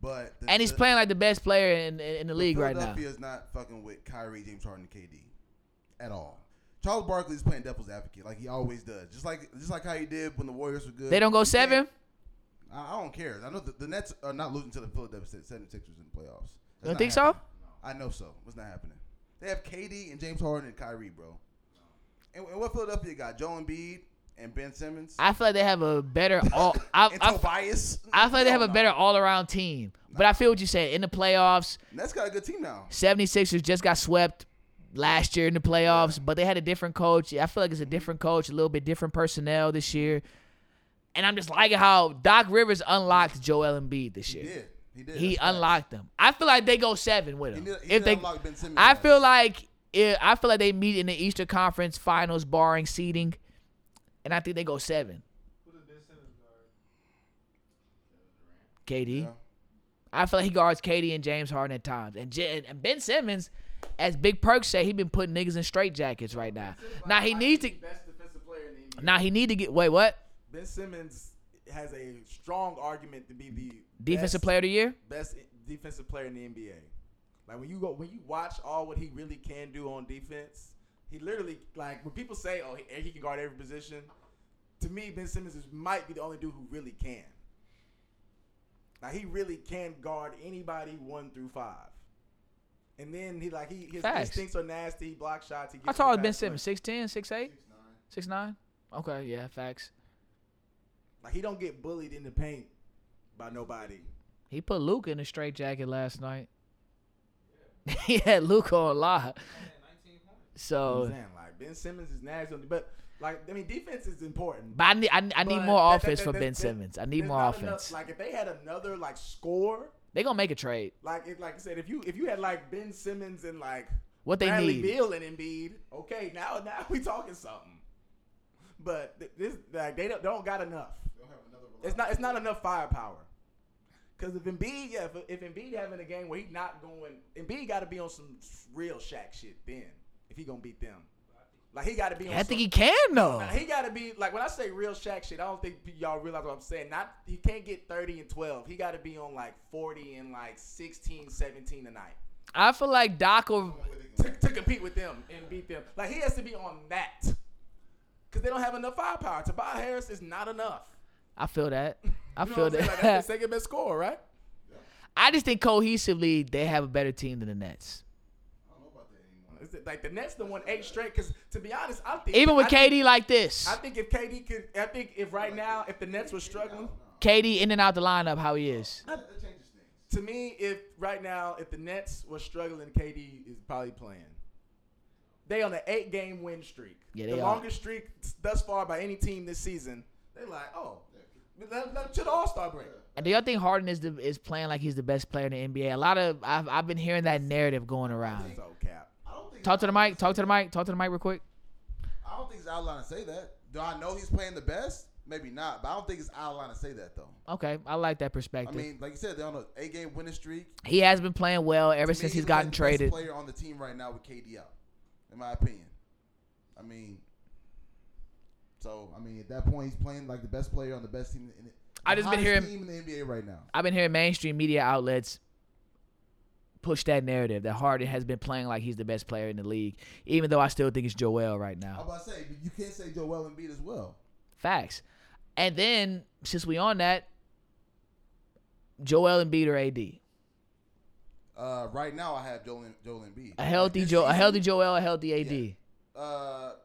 But and he's playing like the best player in the league right now. Philadelphia is not fucking with Kyrie, James Harden, and KD at all. Charles Barkley is playing devil's advocate like he always does. Just like how he did when the Warriors were good. They don't go seven? I don't care. I know the Nets are not losing to the Philadelphia 76ers in the playoffs. You don't think so? No. I know so. It's not happening. They have KD and James Harden and Kyrie, bro. And what Philadelphia got? Joel Embiid. And Ben Simmons. I feel like they have a better better all-around team. Nah. But I feel what you said. In the playoffs. Nets got a good team now. 76ers just got swept last year in the playoffs, but they had a different coach. I feel like it's a different coach, a little bit different personnel this year. And I'm just liking how Doc Rivers unlocked Joel Embiid this year. He did. He unlocked them. I feel like they go seven with him. He unlocked Ben Simmons. I feel like they meet in the Eastern Conference Finals barring seeding. And I think they go seven. Who did Ben Simmons guard? KD. Yeah. I feel like he guards KD and James Harden at times. And Ben Simmons, as Big Perk said, he been putting niggas in straitjackets right now. Now he needs to. Best defensive player in the NBA. Now he need to get. Wait, what? Ben Simmons has a strong argument to be the defensive player of the year. Best defensive player in the NBA. Like when you watch all what he really can do on defense. He literally, like, when people say, oh, he can guard every position, to me, Ben Simmons might be the only dude who really can. Now, he really can guard anybody 1 through 5. And then his instincts are nasty. He blocks shots. He gets. How tall is Ben Simmons? 6'10", 6'8"? 6'9". Okay, yeah, facts. Like, he don't get bullied in the paint by nobody. He put Luka in a straitjacket last night. Yeah. He had Luka on lock. So saying, like Ben Simmons is nasty, but like I mean, defense is important. But I need more offense for Ben Simmons. I need more offense. Enough, like if they had another like score, they gonna make a trade. Like I said, if you had like Ben Simmons and like what they Bradley need, Beal and Embiid, okay, now we talking something. But this like they don't got enough. Don't have another it's not enough firepower. Because if Embiid having a game where he's not going, Embiid got to be on some real Shaq shit then. if he gonna beat them. Like, he got to be on. I think he can, though. Now, he got to be, like, when I say real Shaq shit, I don't think y'all realize what I'm saying. Not, he can't get 30 and 12. He got to be on, like, 40 and, like, 16, 17 tonight. I feel like Doc will. To compete with them and beat them. Like, he has to be on that. Because they don't have enough firepower. Tobias Harris is not enough. I feel that. I feel that. Like, that's the second best scorer, right? Yeah. I just think cohesively they have a better team than the Nets. Like, the Nets the one 8 straight, because to be honest, I think even with KD like this, I think if KD could, I think if right now if the Nets were struggling, KD in and out the lineup how he is. To me, if right now if the Nets were struggling, KD is probably playing. They on an 8-game win streak, yeah, the longest streak thus far by any team this season. They like, oh, to the All-Star break. And do y'all think Harden is playing like he's the best player in the NBA? A lot of I've been hearing that narrative going around. It's okay. Talk to the mic real quick. I don't think it's out of line to say that. Do I know he's playing the best? Maybe not, but I don't think it's out of line to say that, though. Okay, I like that perspective. I mean, like you said, they're on an 8-game winning streak. He has been playing well ever since he's gotten traded. He's the best player on the team right now with KD out, in my opinion. I mean, so, I mean, at that point, he's playing like the best player on the best team in the NBA right now. I've been hearing mainstream media outlets push that narrative that Harden has been playing like he's the best player in the league, even though I still think it's Joel right now. I was about to say, you can't say Joel Embiid as well. Facts. And then, since we on that, Joel Embiid or AD? Right now, I have Joel Embiid. A healthy Joel, a healthy AD. Yeah.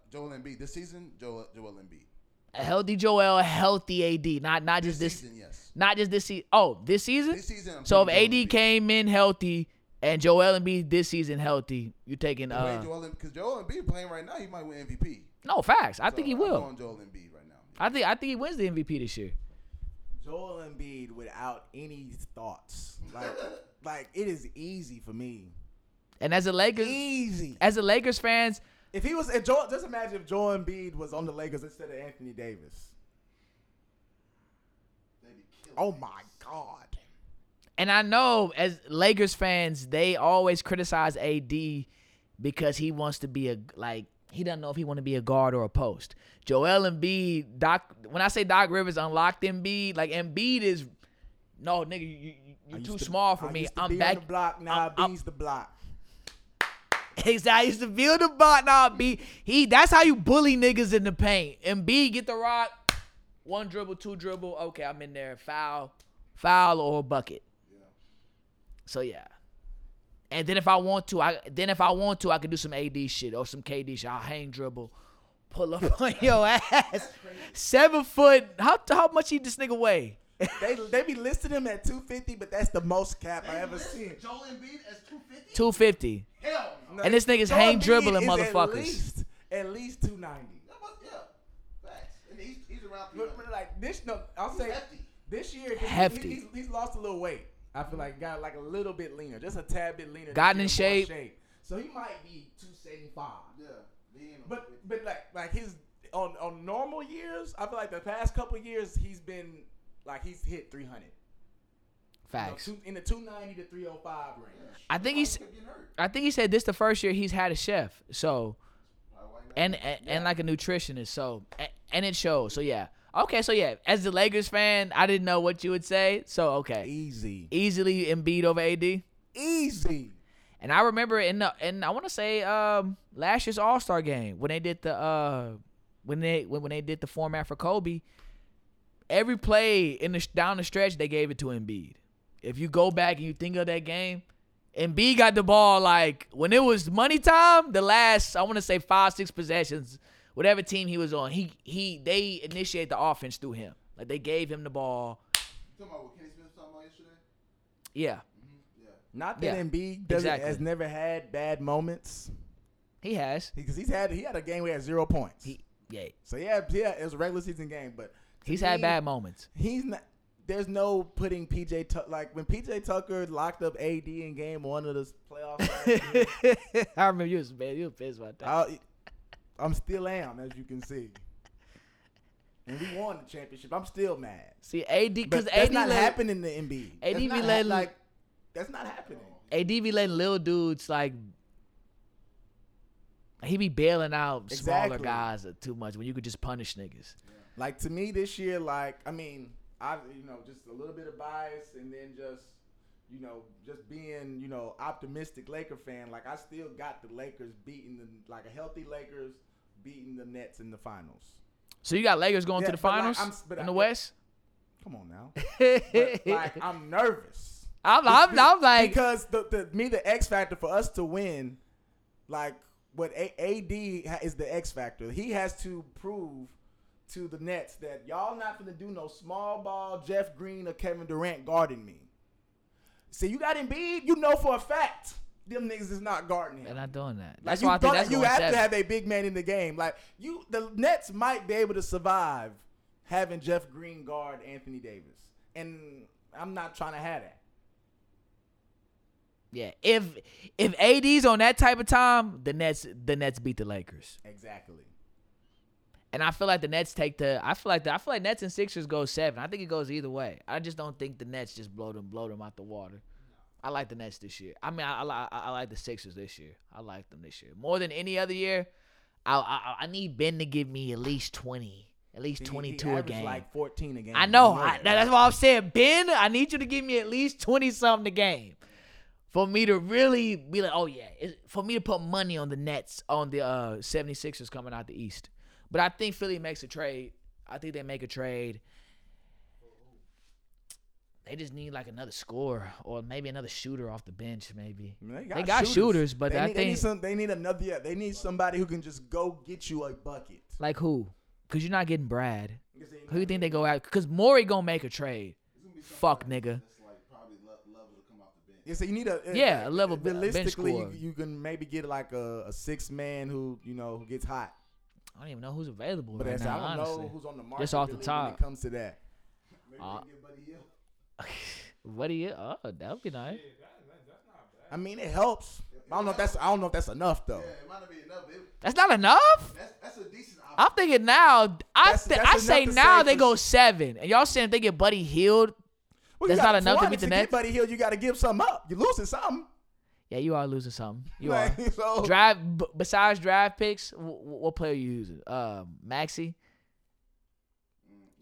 Joel Embiid. This season, Joel Embiid. A healthy Joel, a healthy AD. Not just this season, yes. Not just this season. Oh, this season? This season. So, if Joel AD Embiid came in healthy, and Joel Embiid this season healthy, you're taking because Joel Embiid playing right now, he might win MVP. No, facts. I think he will. I'm going Joel Embiid right now. I think he wins the MVP this year. Joel Embiid without any thoughts, like it is easy for me. And as a Lakers fans, just imagine if Joel Embiid was on the Lakers instead of Anthony Davis. Oh my God. And I know as Lakers fans, they always criticize AD because he wants to be he doesn't know if he want to be a guard or a post. Joel Embiid, when I say Doc Rivers unlocked Embiid, like Embiid is, no, nigga, you're too small for me. I'm back. On the block, now B's the block. Exactly. I used to build the block, now B. That's how you bully niggas in the paint. Embiid get the rock, 1 dribble, 2 dribble. Okay, I'm in there. Foul or bucket. So yeah, and then if I want to, I can do some AD shit or some KD shit. I'll hang dribble, pull up on your ass. 7 foot. How much he this nigga weigh? they be listing him at 250, but that's the most cap I ever seen. Joel Embiid as 250. 250. Hell no. And this nigga's Joel hang dribbling motherfuckers. At least 290. Yeah, facts. And he's around 300. But like this, no, I'll say hefty. This year he's lost a little weight. I feel like got like a little bit leaner, just a tad bit leaner. Gotten in shape, so he might be 275. Yeah, but like his on normal years, I feel like the past couple of years he's been like he's hit 300. Facts. You know, in the 290 to 305 range. I think he said this the first year he's had a chef, so and like a nutritionist, so and it shows. So yeah. Okay, so yeah, as the Lakers fan, I didn't know what you would say, so okay. Easily Embiid over AD? Easy. And I remember in I want to say last year's All-Star game when they did the when they did the format for Kobe, every play down the stretch they gave it to Embiid. If you go back and you think of that game, Embiid got the ball like when it was money time, the last I want to say 5-6 possessions. Whatever team he was on, they initiate the offense through him. Like they gave him the ball. You talking about what Kenny Smith was talking about yesterday? Yeah. Mm-hmm. Yeah. Not that Embiid has never had bad moments. He has, because he had a game where he had 0 points. So yeah, it was a regular season game, but he's had bad moments. He's not. There's no putting PJ like when PJ Tucker locked up AD in game one of the playoffs. I remember you was pissed about that. I'm still am, as you can see. And we won the championship. I'm still mad. See, AD, because that's not happening to Embiid. AD be letting like that's not happening. AD be letting little dudes like He be bailing out smaller guys too much when you could just punish niggas. Like, to me this year, like, I mean, just a little bit of bias and then just being, optimistic Laker fan. Like, I still got the Lakers beating a healthy Lakers beating the Nets in the finals. So you got Lakers going to the finals in the West? Come on now. I'm nervous. I'm like, because the X factor for us to win, like, what AD is the X factor. He has to prove to the Nets that y'all not gonna do no small ball Jeff Green or Kevin Durant guarding me. See, you got Embiid, for a fact them niggas is not guarding him. They're not doing that. That's why I think that's you have to have a big man in the game. Like, the Nets might be able to survive having Jeff Green guard Anthony Davis, and I'm not trying to have that. Yeah, if AD's on that type of time, the Nets beat the Lakers. Exactly. And I feel like the Nets I feel like Nets and Sixers go 7. I think it goes either way. I just don't think the Nets just blow them out the water. I like the Nets this year. I mean, I like the Sixers this year. I like them this year more than any other year. I need Ben to give me at least 20. At least 22 a game. Like 14 a game. I know. That's why I'm saying, Ben, I need you to give me at least 20-something a game for me to really be like, oh, yeah. For me to put money on the Nets, on the 76ers coming out the East. But I think Philly makes a trade. I think they make a trade. They just need like another scorer or maybe another shooter off the bench. Maybe they got shooters, but they need somebody who can just go get you a bucket. Like who? Because you're not getting Brad. Who do you think they go out? Because Morey going to make a trade. Fuck, nigga. That's like probably level to come off the bench. Yeah, so you need a level bench score. Realistically, you can maybe get like a 6-man who gets hot. I don't even know who's available right now, honestly. I don't know who's on the market. Just off the top. When it comes to that. Maybe they get Buddy Hill? Oh, that would be nice. Yeah, that's not bad. I mean, it helps. I don't know if that's enough though. Yeah, it might not be enough. That's not enough. That's a decent option. I'm thinking now. I say they go 7, and y'all saying if they get Buddy Hield, that's not enough to beat the Nets. Get Buddy Hield, you got to give something up. You're losing something. Yeah, you are losing something. You are. So, besides draft picks, what player are you using? Maxey.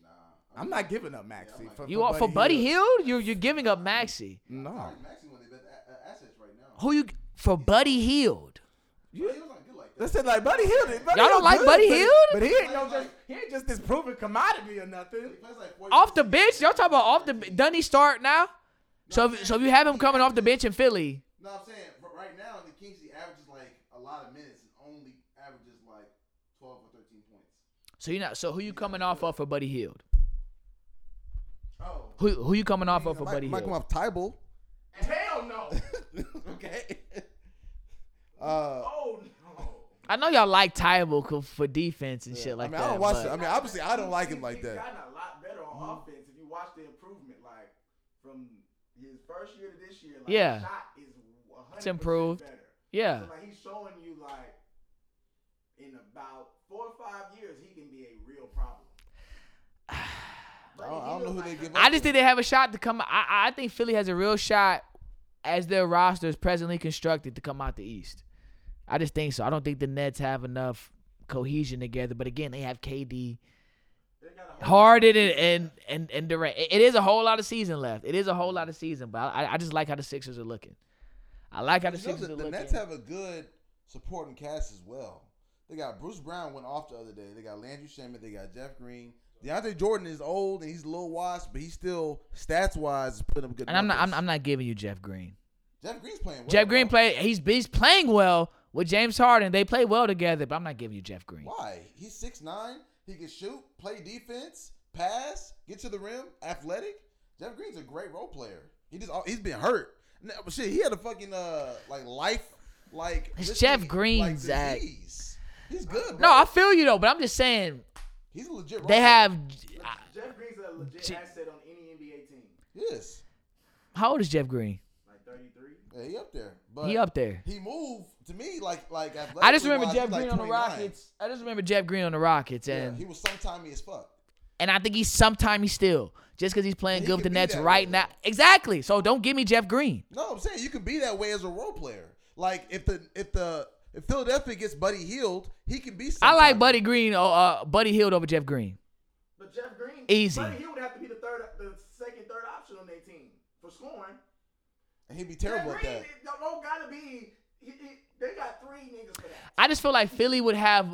Nah, I'm not giving up Maxey. Yeah, for Buddy Hield, you're giving up Maxey. No. Maxey one of the best assets right now. Who you? For Buddy Hield. They said like Buddy Hield. Y'all don't like Buddy Hield? But he ain't just this proven commodity or nothing. Off the bench? Y'all talking about off the bench? Doesn't he start now? So if you have him coming off the bench in Philly. No, I'm saying, but right now in the Kings, he averages like a lot of minutes and only averages like 12 or 13 points. So who you coming off of for Buddy Hield? Oh. Who you coming off of for Buddy Hield? Might come off Tybal. Hell no. Okay. Oh no! I know y'all like Tybal for defense and shit like that. I don't watch it. I mean, obviously, I don't like him like that. He's gotten a lot better on offense if you watch the improvement, like from his first year to this year. Like, the shot is 100%. It's improved. Better. Yeah. So, like, he's showing you like in about 4 or 5 years he can be a real problem. Like, I don't know who they give up. I just think they have a shot to come. I think Philly has a real shot as their roster is presently constructed to come out the East. I just think so. I don't think the Nets have enough cohesion together. But again, they have KD, Harden, and Durant. It is a whole lot of season left. It is a whole lot of season. But I just like how the Sixers are looking. I like how the Sixers are looking. The Nets have a good supporting cast as well. They got Bruce Brown went off the other day. They got Landry Shamet. They got Jeff Green. DeAndre Jordan is old and he's a little washed, but he's still stats-wise is putting up good. And I'm not giving you Jeff Green. Jeff Green's playing well. Jeff Green played. He's playing well with James Harden. They play well together, but I'm not giving you Jeff Green. Why? He's 6'9". He can shoot, play defense, pass, get to the rim, athletic. Jeff Green's a great role player. He's been hurt. Now, shit, he had a fucking It's Jeff Green, Zach. He's good. Bro. No, I feel you though, but I'm just saying. He's a legit roster. They have Jeff Green's a legit asset on any NBA team. Yes. How old is Jeff Green? Like 33. Yeah, he up there. But he up there. He moved to me like I just remember Jeff Green on the Rockets. And yeah, he was sometimey as fuck. And I think he's sometimey still. Just because he's playing good with the Nets right now. Exactly. So don't give me Jeff Green. No, I'm saying you could be that way as a role player. Like if the If Philadelphia gets Buddy Hield, he can be somebody. I like Buddy Green or Buddy Hield over Jeff Green. But Jeff Green, easy. Buddy Hield would have to be the second, third option on their team for scoring. And he'd be terrible Jeff at Green, that. Don't gotta be. They got three niggas for that. I just feel like Philly don't have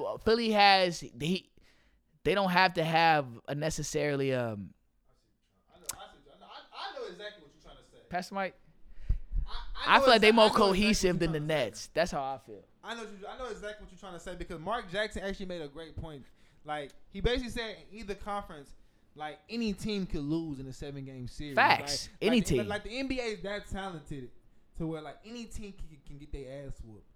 to have a necessarily I know exactly what you're trying to say. Pass the mic. I feel like they're more cohesive than the Nets. That's how I feel. I know exactly what you're trying to say because Mark Jackson actually made a great point. Like, he basically said in either conference, like, any team could lose in a 7-game series. Facts. Like, any team. Like, the NBA is that talented to where, like, any team can get their ass whooped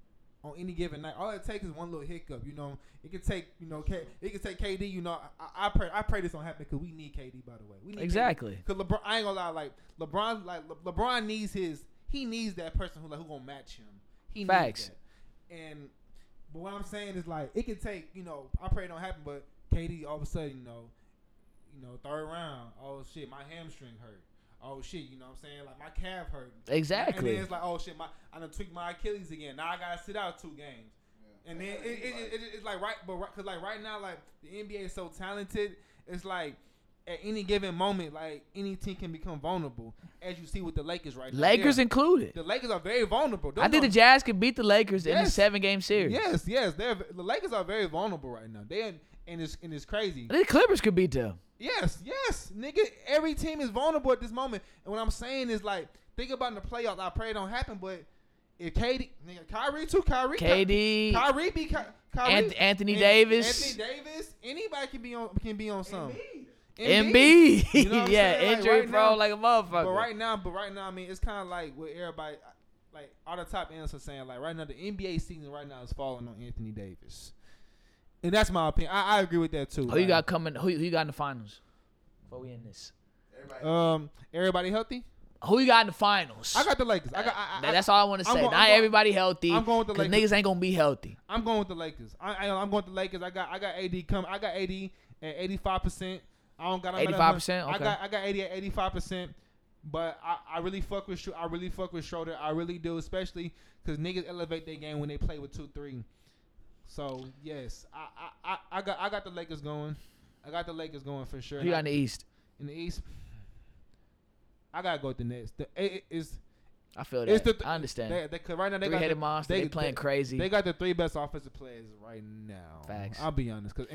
on any given night. All it takes is one little hiccup, you know. It could take, you know, KD, you know. I pray this don't happen because we need KD, by the way. We need exactly. Because LeBron, I ain't going to lie, like, LeBron needs his – he needs that person who gonna match him. He Facts. Needs that. And but what I'm saying is like it could take, you know, I pray it don't happen, but KD all of a sudden, you know, third round, oh shit, my hamstring hurt. Oh shit, you know what I'm saying? Like my calf hurt. Exactly. And then it's like, oh shit, I done tweaked my Achilles again. Now I gotta sit out 2 games. Yeah. And then it's like right, but because like right now, like the NBA is so talented, it's like. At any given moment, like, any team can become vulnerable, as you see with the Lakers right now. Lakers included. The Lakers are very vulnerable. I think the Jazz could beat the Lakers in the 7-game series. Yes. The Lakers are very vulnerable right now. And it's crazy. The Clippers could beat them. Yes. Nigga, every team is vulnerable at this moment. And what I'm saying is, like, think about in the playoffs. I pray it don't happen, but if Kyrie, Anthony Davis. Anybody can be on something. Embiid, you know injury like right prone like a motherfucker. But right now, I mean, it's kind of like what everybody, like all the top analysts are saying. Like right now, the NBA season right now is falling on Anthony Davis, and that's my opinion. I agree with that too. Who you got coming? Who you got in the finals? Before we end this, everybody healthy. Who you got in the finals? I got the Lakers. That's all I want to say. Not everybody healthy. I'm going with the Lakers. Niggas ain't gonna be healthy. I'm going with the Lakers. I'm going with the Lakers. I got AD coming. I got AD at 85%. I don't got 85%. Okay. I got 80 at 85%, but I really fuck with Schroeder. I really do, especially because niggas elevate their game when they play with 2-3. So yes, I got the Lakers going. I got the Lakers going for sure. You got in the East. In the East, I gotta go with the Nets. I feel that. I understand. They right now they got three-headed monster. They playing crazy. They got the 3 best offensive players right now. Facts. I'll be honest, cause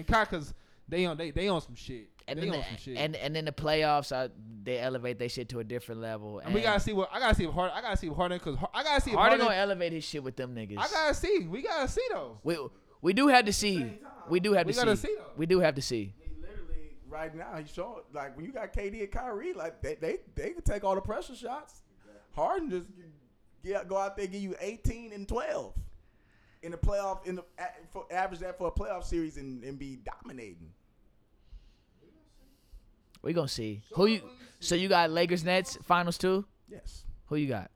They on some shit. And in the playoffs, they elevate their shit to a different level. And we gotta see what I gotta see Harden because I gotta see if Harden gonna elevate his shit with them niggas. We gotta see though. We do have to see. We do have to see. Literally right now, he showed like when you got KD and Kyrie, like they can take all the pressure shots. Harden just go out there and give you 18 and 12. In the playoff, average that for a playoff series and be dominating. We're going to see. So you got Lakers Nets finals too? Yes. Who you got?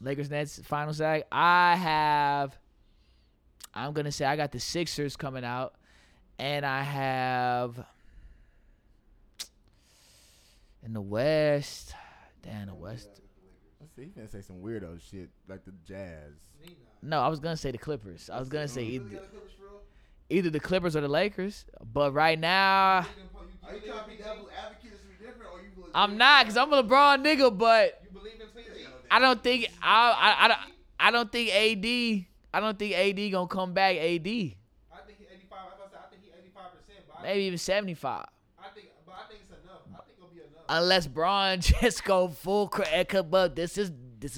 Lakers Nets finals, Zach. I'm going to say I got the Sixers coming out, and I have in the West. Damn, the West. Let's see, you gonna say some weirdo shit like the Jazz. No, I was gonna say the Clippers. I was gonna say either the Clippers or the Lakers. But right now, are you trying to be devil's advocate or something different, or you? I'm not, cause I'm a LeBron nigga. But you believe in Philly? I don't think AD gonna come back. AD. I think he's 85. I think he's 85%. Maybe even 75. I think it's enough. I think it'll be enough. Unless Bron just go full crack, but this has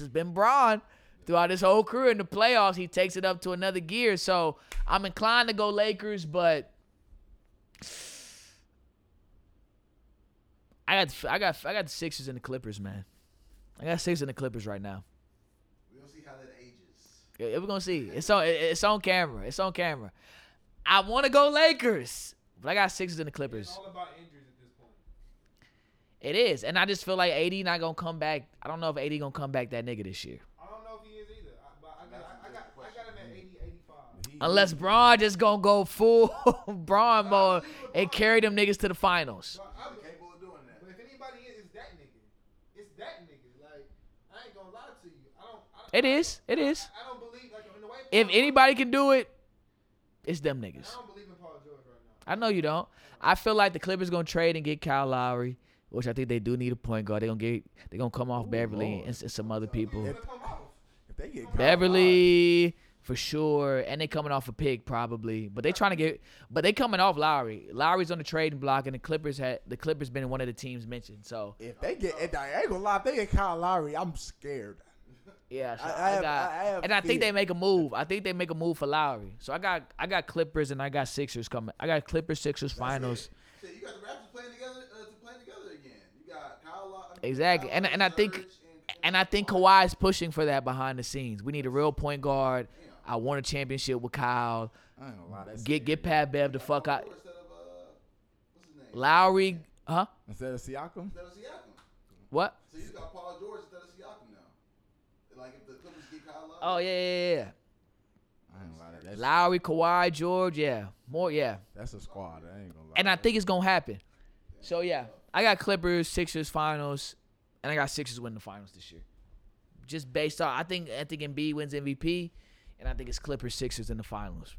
been Bron. Throughout his whole career in the playoffs, he takes it up to another gear. So I'm inclined to go Lakers, but I got the Sixers and the Clippers, man. I got Sixers and the Clippers right now. We're gonna see how that ages. Yeah, we're gonna see. It's on camera. I want to go Lakers, but I got Sixers and the Clippers. It's all about injuries at this point. It is, and I just feel like AD not gonna come back. I don't know if AD gonna come back that nigga this year. Unless Bron just gonna go full Bron mode and carry them niggas to the finals. I'm capable of doing that. But if anybody is that nigga. It's that nigga. Like I ain't gonna lie to you. It is. I don't believe, like, in the way. If anybody can do it, it's them niggas. I don't believe in Paul George right now. I know you don't. I feel like the Clippers gonna trade and get Kyle Lowry, which I think they do need a point guard. They gonna come off Beverly and some other people. If they get Kyle Beverly. For sure, and they coming off a pick probably, but they trying to get, but they coming off Lowry. Lowry's on the trading block, and the Clippers been one of the teams mentioned. So if they get Kyle Lowry, I'm scared. Yeah, so I think they make a move. I think they make a move for Lowry. So I got Clippers and I got Sixers coming. I got Clippers Sixers finals. So you got the Raptors playing together again. You got Kyle Lowry. Exactly, and I think Kawhi's pushing for that behind the scenes. We need a real point guard. I won a championship with Kyle. I ain't gonna lie, get Pat Bev the fuck out. Lowry, huh? Instead of Siakam. What? So you got Paul George instead of Siakam now. Like if the Clippers get Kyle Lowry. Oh yeah. I ain't gonna lie, that's Lowry, Kawhi, George, yeah, more, yeah. That's a squad. I ain't gonna lie. And I think it's gonna happen. So yeah, I got Clippers, Sixers finals, and I got Sixers winning the finals this year. Just based on, I think Embiid wins MVP. And I think it's Clippers Sixers in the finals,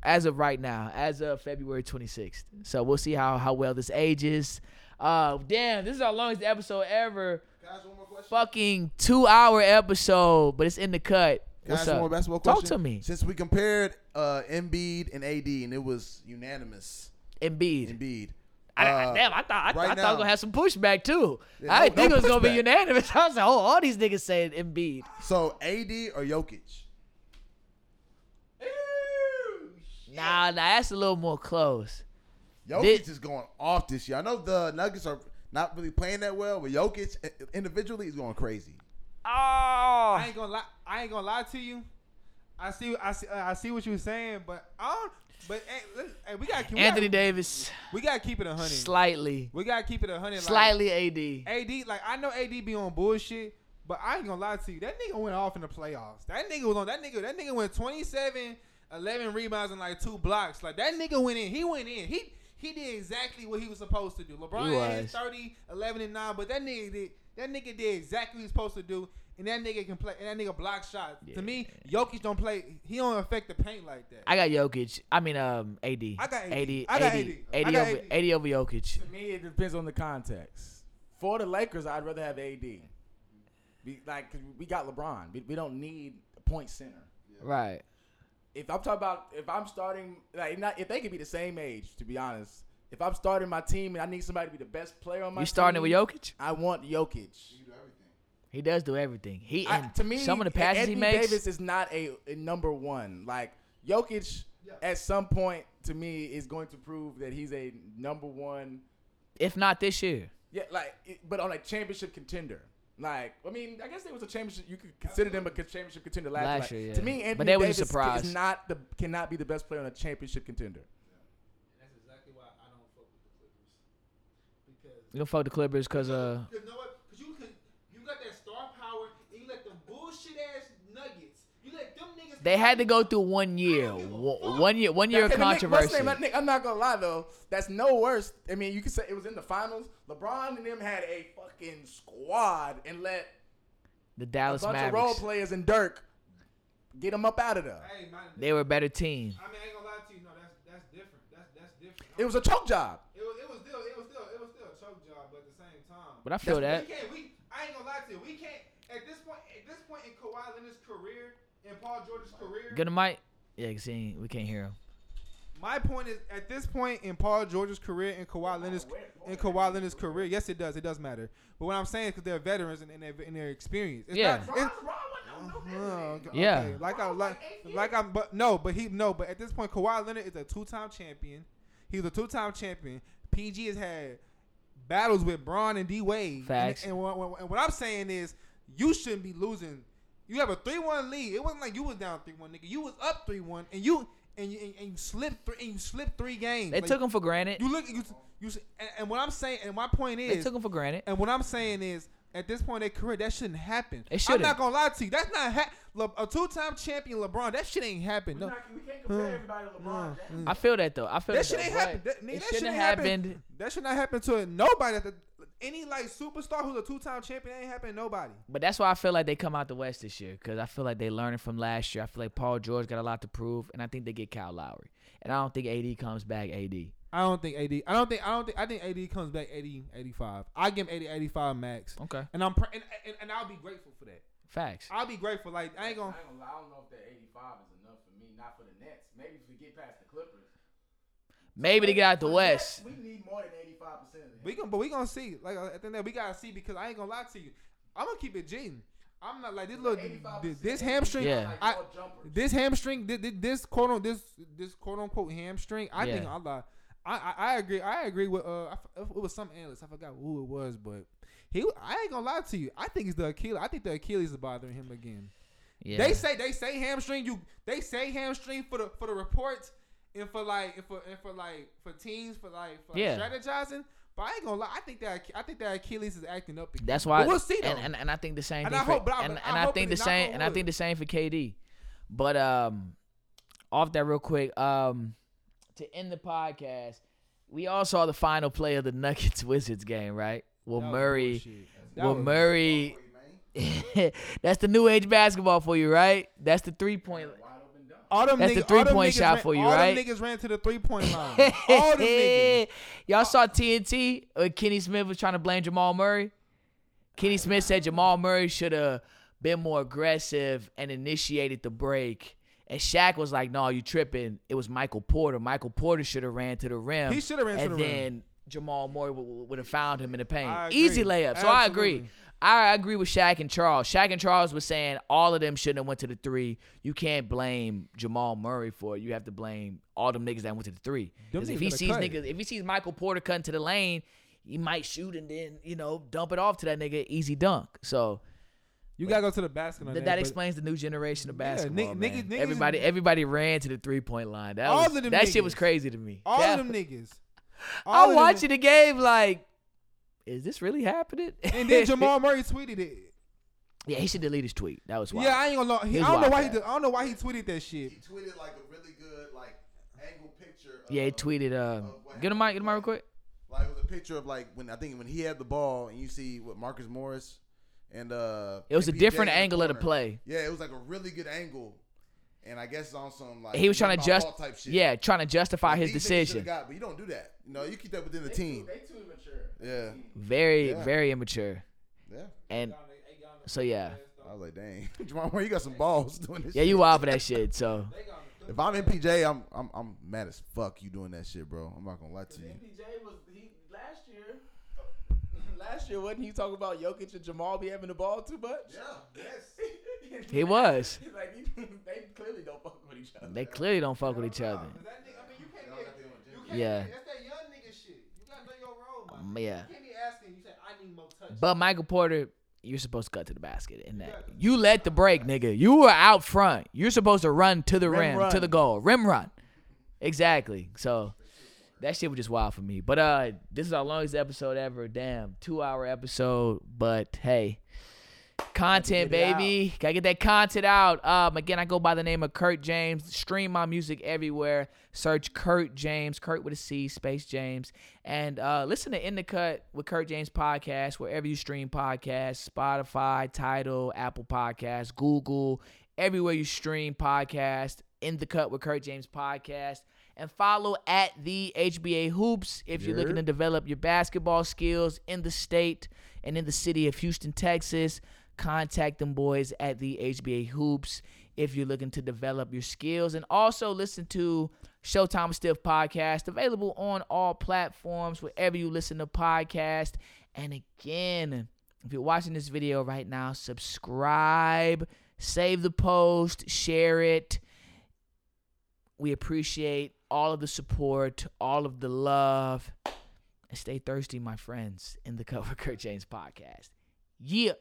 as of right now, as of February 26th. So we'll see how well this ages. Damn, this is our longest episode ever. Can I ask one more question? Fucking 2-hour episode, but it's in the cut. What's up? One more basketball question? Talk to me. Since we compared Embiid and AD, and it was unanimous. Embiid. I thought I was gonna have some pushback too. Yeah, I didn't think it was gonna be unanimous. I was like, oh, all these niggas saying Embiid. So AD or Jokic? Nah, that's a little more close. Jokic is going off this year. I know the Nuggets are not really playing that well, but Jokic individually is going crazy. Oh, I ain't gonna lie to you. I see what you're saying, but I don't. But hey, Anthony Davis. We gotta keep it 100. Slightly. We gotta keep it 100. Slightly AD. AD, like I know AD be on bullshit, but I ain't gonna lie to you. That nigga went off in the playoffs. That nigga went 27. 11 rebounds and like 2 blocks. Like that nigga went in. He did exactly what he was supposed to do. LeBron had 30, 11 and 9, but that nigga did exactly what he was supposed to do. And that nigga can play. And that nigga block shots. Yeah. To me, Jokic don't play. He don't affect the paint like that. I got Jokic. I mean, AD. I got AD over Jokic. To me, it depends on the context. For the Lakers, I'd rather have AD. Cause we got LeBron. We don't need a point center. Yeah. Right. If they could be the same age, to be honest. If I'm starting my team and I need somebody to be the best player on my team. You starting team, it with Jokic? I want Jokic. He do everything. He does do everything. Some of the passes he makes. Anthony Davis is not a number one. Like, Jokic, at some point, to me, is going to prove that he's a number one. If not this year. Yeah, but on a championship contender. Like, I mean, I guess there was a championship. You could consider them a championship contender last year. Yeah. To me, Anthony Davis cannot be the best player on a championship contender. Yeah. And that's exactly why I don't fuck with the Clippers. You don't fuck with the Clippers because you know what? You got that star power, and you let them bullshit ass Nuggets. You let them niggas. They had to go through 1 year. One year of controversy. I'm not gonna lie though. That's no worse. I mean, you could say it was in the finals. LeBron and them had a fucking squad and let the Dallas Mavericks, a bunch of role players and Dirk get them up out of there. Hey, they were a better team. I mean, I ain't gonna lie to you. No, that's different. That's different. It was a choke job. It was still a choke job, but at the same time. But I feel that. I ain't gonna lie to you. We can't at this point in Kawhi Leonard's career and Paul George's career. Good mic. Yeah, we can't hear him. My point is, at this point in Paul George's career and Kawhi Leonard's career, yes, it does. It does matter. But what I'm saying is because they're veterans and they're experienced. But at this point, Kawhi Leonard is a two-time champion. He's a two-time champion. PG has had battles with Bron and D Wade. Facts. And what I'm saying is, you shouldn't be losing. You have a 3-1 lead. It wasn't like you was down 3-1, nigga. You was up 3-1, and you slipped 3 games. They took him for granted. My point is, they took him for granted. And what I'm saying is, at this point in their career, that shouldn't happen. It shouldn't. I'm not gonna lie to you. That's not a 2-time champion LeBron. That shit ain't happened. No. We can't compare everybody to LeBron. I feel that though. That shit ain't happened. That shouldn't happen to nobody. That any like superstar who's a two-time champion, ain't happened to nobody. But that's why I feel like they come out the West this year, because I feel like they learning from last year. I feel like Paul George got a lot to prove, and I think they get Kyle Lowry. And I don't think AD comes back AD. I think AD comes back 80, 85. I give him 80, 85 max. Okay. And and I'll be grateful for that. Facts. I'll be grateful. Like I ain't gonna lie, I don't know if that 85 is enough for me, not for the Nets. Maybe if we get past the Clippers. Maybe to get out the West. We need more than 85% of that. But we gonna see. Like I think that we gotta see, because I ain't gonna lie to you. I'm gonna keep it genuine. I'm not like this little hamstring. Yeah. This quote unquote hamstring. I think I'm like. I agree. I agree with it was some analyst. I forgot who it was, but I ain't gonna lie to you. I think it's the Achilles. I think the Achilles is bothering him again. Yeah. They say hamstring. They say hamstring for the reports and for teams for strategizing. But I ain't gonna lie. I think that Achilles is acting up again. That's why. But we'll see though. And I think the same. I think the same for KD. But off that real quick. To end the podcast, we all saw the final play of the Nuggets-Wizards game, right? Well, Murray. That's the new age basketball for you, right? That's the three-point. That's the three-point shot for you, right? All them niggas ran to the three-point line. All them niggas. Y'all saw TNT when Kenny Smith was trying to blame Jamal Murray. Kenny Smith said Jamal Murray should have been more aggressive and initiated the break. And Shaq was like, "No, you tripping. It was Michael Porter. Michael Porter should have ran to the rim. He should have ran to the rim. And then Jamal Murray would have found him in the paint. Easy layup." So I agree. I agree with Shaq and Charles. Shaq and Charles was saying all of them shouldn't have went to the three. You can't blame Jamal Murray for it. You have to blame all them niggas that went to the three. Because if he sees Michael Porter cutting to the lane, he might shoot and then, dump it off to that nigga. Easy dunk. So. You gotta go to the basket on that explains the new generation of basketball. Niggas, everybody ran to the 3-point line. That shit was crazy to me. All of them niggas. I'm watching the game like, is this really happening? And then Jamal Murray tweeted it. Yeah, he should delete his tweet. That was wild. Yeah, I ain't gonna lie. I don't know why he tweeted that shit. He tweeted like a really good angle picture. He tweeted. Get him real quick. Like it was a picture of when he had the ball and you see what Marcus Morris. And it was a different angle of the play. Yeah, it was like a really good angle, and I guess on some he was trying to justify his decision. But you don't do that. You keep that within the team. They too immature. Yeah, very immature. Yeah, and so yeah. I was like, dang, Jamal Murray, you got some balls doing this. Yeah, you wild for that shit. So if I'm MPJ, I'm mad as fuck you doing that shit, bro. I'm not gonna lie to you. MPJ was last year. Last year, wasn't he talking about Jokic and Jamal be having the ball too much? Yeah, yes. He was. He's like, they clearly don't fuck with each other. They clearly don't fuck with each other. Yeah. That's that young nigga shit. You got to know your role, man. Yeah. You can't be asking. You said, I need more touch. But Michael Porter, you're supposed to cut to the basket in that. You led the break, nigga. You were out front. You're supposed to run to the rim, to the goal. Rim run. Exactly. So. That shit was just wild for me. But this is our longest episode ever. Damn, 2-hour episode. But hey, content, baby. Gotta get that content out. Again, I go by the name of Kurt James. Stream my music everywhere. Search Kurt James, Kurt with a C, space James. And listen to In the Cut with Kurt James podcast, wherever you stream podcasts, Spotify, Tidal, Apple Podcasts, Google, everywhere you stream podcasts, In the Cut with Kurt James podcast. And follow at the HBA Hoops if you're looking to develop your basketball skills in the state and in the city of Houston, Texas. Contact them boys at the HBA Hoops if you're looking to develop your skills. And also listen to Showtime with Stiff podcast, available on all platforms, wherever you listen to podcasts. And again, if you're watching this video right now, subscribe, save the post, share it. We appreciate all of the support, all of the love. And stay thirsty, my friends, in the Cover Kurt James podcast. Yeah.